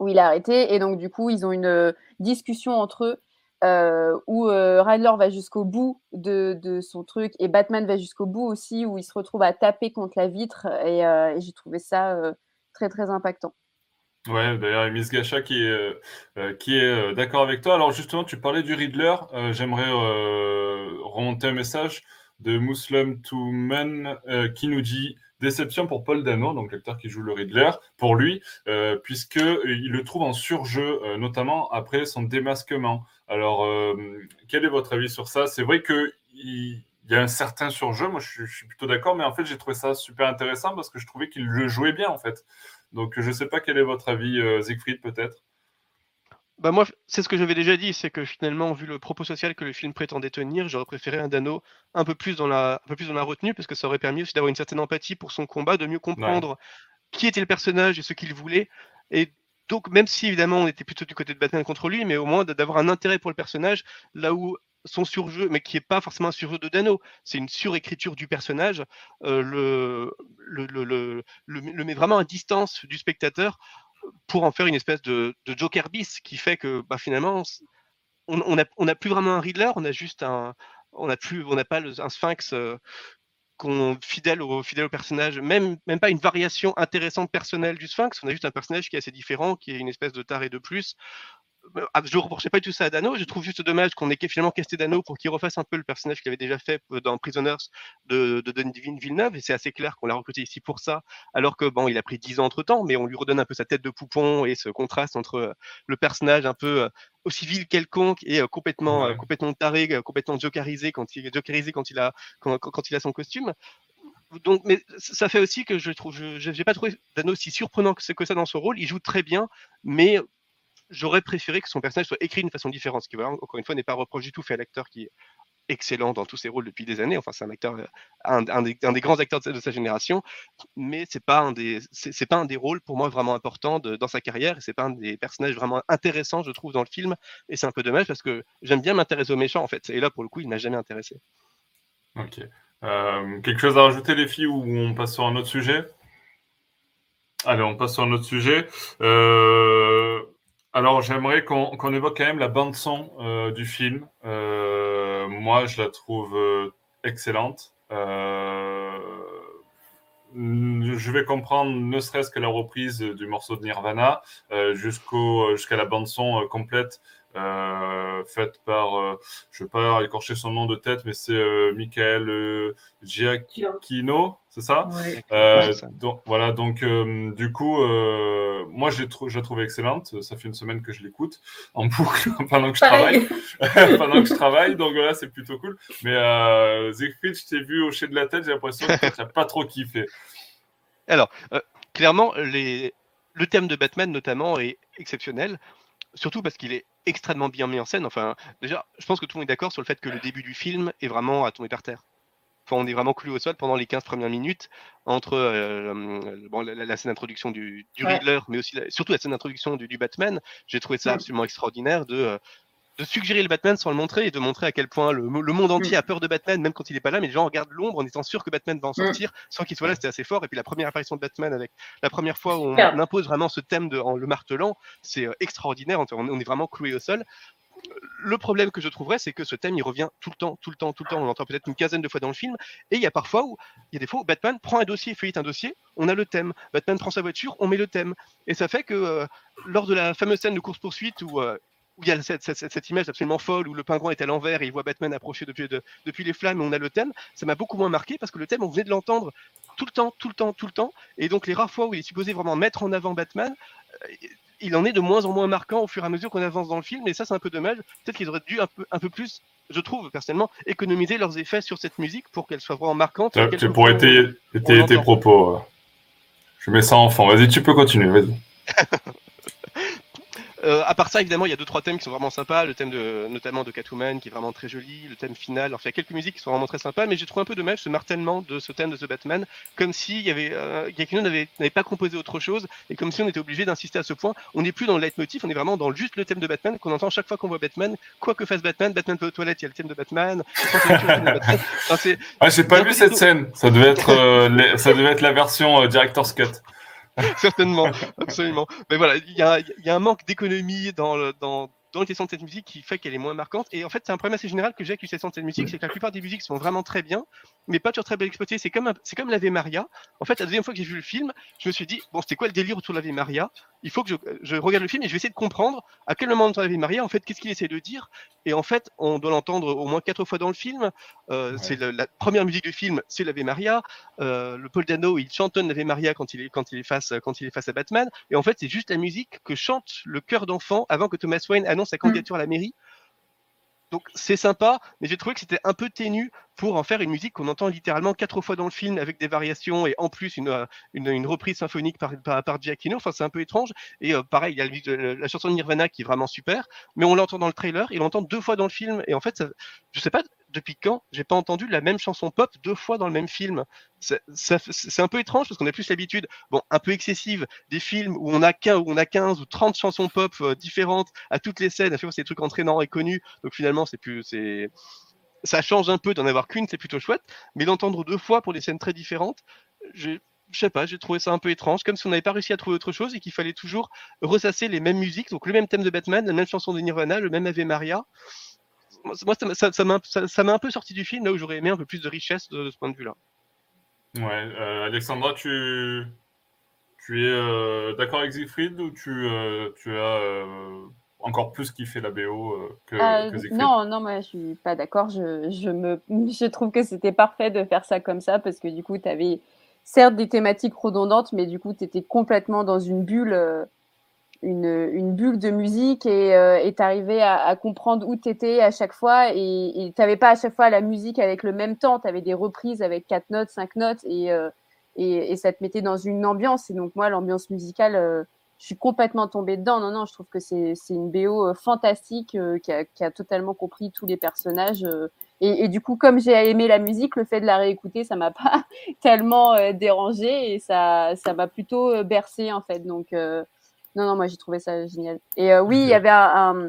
où il est arrêté et donc du coup ils ont une discussion entre eux euh, où euh, Riddler va jusqu'au bout de, de son truc et Batman va jusqu'au bout aussi, où il se retrouve à taper contre la vitre et, euh, et j'ai trouvé ça euh, très très impactant. Ouais, d'ailleurs, Miss Gacha qui est, euh, qui est euh, d'accord avec toi. Alors justement, tu parlais du Riddler. Euh, j'aimerais euh, remonter un message de Muslim to Men euh, qui nous dit « Déception pour Paul Dano », donc l'acteur qui joue le Riddler, pour lui, euh, puisqu'il le trouve en surjeu, euh, notamment après son démasquement. Alors, euh, quel est votre avis sur ça? C'est vrai que... Il... Il y a un certain surjeu, moi je suis plutôt d'accord, mais en fait j'ai trouvé ça super intéressant parce que je trouvais qu'il le jouait bien en fait. Donc je ne sais pas quel est votre avis, euh, Siegfried peut-être. Bah moi c'est ce que j'avais déjà dit, c'est que finalement vu le propos social que le film prétendait tenir, j'aurais préféré un Dano un peu plus dans la, un peu plus dans la retenue parce que ça aurait permis aussi d'avoir une certaine empathie pour son combat, de mieux comprendre ouais. qui était le personnage et ce qu'il voulait. Et donc même si évidemment on était plutôt du côté de Batman contre lui, mais au moins d'avoir un intérêt pour le personnage là où... son surjeu, mais qui n'est pas forcément un surjeu de Dano, c'est une surécriture du personnage, euh, le, le, le, le, le met vraiment à distance du spectateur pour en faire une espèce de, de Joker bis qui fait que bah, finalement on n'a on on plus vraiment un Riddler, on a juste un, on n'a plus, on n'a pas le, un Sphinx euh, qu'on, fidèle, au, fidèle au personnage, même, même pas une variation intéressante personnelle du Sphinx, on a juste un personnage qui est assez différent, qui est une espèce de taré de plus. Je ne reprochais pas tout ça à Dano, je trouve juste dommage qu'on ait finalement casté Dano pour qu'il refasse un peu le personnage qu'il avait déjà fait dans Prisoners de, de, de Villeneuve, et c'est assez clair qu'on l'a recruté ici pour ça, alors que bon, il a pris dix ans entre temps, mais on lui redonne un peu sa tête de poupon et ce contraste entre le personnage un peu aussi vil quelconque et complètement, ouais. complètement taré, complètement jokerisé quand il, jokerisé quand il, a, quand, quand il a son costume. Donc, mais ça fait aussi que je trouve, je n'ai pas trouvé Dano si surprenant que, que ça dans son rôle, il joue très bien, mais... J'aurais préféré que son personnage soit écrit d'une façon différente, ce qui, voilà, encore une fois, n'est pas un reproche du tout fait à l'acteur qui est excellent dans tous ses rôles depuis des années. Enfin, c'est un acteur, un, un, des, un des grands acteurs de, de sa génération, mais c'est pas un des, c'est, c'est pas un des rôles pour moi vraiment important de, dans sa carrière. Et c'est pas un des personnages vraiment intéressants, je trouve, dans le film. Et c'est un peu dommage parce que j'aime bien m'intéresser aux méchants, en fait. Et là, pour le coup, il m'a jamais intéressé. Ok. Euh, quelque chose à rajouter, les filles, ou on passe sur un autre sujet? Allez, on passe sur un autre sujet. Euh... Alors, j'aimerais qu'on, qu'on évoque quand même la bande-son euh, du film. Euh, moi, je la trouve euh, excellente. Euh, je vais comprendre ne serait-ce que la reprise du morceau de Nirvana euh, jusqu'au, jusqu'à la bande-son euh, complète euh, faite par, euh, je ne vais pas écorcher son nom de tête, mais c'est euh, Michael euh, Giacchino, c'est ça, ouais. euh, ouais, ça. Donc, voilà, donc euh, du coup, euh, moi je, je la trouve excellente, ça fait une semaine que je l'écoute en boucle pendant que je Pareil. travaille, pendant que je travaille, donc là c'est plutôt cool, mais euh, Siegfried, je t'ai vu hocher de la tête, j'ai l'impression que tu n'as pas trop kiffé. Alors, euh, clairement, les... le thème de Batman, notamment, est exceptionnel, surtout parce qu'il est extrêmement bien mis en scène. Enfin, déjà, je pense que tout le monde est d'accord sur le fait que le début du film est vraiment à tomber par terre. Enfin, on est vraiment cloué au sol pendant les quinze premières minutes, entre euh, bon, la, la scène d'introduction du, du ouais. Riddler, mais aussi la, surtout la scène d'introduction du, du Batman. J'ai trouvé ça absolument extraordinaire de, de suggérer le Batman sans le montrer et de montrer à quel point le, le monde entier a peur de Batman, même quand il n'est pas là, mais les gens regardent l'ombre en étant sûr que Batman va en sortir sans qu'il soit là. C'était assez fort. Et puis la première apparition de Batman, avec la première fois où on impose vraiment ce thème de, en le martelant, c'est extraordinaire. On est vraiment cloué au sol. Le problème que je trouverais, c'est que ce thème, il revient tout le temps, tout le temps, tout le temps. On l'entend peut-être une quinzaine de fois dans le film. Et il y a parfois où, il y a des fois où Batman prend un dossier, feuillette un dossier, on a le thème. Batman prend sa voiture, on met le thème. Et ça fait que euh, lors de la fameuse scène de course-poursuite où euh, où il y a cette, cette, cette image absolument folle où le pingouin est à l'envers et il voit Batman approcher depuis, de, depuis les flammes et on a le thème, ça m'a beaucoup moins marqué parce que le thème, on venait de l'entendre tout le temps, tout le temps, tout le temps. Et donc les rares fois où il est supposé vraiment mettre en avant Batman, il en est de moins en moins marquant au fur et à mesure qu'on avance dans le film. Et ça, c'est un peu dommage. Peut-être qu'ils auraient dû un peu, un peu plus, je trouve, personnellement, économiser leurs effets sur cette musique pour qu'elle soit vraiment marquante. Ah, tu pourrais étayer tes propos. Euh, je mets ça en fond. Vas-y, tu peux continuer, vas-y. Euh, à part ça, évidemment, il y a deux trois thèmes qui sont vraiment sympas. Le thème de, notamment de Catwoman, qui est vraiment très joli. Le thème final. Alors, il y a quelques musiques qui sont vraiment très sympas, mais j'ai trouvé un peu dommage ce martèlement de ce thème de The Batman, comme si il y avait euh, Giacchino n'avait, n'avait pas composé autre chose, et comme si on était obligé d'insister à ce point. On n'est plus dans le leitmotiv, on est vraiment dans juste le thème de Batman qu'on entend chaque fois qu'on voit Batman. Quoi que fasse Batman, Batman peut aux toilettes, il y a le thème de Batman. Enfin, c'est... Ah, j'ai pas vu cette scène. Ça devait être, euh, les... ça devait être la version euh, director's cut. Certainement, absolument. Mais voilà, il y a, y a un manque d'économie dans, le, dans, dans la question de cette musique qui fait qu'elle est moins marquante. Et en fait, c'est un problème assez général que j'ai avec l'utilisation de cette musique, c'est que la plupart des musiques sont vraiment très bien, mais pas toujours très bien exploitées. C'est comme, un, c'est comme l'Ave Maria. En fait, la deuxième fois que j'ai vu le film, je me suis dit, bon, c'était quoi le délire autour de l'Ave Maria ? Il faut que je, je regarde le film et je vais essayer de comprendre à quel moment dans l'Ave Maria, en fait, qu'est-ce qu'il essaie de dire. Et en fait, on doit l'entendre au moins quatre fois dans le film. Euh, ouais. C'est le, la première musique du film, c'est l'Ave Maria. Euh, le Paul Dano, il chantonne l'Ave Maria quand il est quand il est face quand il est face à Batman. Et en fait, c'est juste la musique que chante le cœur d'enfant avant que Thomas Wayne annonce sa candidature à la mairie. Donc c'est sympa, mais j'ai trouvé que c'était un peu ténu pour en faire une musique qu'on entend littéralement quatre fois dans le film avec des variations et en plus une, une, une reprise symphonique par, par, par Giacchino. Enfin, c'est un peu étrange. Et euh, pareil, il y a la, la chanson de Nirvana qui est vraiment super, mais on l'entend dans le trailer et on l'entend deux fois dans le film. Et en fait, ça, je sais pas depuis quand j'ai pas entendu la même chanson pop deux fois dans le même film. C'est, ça, c'est un peu étrange parce qu'on a plus l'habitude, bon, un peu excessive des films où on a quinze, où on a quinze ou trente chansons pop différentes à toutes les scènes. À faire, c'est des trucs entraînants et connus. Donc finalement, c'est plus, c'est, ça change un peu d'en avoir qu'une, c'est plutôt chouette. Mais l'entendre deux fois pour des scènes très différentes, je je sais pas, j'ai trouvé ça un peu étrange, comme si on n'avait pas réussi à trouver autre chose et qu'il fallait toujours ressasser les mêmes musiques, donc le même thème de Batman, la même chanson de Nirvana, le même Ave Maria. Moi, ça, ça, ça, m'a, ça, ça m'a un peu sorti du film, là où j'aurais aimé un peu plus de richesse de, de ce point de vue-là. Ouais, euh, Alexandra, tu, tu es euh, d'accord avec Siegfried ou tu, euh, tu as euh, encore plus kiffé la B O euh, que, euh, que Siegfried ? Non, non, moi je suis pas d'accord. Je, je, me, je trouve que c'était parfait de faire ça comme ça parce que du coup, tu avais certes des thématiques redondantes, mais du coup, tu étais complètement dans une bulle. Euh, Une, une bulle de musique et euh, t'arrivais à, à comprendre où t'étais à chaque fois et, et t'avais pas à chaque fois la musique avec le même temps, t'avais des reprises avec quatre notes, cinq notes et, euh, et, et ça te mettait dans une ambiance et donc moi l'ambiance musicale, euh, je suis complètement tombée dedans. Non, non, je trouve que c'est, c'est une B O fantastique euh, qui, a, qui a totalement compris tous les personnages euh, et, et du coup comme j'ai aimé la musique, le fait de la réécouter ça m'a pas tellement euh, dérangée et ça, ça m'a plutôt euh, bercée en fait donc euh, non, non, moi j'ai trouvé ça génial. Et euh, oui, il y avait un, un,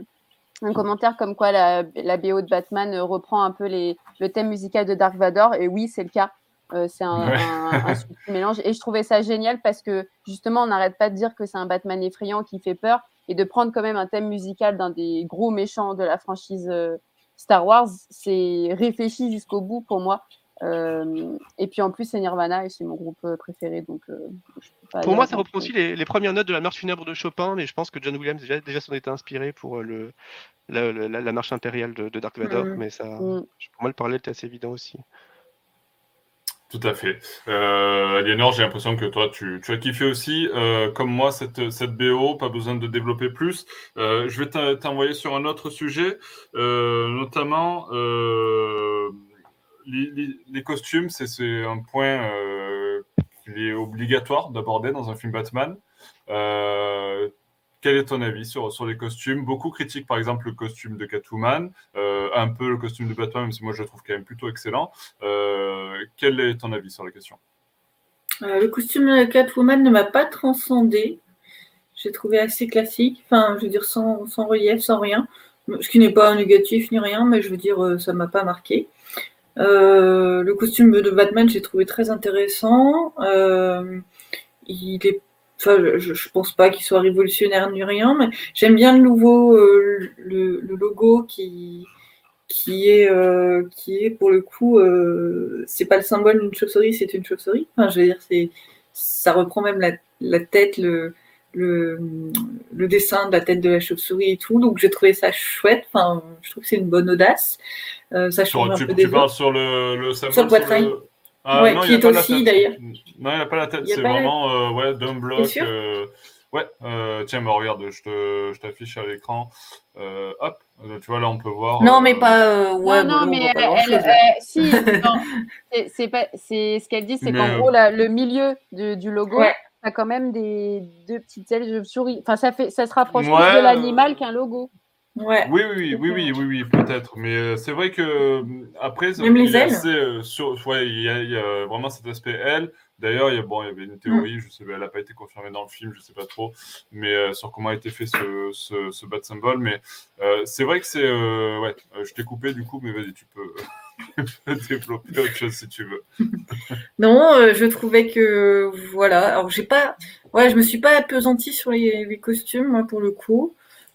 un commentaire comme quoi la, la B O de Batman reprend un peu les, le thème musical de Dark Vador. Et oui, c'est le cas. Euh, c'est un, ouais. un, un super mélange. Et je trouvais ça génial parce que justement, on n'arrête pas de dire que c'est un Batman effrayant qui fait peur. Et de prendre quand même un thème musical d'un des gros méchants de la franchise euh, Star Wars, c'est réfléchi jusqu'au bout pour moi. Euh, et puis en plus, c'est Nirvana et c'est mon groupe préféré. Donc, euh, je peux pas pour moi, ça reprend aussi les, les premières notes de la marche funèbre de Chopin, mais je pense que John Williams déjà, déjà s'en était inspiré pour le, la, la, la marche impériale de, de Dark Vador. Mmh. Mais ça, mmh. pour moi, le parallèle était assez évident aussi. Tout à fait. Euh, Aliénor, j'ai l'impression que toi, tu, tu as kiffé aussi, euh, comme moi, cette, cette B O, pas besoin de développer plus. Euh, je vais t'envoyer sur un autre sujet, euh, notamment euh, les, les, les costumes, c'est, c'est un point euh, qu'il est obligatoire d'aborder dans un film Batman. Euh, Quel est ton avis sur, sur les costumes? Beaucoup critiquent par exemple le costume de Catwoman, euh, un peu le costume de Batman, même si moi je le trouve quand même plutôt excellent. Euh, quel est ton avis sur la question? euh, Le costume de Catwoman ne m'a pas transcendée. J'ai trouvé assez classique, enfin je veux dire sans, sans relief, sans rien. Ce qui n'est pas négatif ni rien, mais je veux dire ça ne m'a pas marqué. Euh, le costume de Batman, j'ai trouvé très intéressant. Euh, il est Enfin, je ne pense pas qu'il soit révolutionnaire ni rien, mais j'aime bien le logo, euh, le, le logo qui, qui, est, euh, qui est, pour le coup, euh, c'est pas le symbole d'une chauve-souris, c'est une chauve-souris. Enfin, je veux dire, c'est, ça reprend même la, la tête, le, le, le dessin de la tête de la chauve-souris et tout. Donc, j'ai trouvé ça chouette. Enfin, je trouve que c'est une bonne audace. Euh, ça change un tu, peu tu des parles autres. Sur le, le symbole sur le poitrail. Sur le... Ah, ouais, non, qui est aussi d'ailleurs. Non, il n'y a pas la tête, c'est vraiment la... euh, ouais, d'un bloc. Euh... Ouais, euh, tiens, bah, regarde, je, te, je t'affiche à l'écran. Euh, hop, tu vois, là, on peut voir. Non, euh... mais pas. Euh, ouais, non, non, mais elle. elle, elle euh, si, non. C'est, c'est pas, c'est, ce qu'elle dit, c'est mais... qu'en gros, là, le milieu de, du logo. Ouais. Ça a quand même des deux petites ailes de souris. Enfin, ça, fait, ça se rapproche ouais, plus de l'animal euh... qu'un logo. Ouais. Oui, oui, oui, oui, oui, oui, peut-être. Mais euh, c'est vrai que après, même les ailes. Assez, euh, sur, ouais, il y, a, il y a vraiment cet aspect ailes. D'ailleurs, il y a bon, il y avait une théorie, mm. je sais, elle n'a pas été confirmée dans le film, je sais pas trop, mais euh, sur comment a été fait ce ce, ce bat symbole. Mais euh, c'est vrai que c'est, euh, ouais, euh, je t'ai coupé du coup, mais vas-y, tu peux, euh, tu peux développer autre chose si tu veux. Non, euh, je trouvais que voilà. Alors j'ai pas, ouais, je me suis pas appesantie sur les, les costumes, moi, pour le coup.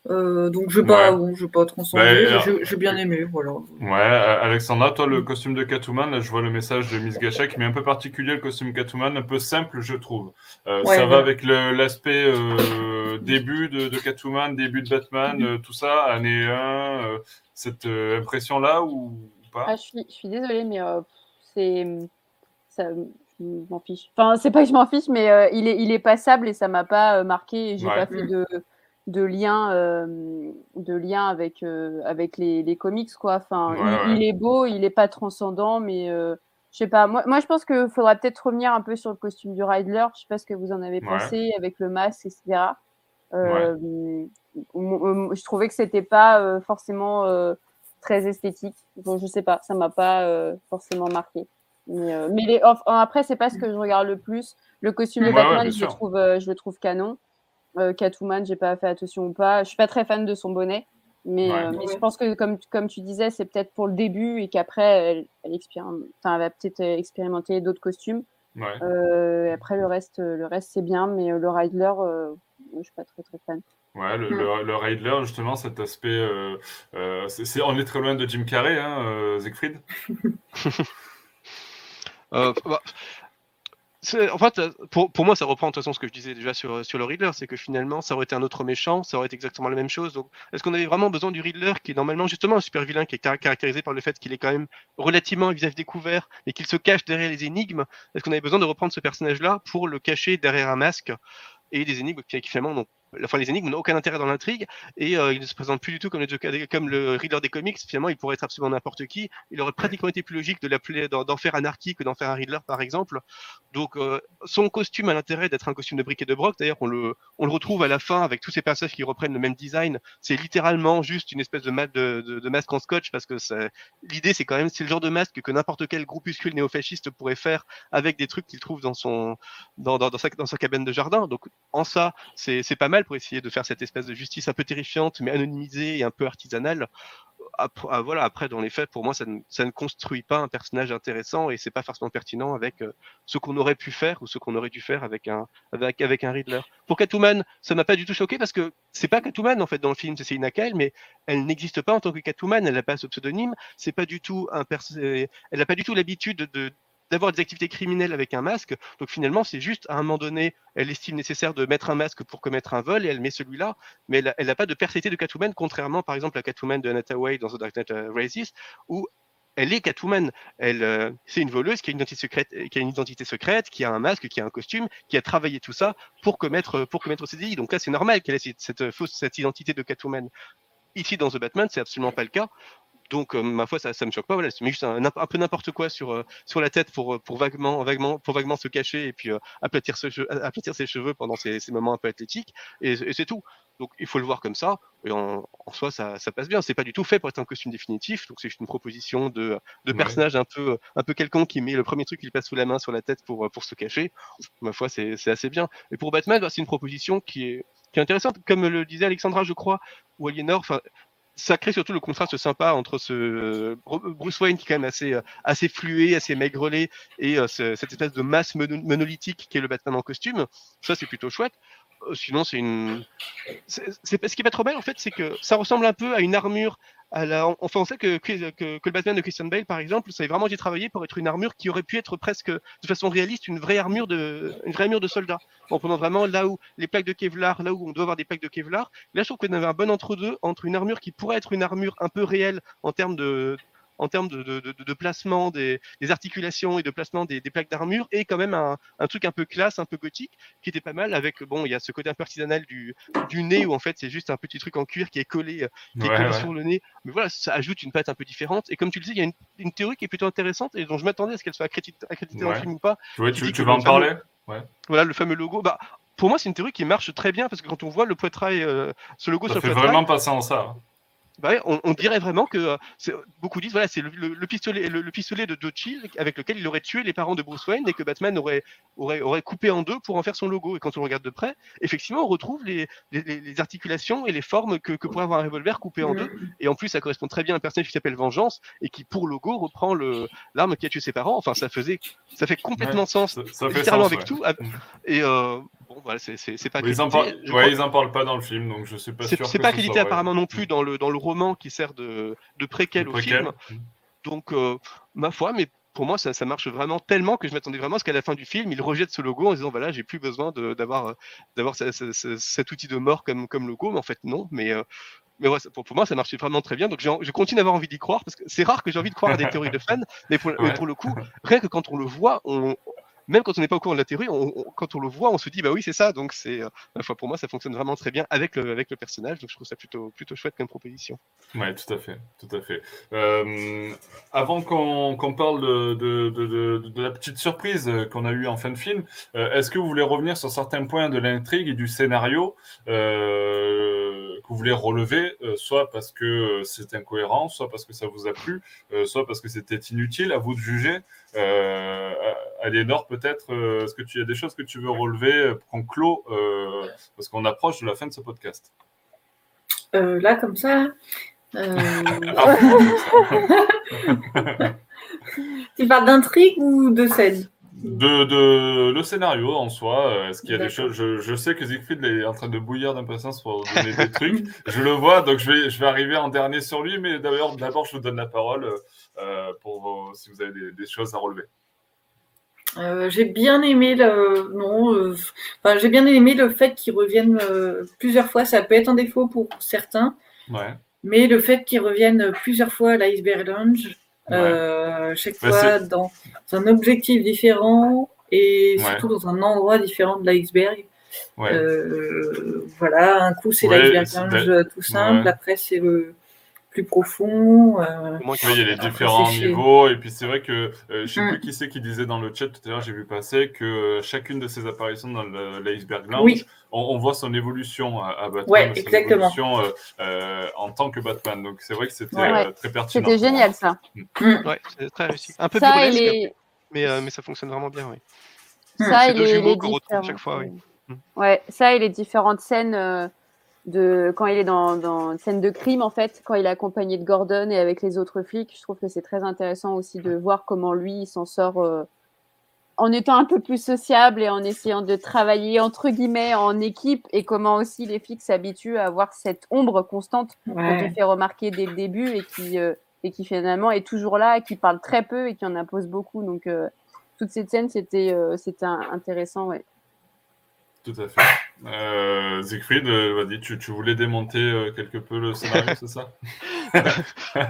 Euh, donc je ne ouais. vais pas transcender, bah, j'ai, j'ai bien aimé, voilà. Ouais, Alexandra, toi le costume de Catwoman, là, je vois le message de Miss Gacha qui met un peu particulier le costume Catwoman, un peu simple je trouve. Euh, ouais, ça ouais. va avec le, l'aspect euh, début de, de Catwoman, début de Batman, euh, tout ça, année un, euh, cette euh, impression-là ou, ou pas? Ah, je, suis, je suis désolée, mais euh, c'est... Ça... Je m'en fiche. Enfin, c'est pas que je m'en fiche, mais euh, il, est, il est passable et ça ne m'a pas euh, marqué et je n'ai ouais. pas fait de... de lien euh, de lien avec euh, avec les, les comics quoi, enfin ouais, il, ouais. il est beau, il est pas transcendant, mais euh, je sais pas, moi moi je pense que faudra peut-être revenir un peu sur le costume du Riddler, je sais pas ce que vous en avez ouais. pensé avec le masque, etc. euh, ouais. m- m- je trouvais que c'était pas euh, forcément euh, très esthétique, donc je sais pas, ça m'a pas euh, forcément marqué, mais euh, mais les, enfin, après c'est pas ce que je regarde le plus, le costume de ouais, Batman ouais, je le trouve euh, je le trouve canon. Euh, Catwoman, j'ai pas fait attention ou pas. Je suis pas très fan de son bonnet, mais, ouais, euh, mais ouais. je pense que comme comme tu disais, c'est peut-être pour le début et qu'après elle, elle, expérim... enfin, elle va peut-être expérimenter d'autres costumes. Ouais. Euh, et après le reste, le reste c'est bien, mais le Riddler, euh, je suis pas très très fan. Ouais, le, le, le Riddler, justement, cet aspect, euh, euh, c'est, c'est, on est très loin de Jim Carrey, hein, euh, Siegfried. euh, bah... C'est, en fait, pour, pour moi, ça reprend de toute façon ce que je disais déjà sur, sur le Riddler, c'est que finalement, ça aurait été un autre méchant, ça aurait été exactement la même chose. Donc, est-ce qu'on avait vraiment besoin du Riddler, qui est normalement justement un super vilain, qui est caractérisé par le fait qu'il est quand même relativement vis-à-vis découvert et qu'il se cache derrière les énigmes? Est-ce qu'on avait besoin de reprendre ce personnage-là pour le cacher derrière un masque et des énigmes qui, qui finalement n'ont Enfin, les énigmes n'ont aucun intérêt dans l'intrigue et euh, il ne se présente plus du tout comme le, Joker, comme le Riddler des comics. Finalement, il pourrait être absolument n'importe qui. Il aurait pratiquement été plus logique de l'appeler, d'en, d'en faire Anarchy que d'en faire un Riddler, par exemple. Donc, euh, son costume a l'intérêt d'être un costume de bric et de broc. D'ailleurs, on le, on le retrouve à la fin avec tous ces personnages qui reprennent le même design. C'est littéralement juste une espèce de, ma- de, de, de masque en scotch parce que ça, l'idée, c'est quand même, c'est le genre de masque que n'importe quel groupuscule néofasciste pourrait faire avec des trucs qu'il trouve dans son, dans, dans, dans sa, dans sa cabane de jardin. Donc, en ça, c'est, c'est pas mal pour essayer de faire cette espèce de justice un peu terrifiante mais anonymisée et un peu artisanale. Après, voilà, après dans les faits pour moi ça ne, ça ne construit pas un personnage intéressant et c'est pas forcément pertinent avec euh, ce qu'on aurait pu faire ou ce qu'on aurait dû faire avec un, avec, avec un Riddler. Pour Catwoman, ça m'a pas du tout choqué parce que c'est pas Catwoman en fait dans le film, c'est Selina Kyle, mais elle n'existe pas en tant que Catwoman, elle n'a pas ce pseudonyme, c'est pas du tout un pers- elle n'a pas du tout l'habitude de d'avoir des activités criminelles avec un masque. Donc finalement, c'est juste, à un moment donné, elle estime nécessaire de mettre un masque pour commettre un vol et elle met celui-là, mais elle n'a pas de personnalité de Catwoman, contrairement par exemple à Catwoman de Hathaway dans The Dark Knight Rises, où elle est Catwoman. Elle, euh, c'est une voleuse qui a une identité secrète, qui a une identité secrète, qui a un masque, qui a un costume, qui a travaillé tout ça pour commettre, pour commettre ses délits. Donc là, c'est normal qu'elle ait cette, cette fausse, cette identité de Catwoman. Ici, dans The Batman, c'est absolument pas le cas. Donc, euh, ma foi, ça ne me choque pas. Voilà, c'est juste un, un peu n'importe quoi sur, euh, sur la tête pour, pour, vaguement, vaguement, pour vaguement se cacher et puis euh, aplatir, ce, aplatir ses cheveux pendant ces, ces moments un peu athlétiques. Et, et c'est tout. Donc, il faut le voir comme ça. Et en, en soi, ça, ça passe bien. C'est pas du tout fait pour être un costume définitif. Donc, c'est juste une proposition de, de ouais. personnage un peu, un peu quelconque qui met le premier truc qu'il passe sous la main sur la tête pour, pour se cacher. Ma foi, c'est, c'est assez bien. Et pour Batman, bah, c'est une proposition qui est, qui est intéressante. Comme le disait Alexandra, je crois, ou Aliénor, enfin... Ça crée surtout le contraste sympa entre ce euh, Bruce Wayne qui est quand même assez, euh, assez fluet, assez maigrelé, et euh, ce, cette espèce de masse mono- monolithique qui est le Batman en costume. Ça, c'est plutôt chouette. Euh, sinon, c'est une. C'est, c'est... Ce qui est pas trop mal, en fait, c'est que ça ressemble un peu à une armure. À la... Enfin, on sait que, que, que, que le Batman de Christian Bale, par exemple, ça avait vraiment été travaillé pour être une armure qui aurait pu être presque, de façon réaliste, une vraie armure de, une vraie armure de soldat. En prenant vraiment là où les plaques de Kevlar, là où on doit avoir des plaques de Kevlar. Là, je trouve qu'on avait un bon entre-deux entre une armure qui pourrait être une armure un peu réelle en termes de, en termes de, de, de, de placement des, des articulations et de placement des, des plaques d'armure, et quand même un, un truc un peu classe, un peu gothique, qui était pas mal avec, bon, il y a ce côté un peu artisanal du, du nez, où en fait c'est juste un petit truc en cuir qui est collé, qui ouais, est collé ouais. sur le nez. Mais voilà, ça ajoute une patte un peu différente. Et comme tu le dis, il y a une, une théorie qui est plutôt intéressante, et dont je m'attendais à ce qu'elle soit accréditée ouais. dans le film ou pas. Ouais, tu tu vas en parler ouais. Voilà, le fameux logo. Bah, pour moi, c'est une théorie qui marche très bien, parce que quand on voit le poitrail, euh, ce logo ça sur le poitrail... Ça fait vraiment pas sans ça. Bah ouais, on, on dirait vraiment que euh, c'est, beaucoup disent voilà c'est le, le, le pistolet le, le pistolet de Dochi avec lequel il aurait tué les parents de Bruce Wayne et que Batman aurait aurait aurait coupé en deux pour en faire son logo. Et quand on le regarde de près, effectivement on retrouve les les, les articulations et les formes que, que pourrait avoir un revolver coupé en deux. Et en plus ça correspond très bien à un personnage qui s'appelle Vengeance et qui pour logo reprend le l'arme qui a tué ses parents. Enfin ça faisait ça fait complètement ouais, sens ça, ça littéralement sens, avec ouais. tout et euh, bon voilà c'est c'est, c'est pas ils en parlent ouais ils en parlent pas dans le film donc je sais pas c'est, sûr c'est que pas crédité soit, apparemment ouais. non plus dans le dans le roman qui sert de, de préquel au préquel. film. Donc, euh, ma foi, mais pour moi, ça, ça marche vraiment tellement que je m'attendais vraiment à ce qu'à la fin du film, il rejette ce logo en disant, voilà, j'ai plus besoin de, d'avoir, d'avoir ce, ce, ce, cet outil de mort comme, comme logo. Mais en fait, non. Mais, euh, mais ouais, pour, pour moi, ça marchait vraiment très bien. Donc, j'ai, je continue d'avoir envie d'y croire parce que c'est rare que j'ai envie de croire à des théories de fans. Mais pour, ouais. mais pour le coup, rien que quand on le voit, on... Même quand on n'est pas au courant de la théorie, on, on, quand on le voit, on se dit bah oui c'est ça. Donc c'est euh, pour moi ça fonctionne vraiment très bien avec le avec le personnage. Donc je trouve ça plutôt plutôt chouette comme proposition. Ouais, tout à fait, tout à fait. Euh, avant qu'on qu'on parle de de, de de de la petite surprise qu'on a eue en fin de film, euh, est-ce que vous voulez revenir sur certains points de l'intrigue et du scénario euh, que vous voulez relever, euh, soit parce que c'est incohérent, soit parce que ça vous a plu, euh, soit parce que c'était inutile, à vous de juger. Euh, Aliénor, peut-être, euh, est-ce que tu y a des choses que tu veux relever pour qu'on clôt, euh, parce qu'on approche de la fin de ce podcast. Euh, là, comme ça. Euh... ah, tu parles d'intrigue ou de scène? De, de le scénario en soi, est-ce qu'il y a D'accord. des choses je, je sais que Siegfried est en train de bouillir d'impatience pour donner des trucs. Je le vois, donc je vais je vais arriver en dernier sur lui, mais d'ailleurs d'abord je vous donne la parole euh, pour vos, si vous avez des, des choses à relever. Euh, j'ai bien aimé le non, euh, enfin, j'ai bien aimé le fait qu'ils reviennent euh, plusieurs fois. Ça peut être un défaut pour certains, ouais. mais le fait qu'ils reviennent plusieurs fois à l'Iceberg Lounge. Ouais. Euh, chaque bah, fois c'est... dans un objectif différent et surtout ouais. dans un endroit différent de l'iceberg. Ouais. Euh, voilà, un coup c'est ouais, l'iceberg c'est... tout simple, ouais. après c'est le plus profond. Euh... Moi, il y a les après, différents niveaux chez... et puis c'est vrai que euh, je ne sais mm. plus qui c'est qui disait dans le chat tout à l'heure, j'ai vu passer que chacune de ses apparitions dans le, l'iceberg lounge, oui. on, on voit son évolution à, à Batman, ouais, son exactement. évolution euh, euh, en tant que Batman. Donc c'est vrai que c'était ouais. euh, très pertinent. C'était génial ça. Mm. Mm. Ouais, c'est très réussi. Un peu ça, burlesque, les... mais, euh, mais ça fonctionne vraiment bien. Oui. Mm. Ça, et les, les différents... chaque fois, oui. mm. ouais, ça et les différentes scènes. Euh... De, quand il est dans, dans une scène de crime, en fait, quand il est accompagné de Gordon et avec les autres flics, je trouve que c'est très intéressant aussi de voir comment lui, il s'en sort euh, en étant un peu plus sociable et en essayant de travailler entre guillemets en équipe, et comment aussi les flics s'habituent à avoir cette ombre constante ouais. qu'on te fait remarquer dès le début et qui, euh, et qui finalement est toujours là, et qui parle très peu et qui en impose beaucoup. Donc euh, toute cette scène, c'était, euh, c'était un, intéressant. Ouais. Tout à fait. Euh, Siegfried, euh, dit, tu, tu voulais démonter euh, quelque peu le scénario, c'est ça?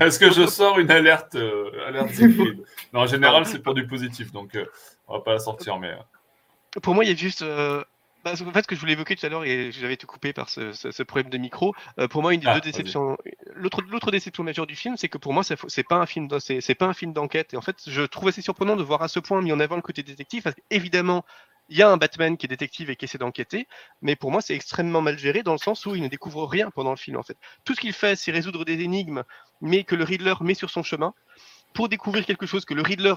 Est-ce que je sors une alerte, euh, alerte Siegfried? Non, en général, c'est pour du positif, donc euh, on ne va pas la sortir. Mais euh... pour moi, il y a juste... Euh... Bah, en fait, ce que je voulais évoquer tout à l'heure, et j'avais été coupé par ce, ce, ce problème de micro, euh, pour moi, une des ah, deux déceptions... L'autre, l'autre déception majeure du film, c'est que pour moi, c'est, c'est, pas un film de, c'est, c'est pas un film d'enquête. Et en fait, je trouve assez surprenant de voir à ce point mis en avant le côté détective, parce qu'évidemment, il y a un Batman qui est détective et qui essaie d'enquêter, mais pour moi, c'est extrêmement mal géré dans le sens où il ne découvre rien pendant le film, en fait. Tout ce qu'il fait, c'est résoudre des énigmes, mais que le Riddler met sur son chemin pour découvrir quelque chose que le Riddler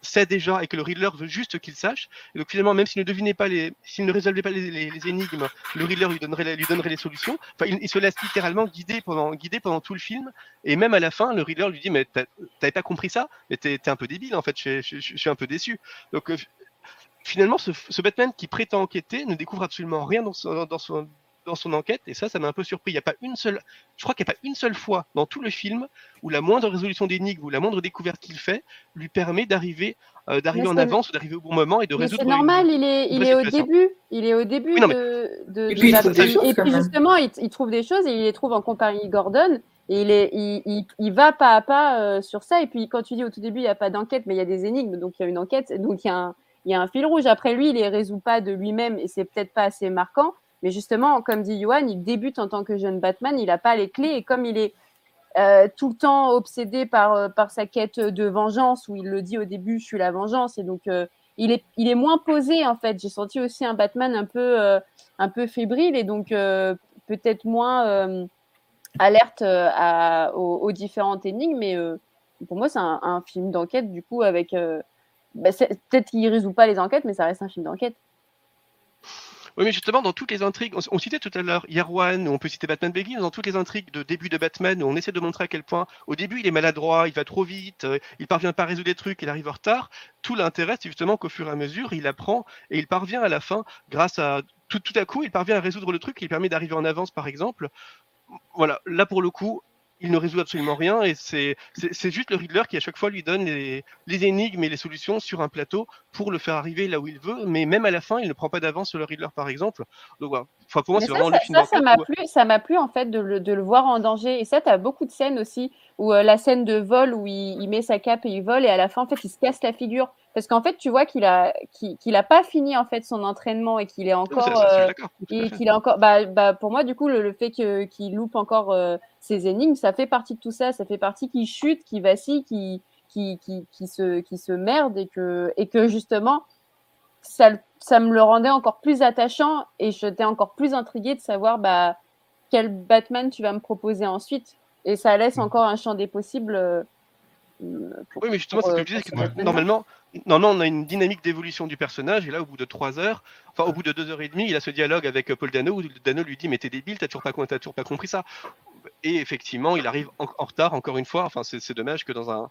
sait déjà et que le Riddler veut juste qu'il sache. Et donc finalement, même s'il ne devinait pas les, s'il ne résolvait pas les, les, les énigmes, le Riddler lui donnerait, lui donnerait les solutions. Enfin, il, il se laisse littéralement guider pendant, guider pendant tout le film. Et même à la fin, le Riddler lui dit, mais t'a, t'avais pas compris ça? Mais t'es, t'es un peu débile, en fait. Je, je, je, je suis un peu déçu. Donc, finalement, ce, ce Batman qui prétend enquêter ne découvre absolument rien dans son, dans son, dans son enquête, et ça, ça m'a un peu surpris. Il y a pas une seule, je crois qu'il n'y a pas une seule fois dans tout le film où la moindre résolution d'énigme ou la moindre découverte qu'il fait lui permet d'arriver, euh, d'arriver en avance ou d'arriver au bon moment et de mais résoudre. C'est normal, une, il est, il est au début, il est au début oui, non, mais... de, de. Et puis, de la... il choses, et puis justement, il, il trouve des choses et il les trouve en compagnie de Gordon. Et il, est, il, il, il va pas à pas euh, sur ça. Et puis quand tu dis au tout début, il n'y a pas d'enquête, mais il y a des énigmes, donc il y a une enquête, donc il y a un. Il y a un fil rouge. Après, lui, il les résout pas de lui-même et c'est peut-être pas assez marquant. Mais justement, comme dit Johan, il débute en tant que jeune Batman, il n'a pas les clés. Et comme il est euh, tout le temps obsédé par, euh, par sa quête de vengeance, où il le dit au début, je suis la vengeance. Et donc, euh, il, est, il est moins posé, en fait. J'ai senti aussi un Batman un peu, euh, un peu fébrile et donc euh, peut-être moins euh, alerte à, aux, aux différentes énigmes. Mais euh, pour moi, c'est un, un film d'enquête, du coup, avec... Euh, Bah peut-être qu'il ne résout pas les enquêtes, mais ça reste un film d'enquête. Oui, mais justement, dans toutes les intrigues, on, on citait tout à l'heure Year One, où on peut citer Batman Begins, dans toutes les intrigues de début de Batman, où on essaie de montrer à quel point, au début, il est maladroit, il va trop vite, euh, il ne parvient pas à résoudre des trucs, il arrive en retard. Tout l'intérêt, c'est justement qu'au fur et à mesure, il apprend et il parvient à la fin, grâce à... Tout, tout à coup, il parvient à résoudre le truc qui lui permet d'arriver en avance, par exemple. Voilà, là, pour le coup... il ne résout absolument rien et c'est, c'est, c'est juste le Riddler qui à chaque fois lui donne les, les énigmes et les solutions sur un plateau pour le faire arriver là où il veut, mais même à la fin il ne prend pas d'avance sur le Riddler par exemple. Donc voilà, enfin, pour moi mais c'est ça, vraiment ça, le film ça, ça m'a où... plu, ça m'a plu en fait de le, de le voir en danger, et ça t'as beaucoup de scènes aussi où euh, la scène de vol où il, il met sa cape et il vole et à la fin en fait il se casse la figure parce qu'en fait tu vois qu'il a qu'il, qu'il a pas fini en fait son entraînement et qu'il est encore ça, ça, euh, et qu'il est encore bah, bah pour moi du coup le, le fait que, qu'il loupe encore euh, ces énigmes, ça fait partie de tout ça, ça fait partie qui chute, qui vacille, qui qui qui qui se qui se merde et que et que justement ça ça me le rendait encore plus attachant et j'étais encore plus intriguée de savoir bah quel Batman tu vas me proposer ensuite, et ça laisse encore un champ des possibles. Euh, pour, oui, mais justement, pour, c'est ce que je disais, que normalement, normalement, on a une dynamique d'évolution du personnage, et là, au bout de trois heures, enfin, au bout de deux heures et demie, il a ce dialogue avec Paul Dano, où Dano lui dit, mais t'es débile, t'as toujours pas, t'as toujours pas compris ça. Et effectivement, il arrive en, en retard, encore une fois. Enfin, c'est, c'est dommage que dans un...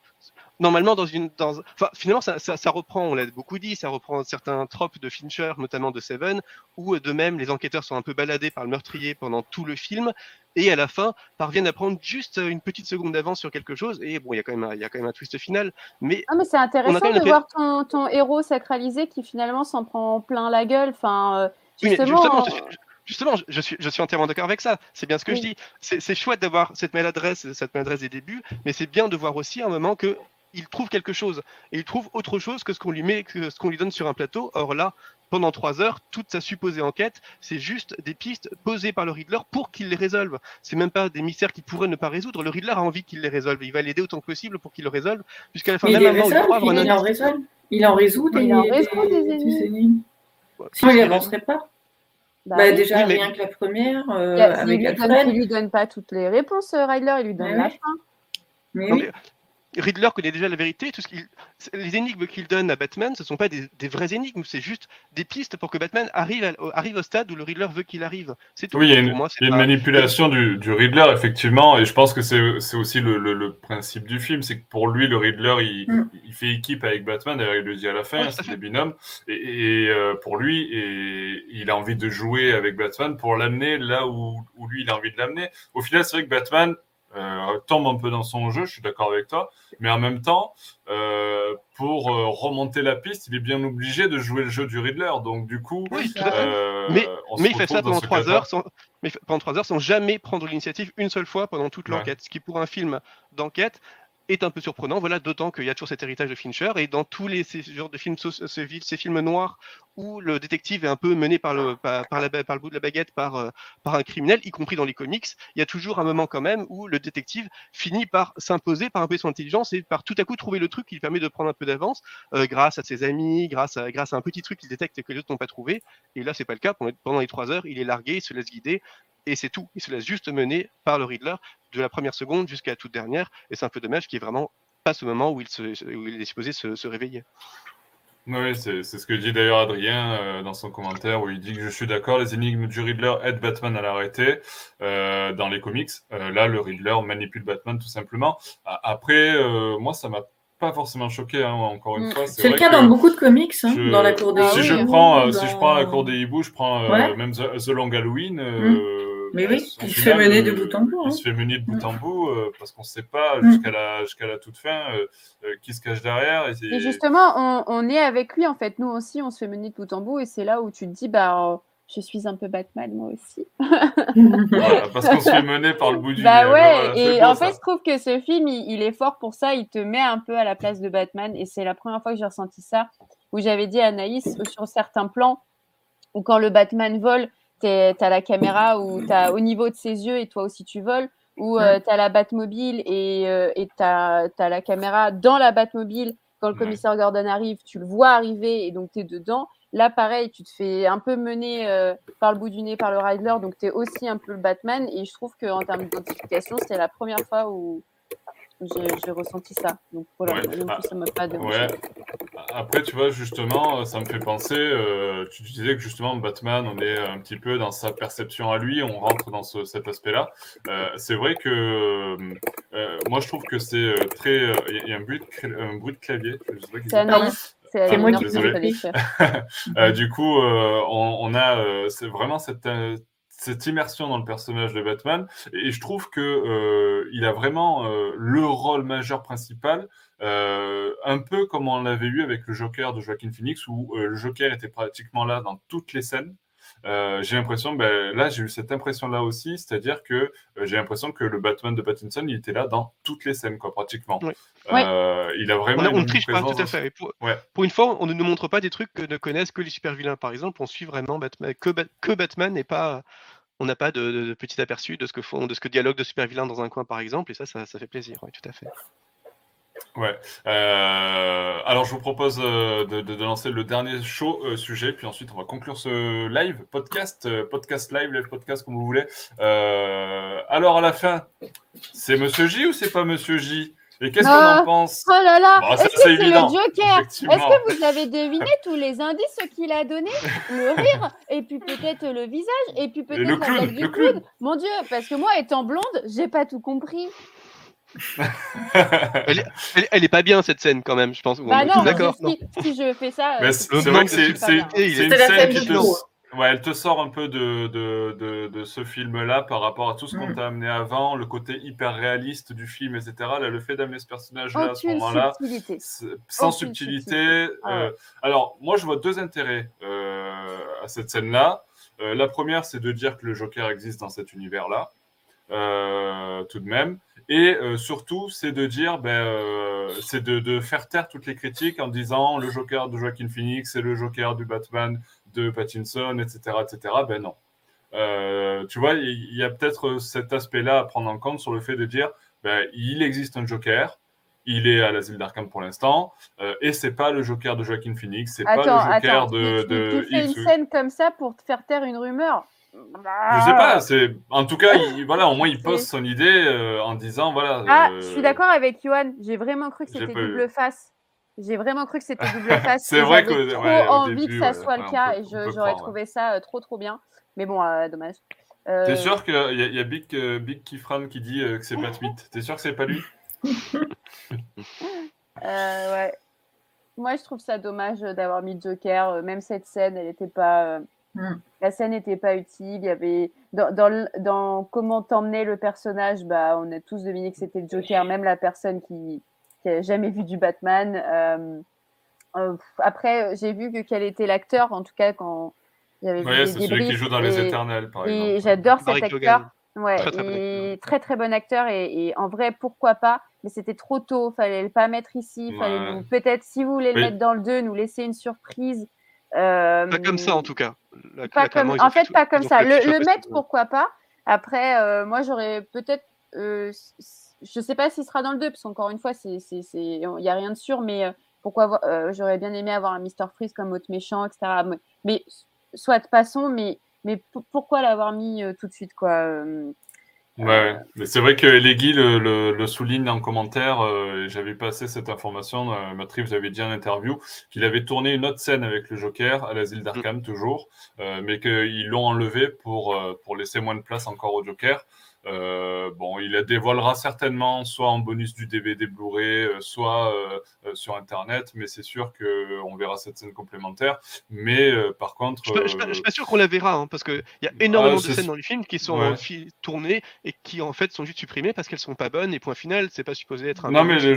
Normalement, dans une... Dans... Enfin, finalement, ça, ça, ça reprend, on l'a beaucoup dit, ça reprend certains tropes de Fincher, notamment de Seven, où de même, les enquêteurs sont un peu baladés par le meurtrier pendant tout le film, et à la fin, parviennent à prendre juste une petite seconde d'avance sur quelque chose, et bon, il y a quand même un, il y a quand même un twist final, mais... Ah, mais c'est intéressant de après... voir ton, ton héros sacralisé qui, finalement, s'en prend plein la gueule, enfin, justement... Oui, mais justement on... Justement, je suis, je suis entièrement d'accord avec ça. C'est bien ce que oui. je dis. C'est, c'est chouette d'avoir cette maladresse, cette maladresse des débuts, mais c'est bien de voir aussi à un moment que il trouve quelque chose et il trouve autre chose que ce qu'on lui met, que ce qu'on lui donne sur un plateau. Or là, pendant trois heures, toute sa supposée enquête, c'est juste des pistes posées par le Riddler pour qu'il les résolve. C'est même pas des mystères qu'il pourrait ne pas résoudre. Le Riddler a envie qu'il les résolve. Il va l'aider autant que possible pour qu'il le résolve, puisqu'à la fin mais même il, résolve, moment, il, il, il en résolve. Il en résout des énigmes. Sinon, il n'avancerait pas. Bah, bah, déjà, oui, rien mais... que la première, euh, yeah, avec Alfred. Il ne lui donne pas toutes les réponses, Riddler, il lui donne mais la oui. fin. Mais, non, mais, Riddler connaît déjà la vérité. Tout ce qu'il, les énigmes qu'il donne à Batman, ce ne sont pas des, des vraies énigmes, c'est juste des pistes pour que Batman arrive, à, arrive au stade où le Riddler veut qu'il arrive. C'est tout. Oui, il y a une, moi, y a une pas... manipulation du, du Riddler, effectivement, et je pense que c'est, c'est aussi le, le, le principe du film, c'est que pour lui, le Riddler, il, mm. il fait équipe avec Batman, d'ailleurs il le dit à la fin, ouais, c'est des binômes, et, et euh, pour lui, et, il a envie de jouer avec Batman pour l'amener là où, où lui, il a envie de l'amener. Au final, c'est vrai que Batman Euh, tombe un peu dans son jeu, je suis d'accord avec toi, mais en même temps, euh, pour euh, remonter la piste, il est bien obligé de jouer le jeu du Riddler. Donc du coup, oui, euh, mais, mais il fait ça pendant trois heures, sans, mais pendant trois heures sans jamais prendre l'initiative une seule fois pendant toute l'enquête, ouais. Ce qui pour un film d'enquête est un peu surprenant, voilà, d'autant qu'il y a toujours cet héritage de Fincher, et dans tous les ces genres de films, ces, ces films noirs où le détective est un peu mené par le, par, par, la, par le bout de la baguette par, par un criminel, y compris dans les comics, il y a toujours un moment quand même où le détective finit par s'imposer, par un peu son intelligence, et par tout à coup trouver le truc qui lui permet de prendre un peu d'avance, euh, grâce à ses amis, grâce à, grâce à un petit truc qu'il détecte et que les autres n'ont pas trouvé, et là c'est pas le cas, pendant les trois heures, il est largué, il se laisse guider, et c'est tout. Il se laisse juste mener par le Riddler de la première seconde jusqu'à la toute dernière. Et c'est un peu dommage qu'il n'y ait vraiment pas ce moment où il, se, où il est supposé se, se réveiller. Oui, c'est, c'est ce que dit d'ailleurs Adrien euh, dans son commentaire où il dit que je suis d'accord, les énigmes du Riddler aident Batman à l'arrêter euh, dans les comics. Euh, là, le Riddler manipule Batman tout simplement. Après, euh, moi, ça m'a pas forcément choqué, hein, encore une fois. C'est, c'est vrai le cas dans beaucoup de comics, hein, je, dans la cour des hiboux. Si, oui, je prends, dans... si je prends la cour des hiboux, je prends euh, ouais. même The, The Long Halloween. Euh, mm. Mais oui, il se fait mener de bout en bout. Il se fait mener de bout en bout parce qu'on ne sait pas jusqu'à la, jusqu'à la toute fin euh, euh, qui se cache derrière. Et, c'est... et justement, on, on est avec lui en fait. Nous aussi, on se fait mener de bout en bout et c'est là où tu te dis, bah, oh, je suis un peu Batman moi aussi. Voilà, parce qu'on se fait mener par le bout du nez. Bah ouais, alors, et beau, en fait, ça. Je trouve que ce film, il, il est fort pour ça. Il te met un peu à la place de Batman et c'est la première fois que j'ai ressenti ça où j'avais dit à Anaïs sur certains plans où quand le Batman vole. T'es, t'as la caméra où t'as au niveau de ses yeux et toi aussi tu voles, ou euh, t'as la Batmobile et, euh, et t'as, t'as la caméra dans la Batmobile. Quand le commissaire Gordon arrive, tu le vois arriver et donc t'es dedans. Là, pareil, tu te fais un peu mener euh, par le bout du nez par le Riddler, donc t'es aussi un peu le Batman. Et je trouve qu'en termes d'identification, c'est la première fois où J'ai, j'ai ressenti ça, donc voilà, ouais. donc, ah, ça m'a pas dérangé. Ouais. Après, tu vois, justement, ça me fait penser, euh, tu disais que justement, Batman, on est un petit peu dans sa perception à lui, on rentre dans ce, cet aspect-là. Euh, c'est vrai que euh, moi, je trouve que c'est très... Il euh, y a un bruit de clavier. Je sais pas c'est Anaïs. C'est, c'est moi qui euh, Du coup, euh, on, on a euh, c'est vraiment cette... Euh, cette immersion dans le personnage de Batman, et je trouve que euh, il a vraiment euh, le rôle majeur principal, euh, un peu comme on l'avait eu avec le Joker de Joaquin Phoenix, où euh, le Joker était pratiquement là dans toutes les scènes. Euh, j'ai l'impression, ben, là j'ai eu cette impression là aussi, c'est-à-dire que euh, j'ai l'impression que le Batman de Pattinson, il était là dans toutes les scènes, quoi, pratiquement. Oui. Euh, oui. Il a vraiment. Là, on ne triche pas, tout à fait. Pour, ouais. pour une fois, on ne nous montre pas des trucs que ne connaissent que les super vilains, par exemple. On suit vraiment Batman, que, que Batman et pas. On n'a pas de, de, de petit aperçu de ce que font, de ce que dialogue de super vilains dans un coin, par exemple. Et ça, ça, ça fait plaisir, oui, tout à fait. Ouais. Euh, alors, je vous propose euh, de, de, de lancer le dernier show euh, sujet, puis ensuite on va conclure ce live podcast, euh, podcast live, live podcast comme vous voulez. Euh, alors à la fin, c'est Monsieur J ou c'est pas Monsieur J ? Et qu'est-ce ah, qu'on en pense ? Oh là là, bon, est-ce ça, que c'est, c'est le Joker ? Est-ce que vous avez deviné tous les indices qu'il a donnés ? Le rire, et puis peut-être le visage, et puis peut-être et le clown, la tête du clown. Mon Dieu, parce que moi, étant blonde, j'ai pas tout compris. elle, est, elle, elle est pas bien cette scène quand même, je pense. Bah non, d'accord. Si, si je fais ça, c'est, c'est, c'est vrai que c'est, c'est, c'est, c'est une scène qui te, ouais, elle te sort un peu de, de, de, de ce film-là par rapport à tout ce qu'on mm. t'a amené avant, le côté hyper réaliste du film, et cetera. Là, le fait d'amener ce personnage-là, oh, à ce moment-là, subtilité. Sans oh, subtilité. subtilité. Ah. Euh, alors, moi, je vois deux intérêts euh, à cette scène-là. Euh, la première, c'est de dire que le Joker existe dans cet univers-là, euh, tout de même. Et euh, surtout, c'est de dire, ben, euh, c'est de, de faire taire toutes les critiques en disant le Joker de Joaquin Phoenix, c'est le Joker du Batman de Pattinson, et cetera, et cetera. Ben non. Euh, tu vois, il y, y a peut-être cet aspect-là à prendre en compte sur le fait de dire, ben, il existe un Joker, il est à l'asile d'Arkham pour l'instant, euh, et c'est pas le Joker de Joaquin Phoenix, c'est attends, pas le Joker attends, de. Tu, tu, de... tu fais une scène comme ça pour te faire taire une rumeur. Je sais pas, c'est... en tout cas, il... voilà, au moins il pose son idée euh, en disant voilà. Ah, euh... je suis d'accord avec Yoann, j'ai vraiment cru que c'était double face. J'ai vraiment cru que c'était double face. C'est vrai que j'avais trop ouais, envie début, que ça ouais, soit ouais, le cas peut, et je, j'aurais prendre, trouvé ouais. ça euh, trop trop bien. Mais bon, euh, dommage. Euh... T'es sûr qu'il y a, y a Big, euh, Big Kifran qui dit euh, que c'est Pat Smith. T'es sûr que c'est pas lui? euh, Ouais. Moi, je trouve ça dommage d'avoir mis Joker. Même cette scène, elle n'était pas. Euh... Mm. La scène n'était pas utile. Il y avait dans, dans, dans comment t'emmener le personnage. Bah, on a tous deviné que c'était le Joker, même la personne qui n'a jamais vu du Batman. Euh, euh, après, j'ai vu que quel était l'acteur, en tout cas quand j'avais ouais, vu c'est des celui qui joue dans et, Les Éternels, par exemple. Et j'adore Barry cet acteur. Ouais, très, très, et bon. très très bon acteur et, et en vrai pourquoi pas, mais c'était trop tôt. Fallait le pas mettre ici. Ouais. Fallait nous, peut-être si vous voulez oui. le mettre dans le deux, nous laisser une surprise. Euh, pas comme ça en tout cas. Là, pas là, comme, en fait, fait, pas comme ça. Le, le mettre, pourquoi pas. Après, euh, moi, j'aurais peut-être. Euh, je sais pas s'il sera dans le deux, parce qu'encore une fois, c'est, c'est, c'est, il y a rien de sûr. Mais euh, pourquoi euh, j'aurais bien aimé avoir un Mister Freeze comme autre méchant, et cetera. Mais, mais soit passons, mais mais p- pourquoi l'avoir mis euh, tout de suite, quoi. Euh, ouais, euh, mais c'est vrai que Leggy le, le, le souligne en commentaire, euh, et j'avais passé cette information, euh, Matt Reeves avait dit en interview qu'il avait tourné une autre scène avec le Joker à l'asile d'Arkham, mmh. toujours, euh, mais qu'ils l'ont enlevé pour, euh, pour laisser moins de place encore au Joker. Euh, bon, il la dévoilera certainement, soit en bonus du D V D Blu-ray, euh, soit euh, euh, sur Internet, mais c'est sûr qu'on euh, verra cette scène complémentaire. Mais euh, par contre... Euh... Je ne suis pas sûr qu'on la verra, hein, parce qu'il y a énormément ah, de scènes dans les films qui sont ouais. fi- tournées et qui en fait sont juste supprimées parce qu'elles ne sont pas bonnes, et point final, c'est pas supposé être un... Non, mais je...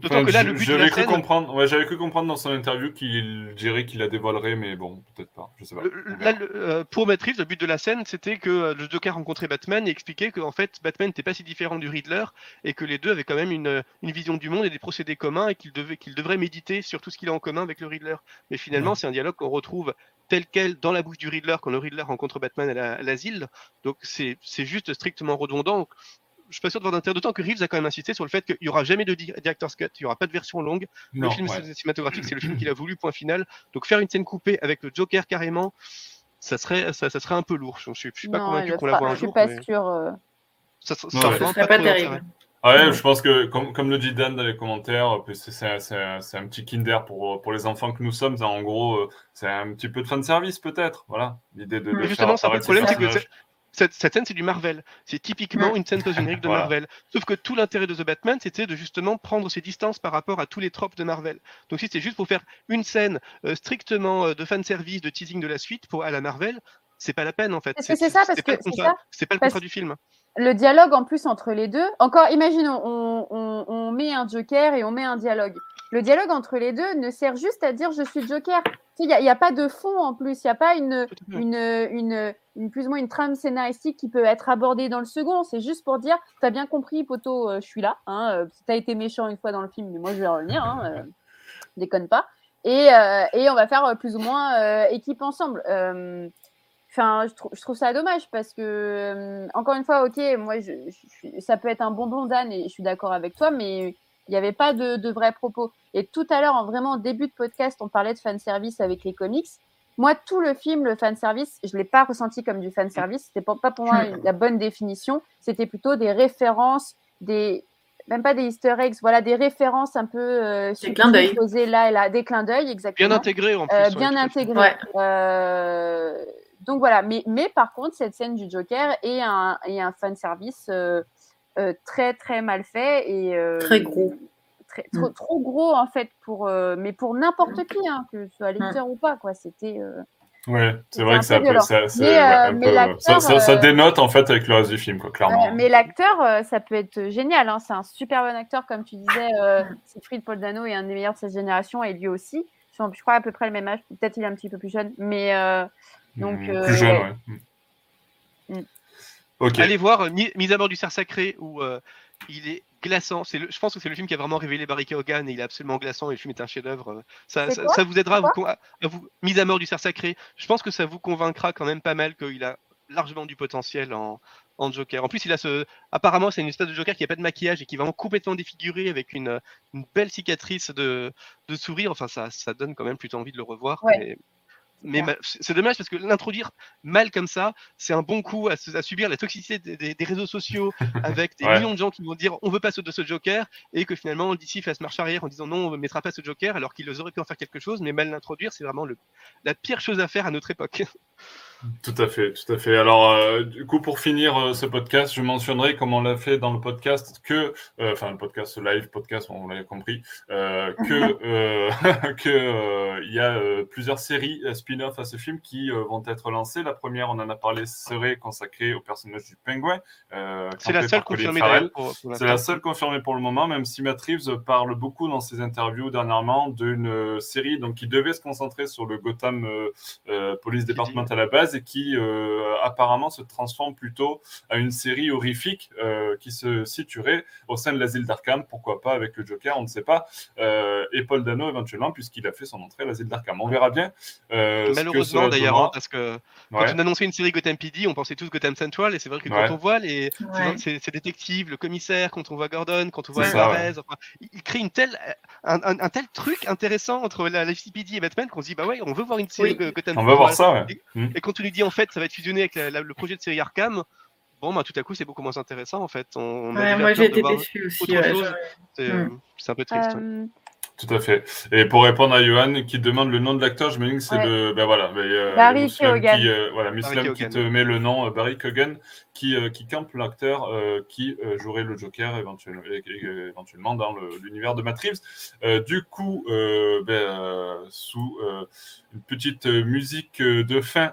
D'autant enfin, que là, le but de la scène... Comprendre... Ouais, j'avais cru comprendre dans son interview qu'il dirait qu'il la dévoilerait, mais bon, peut-être pas, je sais pas. Le, là, le, euh, pour Matt Reeves, le but de la scène, c'était que le Joker rencontrait Batman et expliquait que en fait, Batman n'était pas si différent du Riddler et que les deux avaient quand même une, une vision du monde et des procédés communs et qu'ils devaient, qu'ils devraient méditer sur tout ce qu'il a en commun avec le Riddler. Mais finalement, ouais. c'est un dialogue qu'on retrouve tel quel dans la bouche du Riddler quand le Riddler rencontre Batman à, la, à l'asile. Donc c'est, c'est juste strictement redondant. Je suis pas sûr de voir d'intérêt, d'autant que Reeves a quand même insisté sur le fait qu'il n'y aura jamais de director's cut, il n'y aura pas de version longue. Non, le film ouais. cinématographique, c'est le film qu'il a voulu, point final. Donc faire une scène coupée avec le Joker carrément, ça serait, ça, ça serait un peu lourd. Je ne suis, je suis pas non, convaincu qu'on la voit un jour. Je ne suis pas mais... sûr... Euh... Ça, ça, ça ouais. pas, pas terrible. Ah ouais, je pense que, comme, comme le dit Dan dans les commentaires, c'est, c'est, c'est, c'est un petit Kinder pour, pour les enfants que nous sommes. En gros, c'est un petit peu de fan service, peut-être. Voilà, l'idée de. de Justement, ça, le problème, c'est que c'est, cette, cette scène, c'est du Marvel. C'est typiquement une scène post-générique de voilà. Marvel. Sauf que tout l'intérêt de The Batman, c'était de justement prendre ses distances par rapport à tous les tropes de Marvel. Donc, si c'était juste pour faire une scène euh, strictement euh, de fan service, de teasing de la suite pour, à la Marvel, c'est pas la peine, en fait. Parce c'est, que c'est ça, parce que c'est ça. C'est pas le contrat du film. Le dialogue en plus entre les deux, encore imaginons, on, on, on met un Joker et on met un dialogue. Le dialogue entre les deux ne sert juste à dire je suis Joker. Il n'y a, a pas de fond en plus, il n'y a pas une, une, une, une, plus ou moins une trame scénaristique qui peut être abordée dans le second. C'est juste pour dire tu as bien compris, poteau, euh, je suis là. Hein, euh, tu as été méchant une fois dans le film, mais moi je vais revenir. Hein, euh, déconne pas. Et, euh, et on va faire euh, plus ou moins euh, équipe ensemble. Euh, Enfin, je, tr- je trouve ça dommage parce que, euh, encore une fois, ok, moi, je, je, ça peut être un bonbon d'âne et je suis d'accord avec toi, mais il n'y avait pas de, de vrais propos. Et tout à l'heure, en vraiment début de podcast, on parlait de fanservice avec les comics. Moi, tout le film, le fanservice, je ne l'ai pas ressenti comme du fanservice. C'était pas, pas pour moi la bonne définition. C'était plutôt des références, des, même pas des easter eggs, voilà, des références un peu euh, posées là et là, des clins d'œil, exactement. Bien intégrés, en plus. Euh, bien intégrés. Ouais. Euh... Donc voilà, mais, mais par contre, cette scène du Joker est un, est un fanservice euh, euh, très très mal fait et euh, très gros, très, mmh. trop, trop gros en fait pour, euh, mais pour n'importe qui, hein, que ce soit l'éditeur mmh. ou pas, quoi. C'était. Euh, ouais, c'est c'était vrai que ça, peut, ça, c'est, mais, ouais, euh, mais peu, ça, ça, ça dénote en fait avec le reste du film, quoi, clairement. Euh, mais l'acteur, euh, ça peut être génial, hein, c'est un super bon acteur, comme tu disais. Euh, Siegfried, Paul Dano est un des meilleurs de sa génération et lui aussi. Je crois à peu près le même âge, peut-être il est un petit peu plus jeune, mais. Euh, Donc, euh, plus jeune, ouais. ouais. Mm. Okay. Allez voir Mise à bord du cerf sacré où euh, il est glaçant. C'est le, je pense que c'est le film qui a vraiment révélé Barry Keoghan et il est absolument glaçant et le film est un chef-d'œuvre. Ça, ça, ça vous aidera à vous, à vous. Mise à mort du cerf sacré. Je pense que ça vous convaincra quand même pas mal qu'il a largement du potentiel en, en Joker. En plus, il a ce. Apparemment, c'est une espèce de Joker qui n'a pas de maquillage et qui est vraiment complètement défiguré avec une, une belle cicatrice de, de sourire. Enfin, ça, ça donne quand même plutôt envie de le revoir. Ouais. Mais... Mais ouais. C'est dommage parce que l'introduire mal comme ça, c'est un bon coup à, à subir la toxicité des, des, des réseaux sociaux avec des ouais. millions de gens qui vont dire on veut pas ce, de ce Joker et que finalement D C fasse marche arrière en disant non on ne mettra pas ce Joker alors qu'ils auraient pu en faire quelque chose, mais mal l'introduire c'est vraiment le, la pire chose à faire à notre époque. Tout à fait, tout à fait. Alors, euh, du coup, pour finir euh, ce podcast, je mentionnerai, comme on l'a fait dans le podcast, que, enfin, euh, le podcast live, podcast, on l'a compris, euh, que euh, que euh, y a euh, plusieurs séries spin-off à ce film qui euh, vont être lancées. La première, on en a parlé, serait consacrée au personnage du Penguin. Euh, C'est la seule confirmée d'ailleurs. Pour, pour C'est la seule confirmée pour le moment, même si Matt Reeves parle beaucoup dans ses interviews dernièrement d'une série donc, qui devait se concentrer sur le Gotham euh, euh, Police Department à la base, et qui euh, apparemment se transforme plutôt à une série horrifique euh, qui se situerait au sein de l'asile d'Arkham, pourquoi pas avec le Joker, on ne sait pas, euh, et Paul Dano éventuellement, puisqu'il a fait son entrée à l'asile d'Arkham. On verra bien. Euh, Malheureusement ce que d'ailleurs, hein, parce que quand ouais. on annonçait une série Gotham P D, on pensait tous Gotham Central, et c'est vrai que quand ouais. on voit les, ouais. ces, ces détectives, le commissaire, quand on voit Gordon, quand on voit Alfred, enfin, il crée une telle, un, un, un tel truc intéressant entre la, la F C P D et Batman qu'on se dit, bah ouais, on veut voir une série oui. Gotham Central. On veut voir ça, ouais. Et, mmh. et quand on lui dit en fait ça va être fusionné avec la, la, le projet de série Arkham, bon bah tout à coup c'est beaucoup moins intéressant en fait. On, on ouais, moi j'ai été déçu aussi. Ouais, ouais. C'est, mmh. euh, c'est un peu triste. Um... Ouais. Tout à fait. Et pour répondre à Johan qui demande le nom de l'acteur, je me dis que c'est ouais. le ben voilà, ben, euh, Barry Keoghan. Euh, voilà, Muslim qui te met le nom, euh, Barry Keoghan, qui euh, qui campe l'acteur euh, qui euh, jouerait le Joker éventuellement, éventuellement dans le, l'univers de Matt Reeves. Euh, du coup, euh, ben, euh, sous euh, une petite musique de fin.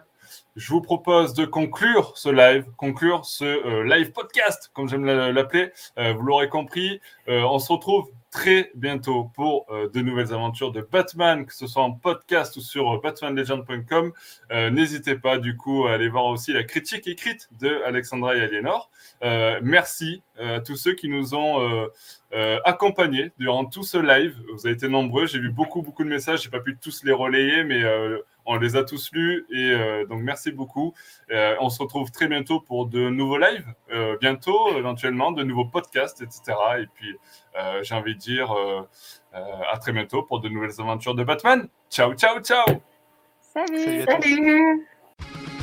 Je vous propose de conclure ce live, conclure ce euh, live podcast, comme j'aime l'appeler. Euh, vous l'aurez compris, euh, on se retrouve très bientôt pour euh, de nouvelles aventures de Batman, que ce soit en podcast ou sur euh, batman legend point com. Euh, n'hésitez pas du coup à aller voir aussi la critique écrite de Alexandra et Aliénor. Euh, merci à tous ceux qui nous ont euh, euh, accompagnés durant tout ce live. Vous avez été nombreux, j'ai vu beaucoup, beaucoup de messages, j'ai pas pu tous les relayer, mais... Euh, on les a tous lus et euh, donc merci beaucoup. Euh, on se retrouve très bientôt pour de nouveaux lives, euh, bientôt éventuellement, de nouveaux podcasts, et cetera. Et puis, euh, j'ai envie de dire euh, euh, à très bientôt pour de nouvelles aventures de Batman. Ciao, ciao, ciao. Salut. Salut. Salut.